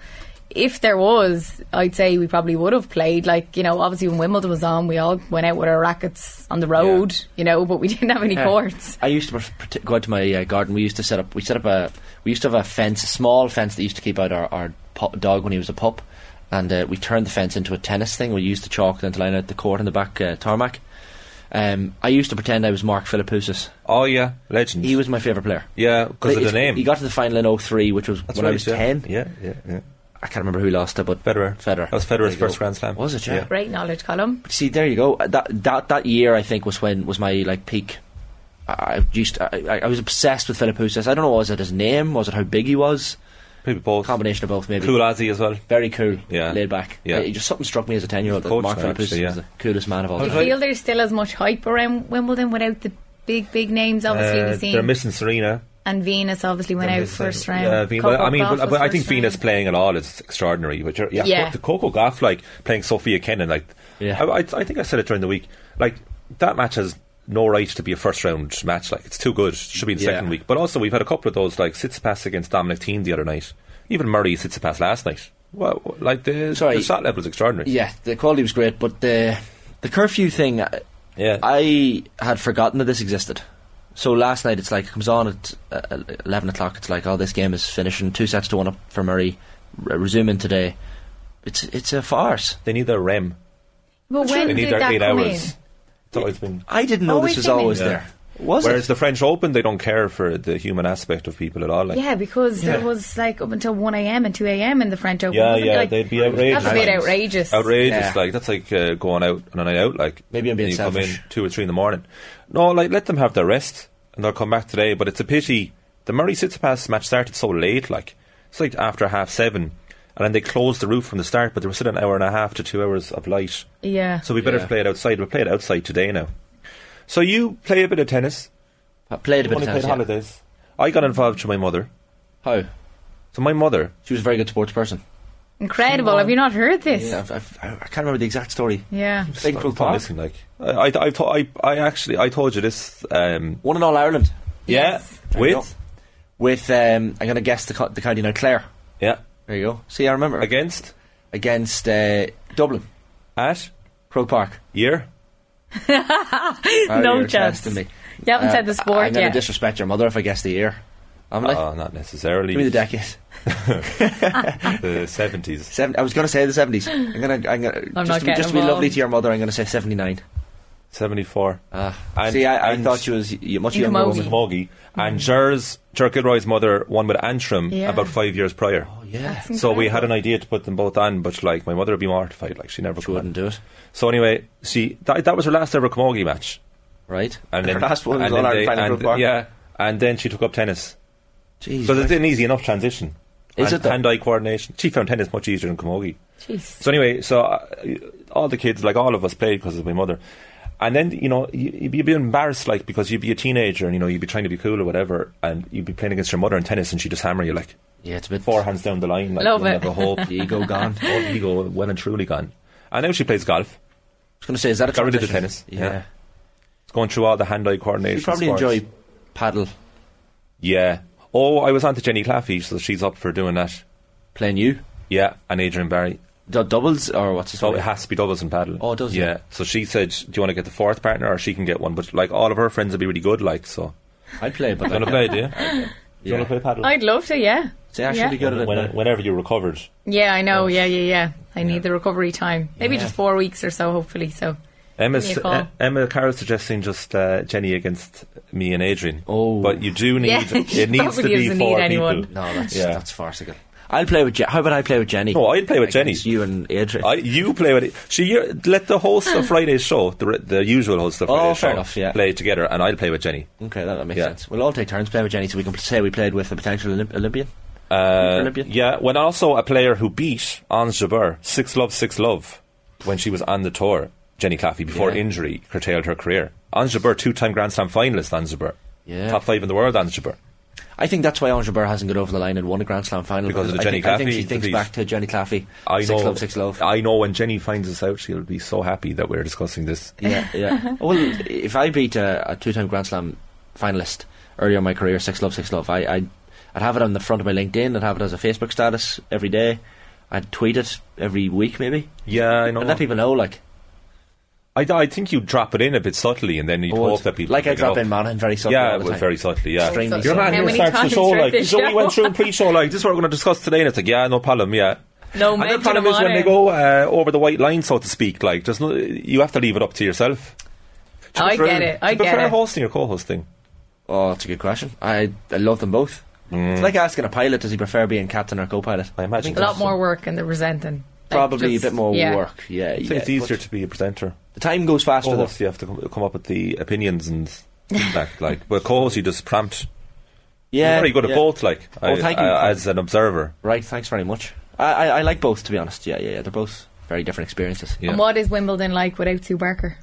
if there was, I'd say we probably would have played. Like, you know, obviously when Wimbledon was on, we all went out with our rackets on the road, yeah. you know, but we didn't have any yeah. courts. I used to go out to my uh, garden. We used to set up, we set up a, we used to have a fence, a small fence that used to keep out our, our dog when he was a pup. And uh, we turned the fence into a tennis thing. We used the chalk then to line out the court in the back uh, tarmac. Um, I used to pretend I was Mark Philippoussis. Oh yeah, legend. He was my favourite player. Yeah, because of the name. He got to the final in oh three, which was That's when right, I was yeah. ten. Yeah, yeah, yeah. I can't remember who lost it, but Federer. Federer. That was Federer's first Grand Slam. Was it? Yeah. yeah. Great knowledge column. But see, there you go. That that that year, I think, was when was my like peak. I, I used to, I, I was obsessed with Philippoussis. I don't know, was it his name? Was it how big he was? Maybe both. Combination of both, maybe. Cool Aussie as well. Very cool. Yeah. Laid back. Yeah. It just something struck me as a ten-year-old that Mark Philippoussis yeah. was the coolest man of all time. I feel there's still as much hype around Wimbledon without the big, big names, obviously, uh, we've seen. They're missing Serena. And Venus obviously went they're out missing. first round. Yeah, Venus, I mean, but, but I think Venus round. playing at all is extraordinary. But yeah, yeah. the Coco Gauff, like, playing Sophia Kenin, like, yeah. I, I, I think I said it during the week, like, that match has no right to be a first round match. Like, it's too good. It should be in the yeah. second week. But also we've had a couple of those, like Tsitsipas against Dominic Thiem the other night, even Murray Tsitsipas last night. Well, like the, Sorry, the shot level is extraordinary. Yeah, the quality was great, but the the curfew thing, yeah. I had forgotten that this existed. So last night it's like it comes on at uh, eleven o'clock, it's like, oh, this game is finishing two sets to one up for Murray, re- resuming today. It's it's a farce. They need their R E M. But when they need did their that eight come hours in? It's always been I didn't know this was always yeah. there. Was Whereas it? the French Open, they don't care for the human aspect of people at all. Like. Yeah, because yeah. there was like up until one a.m. and two a.m. in the French Open. Yeah, yeah, like, they'd be outrageous. That's a bit outrageous. Outrageous, yeah. like that's like uh, going out on a night out. Like maybe I'm being you selfish. Come in two or three in the morning. No, like let them have their rest and they'll come back today. But it's a pity the Murray Tsitsipas match started so late. Like it's like after half seven. And then they closed the roof from the start, but there was still an hour and a half to two hours of light. Yeah. So we better yeah. play it outside. We'll play it outside today now. So you play a bit of tennis. I played a bit of tennis, yeah. holidays. I got involved with my mother. How? So my mother... She was a very good sports person. Incredible. Have you not heard this? Yeah, I've, I've, I can't remember the exact story. Yeah. Thankful Park. Like. I, I, I, I, I actually, I told you this. Um, Won in All-Ireland. Yeah. Yes. With? With, um, I'm going to guess the, the county now, Clare. Yeah. There you go. See, I remember. Against? Against uh, Dublin. At? Croke Park. Year? oh, no chance. Me. You haven't uh, said the sport I, I'm yet. I'm going to disrespect your mother if I guess the year. I'm like, oh, not necessarily. Give me the decade. The seventies. Seven, I was going to say the seventies. I'm going to. I'm going to. Just, to be, just to be lovely to your mother, I'm going to say seventy-nine. seventy-four. Uh, and, see, I, I and thought she was much younger. Camogie. And Jer's, Jer Gilroy's mother won with Antrim yeah. about five years prior. Oh, yeah. So we had an idea to put them both on, but like my mother would be mortified. Like she never she could. wouldn't do it. So anyway, she that, that was her last ever camogie match. Right. And then her last one was on our final group. Yeah. And then she took up tennis. Jeez, so it's an easy enough transition. Is and, it hand-eye coordination. She found tennis much easier than camogie. Jeez. So anyway, so uh, all the kids, like all of us, played because of my mother. And then, you know, you'd be embarrassed, like, because you'd be a teenager and, you know, you'd be trying to be cool or whatever, and you'd be playing against your mother in tennis and she'd just hammer you, like, yeah, it's a bit four hands down the line. Like, love it. Never hope. The ego gone. All the ego well and truly gone. And now she plays golf. I was going to say, is that a transition? Got rid of the tennis. Yeah. yeah. It's going through all the hand-eye coordination. You probably sports. Enjoy paddle. Yeah. Oh, I was on to Jenny Claffey, so she's up for doing that. Playing you? Yeah, and Adrian Barry. D- doubles or what's the story? So it has to be doubles in paddle. Oh, it does. Yeah. It? So she said, "Do you want to get the fourth partner, or she can get one?" But like all of her friends would be really good. Like so, I'd play. But do you want to play? Do you? Yeah. Do you want to play paddle? I'd love to. Yeah. It's actually yeah. good at when, it. Whenever you're recovered. Yeah, I know. Yeah, yeah, yeah. I yeah. need the recovery time. Maybe yeah. just four weeks or so, hopefully. So. Emma's, uh, Emma Carroll's suggesting just uh, Jenny against me and Adrian. Oh, but you do need yeah, it needs to be four people. No, that's yeah. that's farcical. I'll play with Je- how about I play with Jenny? No, I'd play with Jenny. You and Adrian. I, you play with it. She you're, let the host of Friday's show, the, the usual host of Friday's oh, show, enough, yeah. play together, and I'll play with Jenny. Okay, that, that makes yeah. sense. We'll all take turns playing with Jenny, so we can say we played with a potential Olymp- Olympian. Uh, Olympian. Yeah, when also a player who beat Ange Jabeur six love six love when she was on the tour. Jenny Claffey before yeah. injury curtailed her career. Ange Jabeur, two-time Grand Slam finalist. Ange Jabeur, yeah. top five in the world. Ange Jabeur. I think that's why Ange Jabeur hasn't got over the line and won a Grand Slam final because, because of the Jenny Claffey. I think she thinks back to Jenny Claffey. I six know, love, six love. I know when Jenny finds us out, she'll be so happy that we're discussing this. Yeah, yeah. Well, if I beat a, a two-time Grand Slam finalist earlier in my career, six love, six love, I, I, I'd have it on the front of my LinkedIn. I'd have it as a Facebook status every day. I'd tweet it every week, maybe. Yeah, I know. And let people know, like. I, I think you drop it in a bit subtly, and then you oh, hope that people like I drop in Mannion very subtly. Yeah, all the time. very subtly. Yeah, Stringly. You're not here to start the show like this. So we went through in pre-show like this is what we're going to discuss today, and it's like yeah, no problem. Yeah, no. And the problem is when they go uh, over the white line, so to speak. Like, there's no, you have to leave it up to yourself. Do you I prefer, get it. I do you get prefer it. Hosting or co-hosting? Oh, that's a good question. I I love them both. Mm. It's like asking a pilot: does he prefer being captain or co-pilot? I imagine I a lot more work, and the resenting. Probably just, a bit more yeah. work. Yeah, I think yeah, it's easier to be a presenter. The time goes faster. Co-host, you have to come, come up with the opinions and feedback. Like, but co-host, you just prompt. Yeah, you're very good yeah. at both. Like, oh, I, thank I, you. I, as an observer. Right. Thanks very much. I, I, I like both, to be honest. Yeah, yeah, yeah. They're both very different experiences. Yeah. And what is Wimbledon like without Sue Barker?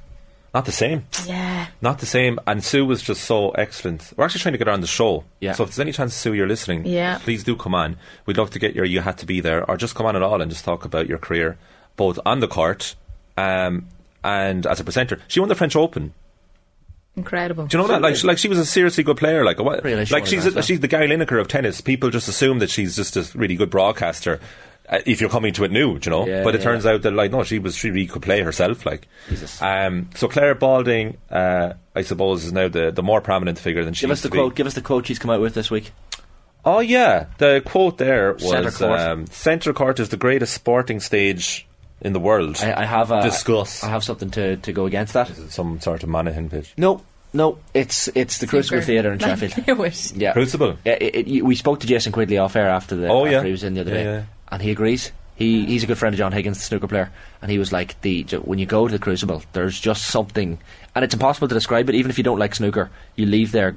Not the same. Yeah. Not the same. And Sue was just so excellent. We're actually trying to get her on the show. Yeah. So if there's any chance, Sue, you're listening, yeah. please do come on. We'd love to get your You Had to Be There, or just come on at all and just talk about your career, both on the court um, and as a presenter. She won the French Open. Incredible. Do you know that? Like, she, like she was a seriously good player. Like, what, really like she's a, she's the Gary Lineker of tennis. People just assume that she's just a really good broadcaster. If you're coming to it new, do you know? Yeah, but it yeah. turns out that, like, no, she was she really could play herself, like. Jesus. Um, so Claire Balding, uh, I suppose, is now the, the more prominent figure than she. Give us the quote. Be. Give us the quote she's come out with this week. Oh yeah, the quote there was centre court. Um, centre court is the greatest sporting stage in the world. I, I have a discuss. I have something to, to go against that. Is it some sort of Mannion pitch? No. No, it's it's the Crucible Theatre in Sheffield. Yeah, Crucible. Yeah, it, it, we spoke to Jason Quigley off air after the. Oh after yeah. he was in the other yeah, day, yeah. and he agrees. He he's a good friend of John Higgins, the snooker player, and he was like, the when you go to the Crucible, there's just something, and it's impossible to describe it. Even if you don't like snooker, you leave there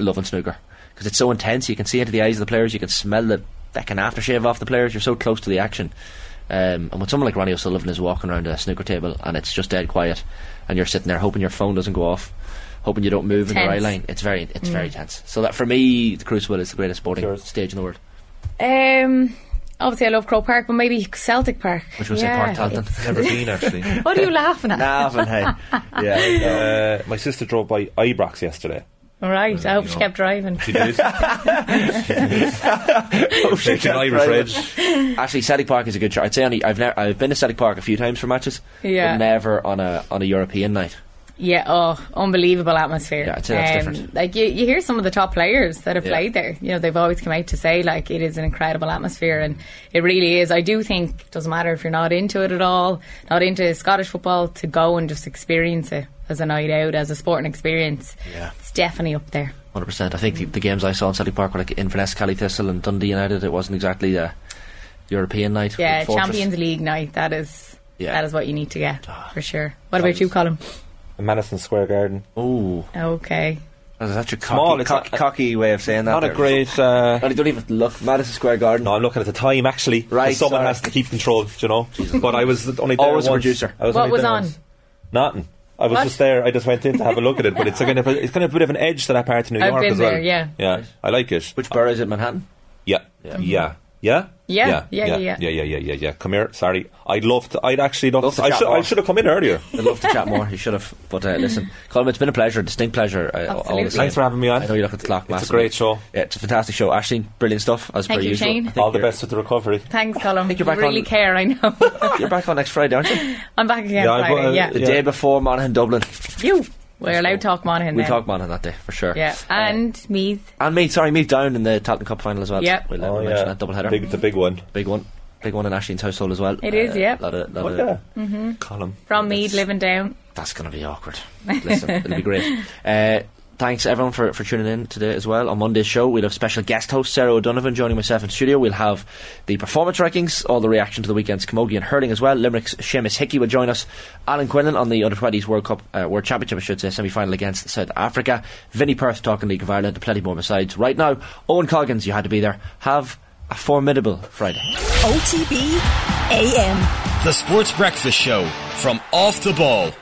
loving snooker because it's so intense. You can see into the eyes of the players. You can smell the fucking aftershave off the players. You're so close to the action. Um, and when someone like Ronnie O'Sullivan is walking around a snooker table and it's just dead quiet, and you're sitting there hoping your phone doesn't go off. Hoping you don't move tense. In your eye line. It's very, it's mm. very tense. So that for me, the Crucible is the greatest sporting sure. stage in the world. Um, obviously, I love Croke Park, but maybe Celtic Park. Which was yeah. in Park Talton. Never been actually. What are you laughing at? Laughing, hey. Yeah. Uh, my sister drove by Ibrox yesterday. Right, I hope she know. kept driving. She did. Oh, she kept driving. Actually, Celtic Park is a good choice. I'd say only, I've never, I've been to Celtic Park a few times for matches, yeah. but never on a on a European night. Yeah, oh, unbelievable atmosphere. Yeah, I'd say that's um, different. Like you, you hear some of the top players that have yeah. played there. You know, they've always come out to say like it is an incredible atmosphere, and it really is. I do think it doesn't matter if you're not into it at all, not into Scottish football, to go and just experience it as a night out, as a sporting experience. Yeah, it's definitely up there. one hundred percent. I think the, the games I saw in Selly Park were like Inverness, Cali Thistle, and Dundee United. It wasn't exactly a European night. Yeah, Champions League night. That is, yeah. that is what you need to get for sure. What that about you, Colin? Madison Square Garden. Ooh. Okay. That's such a cocky, cocky, cocky way of saying that. Not there. a great. Uh, no, you don't even look. Madison Square Garden. No, I'm looking at the time actually. Right. Someone sorry. has to keep control, you know. Jesus. But I was only there Always once. Always producer. I was what only was there on? Once. Nothing. I was what? just there. I just went in to have a look at it. But it's kind of a, it's kind of a bit of an edge to that part of New I've York been as well. There, yeah. Yeah. Right. I like it. Which borough is it? Manhattan. Yeah. Yeah. Mm-hmm. yeah. Yeah? Yeah, yeah, yeah, yeah, yeah, yeah, yeah, yeah, yeah. Come here. Sorry, I'd love to. I'd actually love. love to, to I should. More. I should have come in earlier. I'd love to chat more. You should have. But uh, listen, Colm, it's been a pleasure, a distinct pleasure. Absolutely. Thanks for having me on. I know you look at the clock. It's massively. a great show. Yeah, it's a fantastic show. Ashleen, brilliant stuff as Thank per you, usual. Shane. All the best with the recovery. Thanks, Colm. I think you're back you really on, care. I know. You're back on next Friday, aren't you? I'm back again. Yeah, Friday. Uh, yeah. The yeah. day before Monaghan, Dublin. You. We're allowed to talk Monaghan We'll then. talk Monaghan that day, for sure. Yeah, and uh, Meath. And Meath, sorry, Meath down in the Talton Cup final as well. Yep. We'll uh, oh, mention yeah. that doubleheader. Big, the big one. Big one. Big one in Ashleen's household as well. It uh, is, yeah. A lot of, lot oh, of yeah. mm-hmm. column. From Meath, living down. That's going to be awkward. Listen, it'll be great. Uh, thanks everyone for, for tuning in today as well. On Monday's show we'll have special guest host Sarah O'Donovan joining myself in studio. We'll have the performance rankings, all the reaction to the weekend's camogie and hurling as well. Limerick's Seamus Hickey will join us. Alan Quinlan on the under twenties World Cup uh, World Championship I should say semi-final against South Africa. Vinnie Perth talking League of Ireland and plenty more besides. Right now, Owen Coggins, you had to be there. Have a formidable Friday. O T B A M, the Sports Breakfast Show from Off The Ball.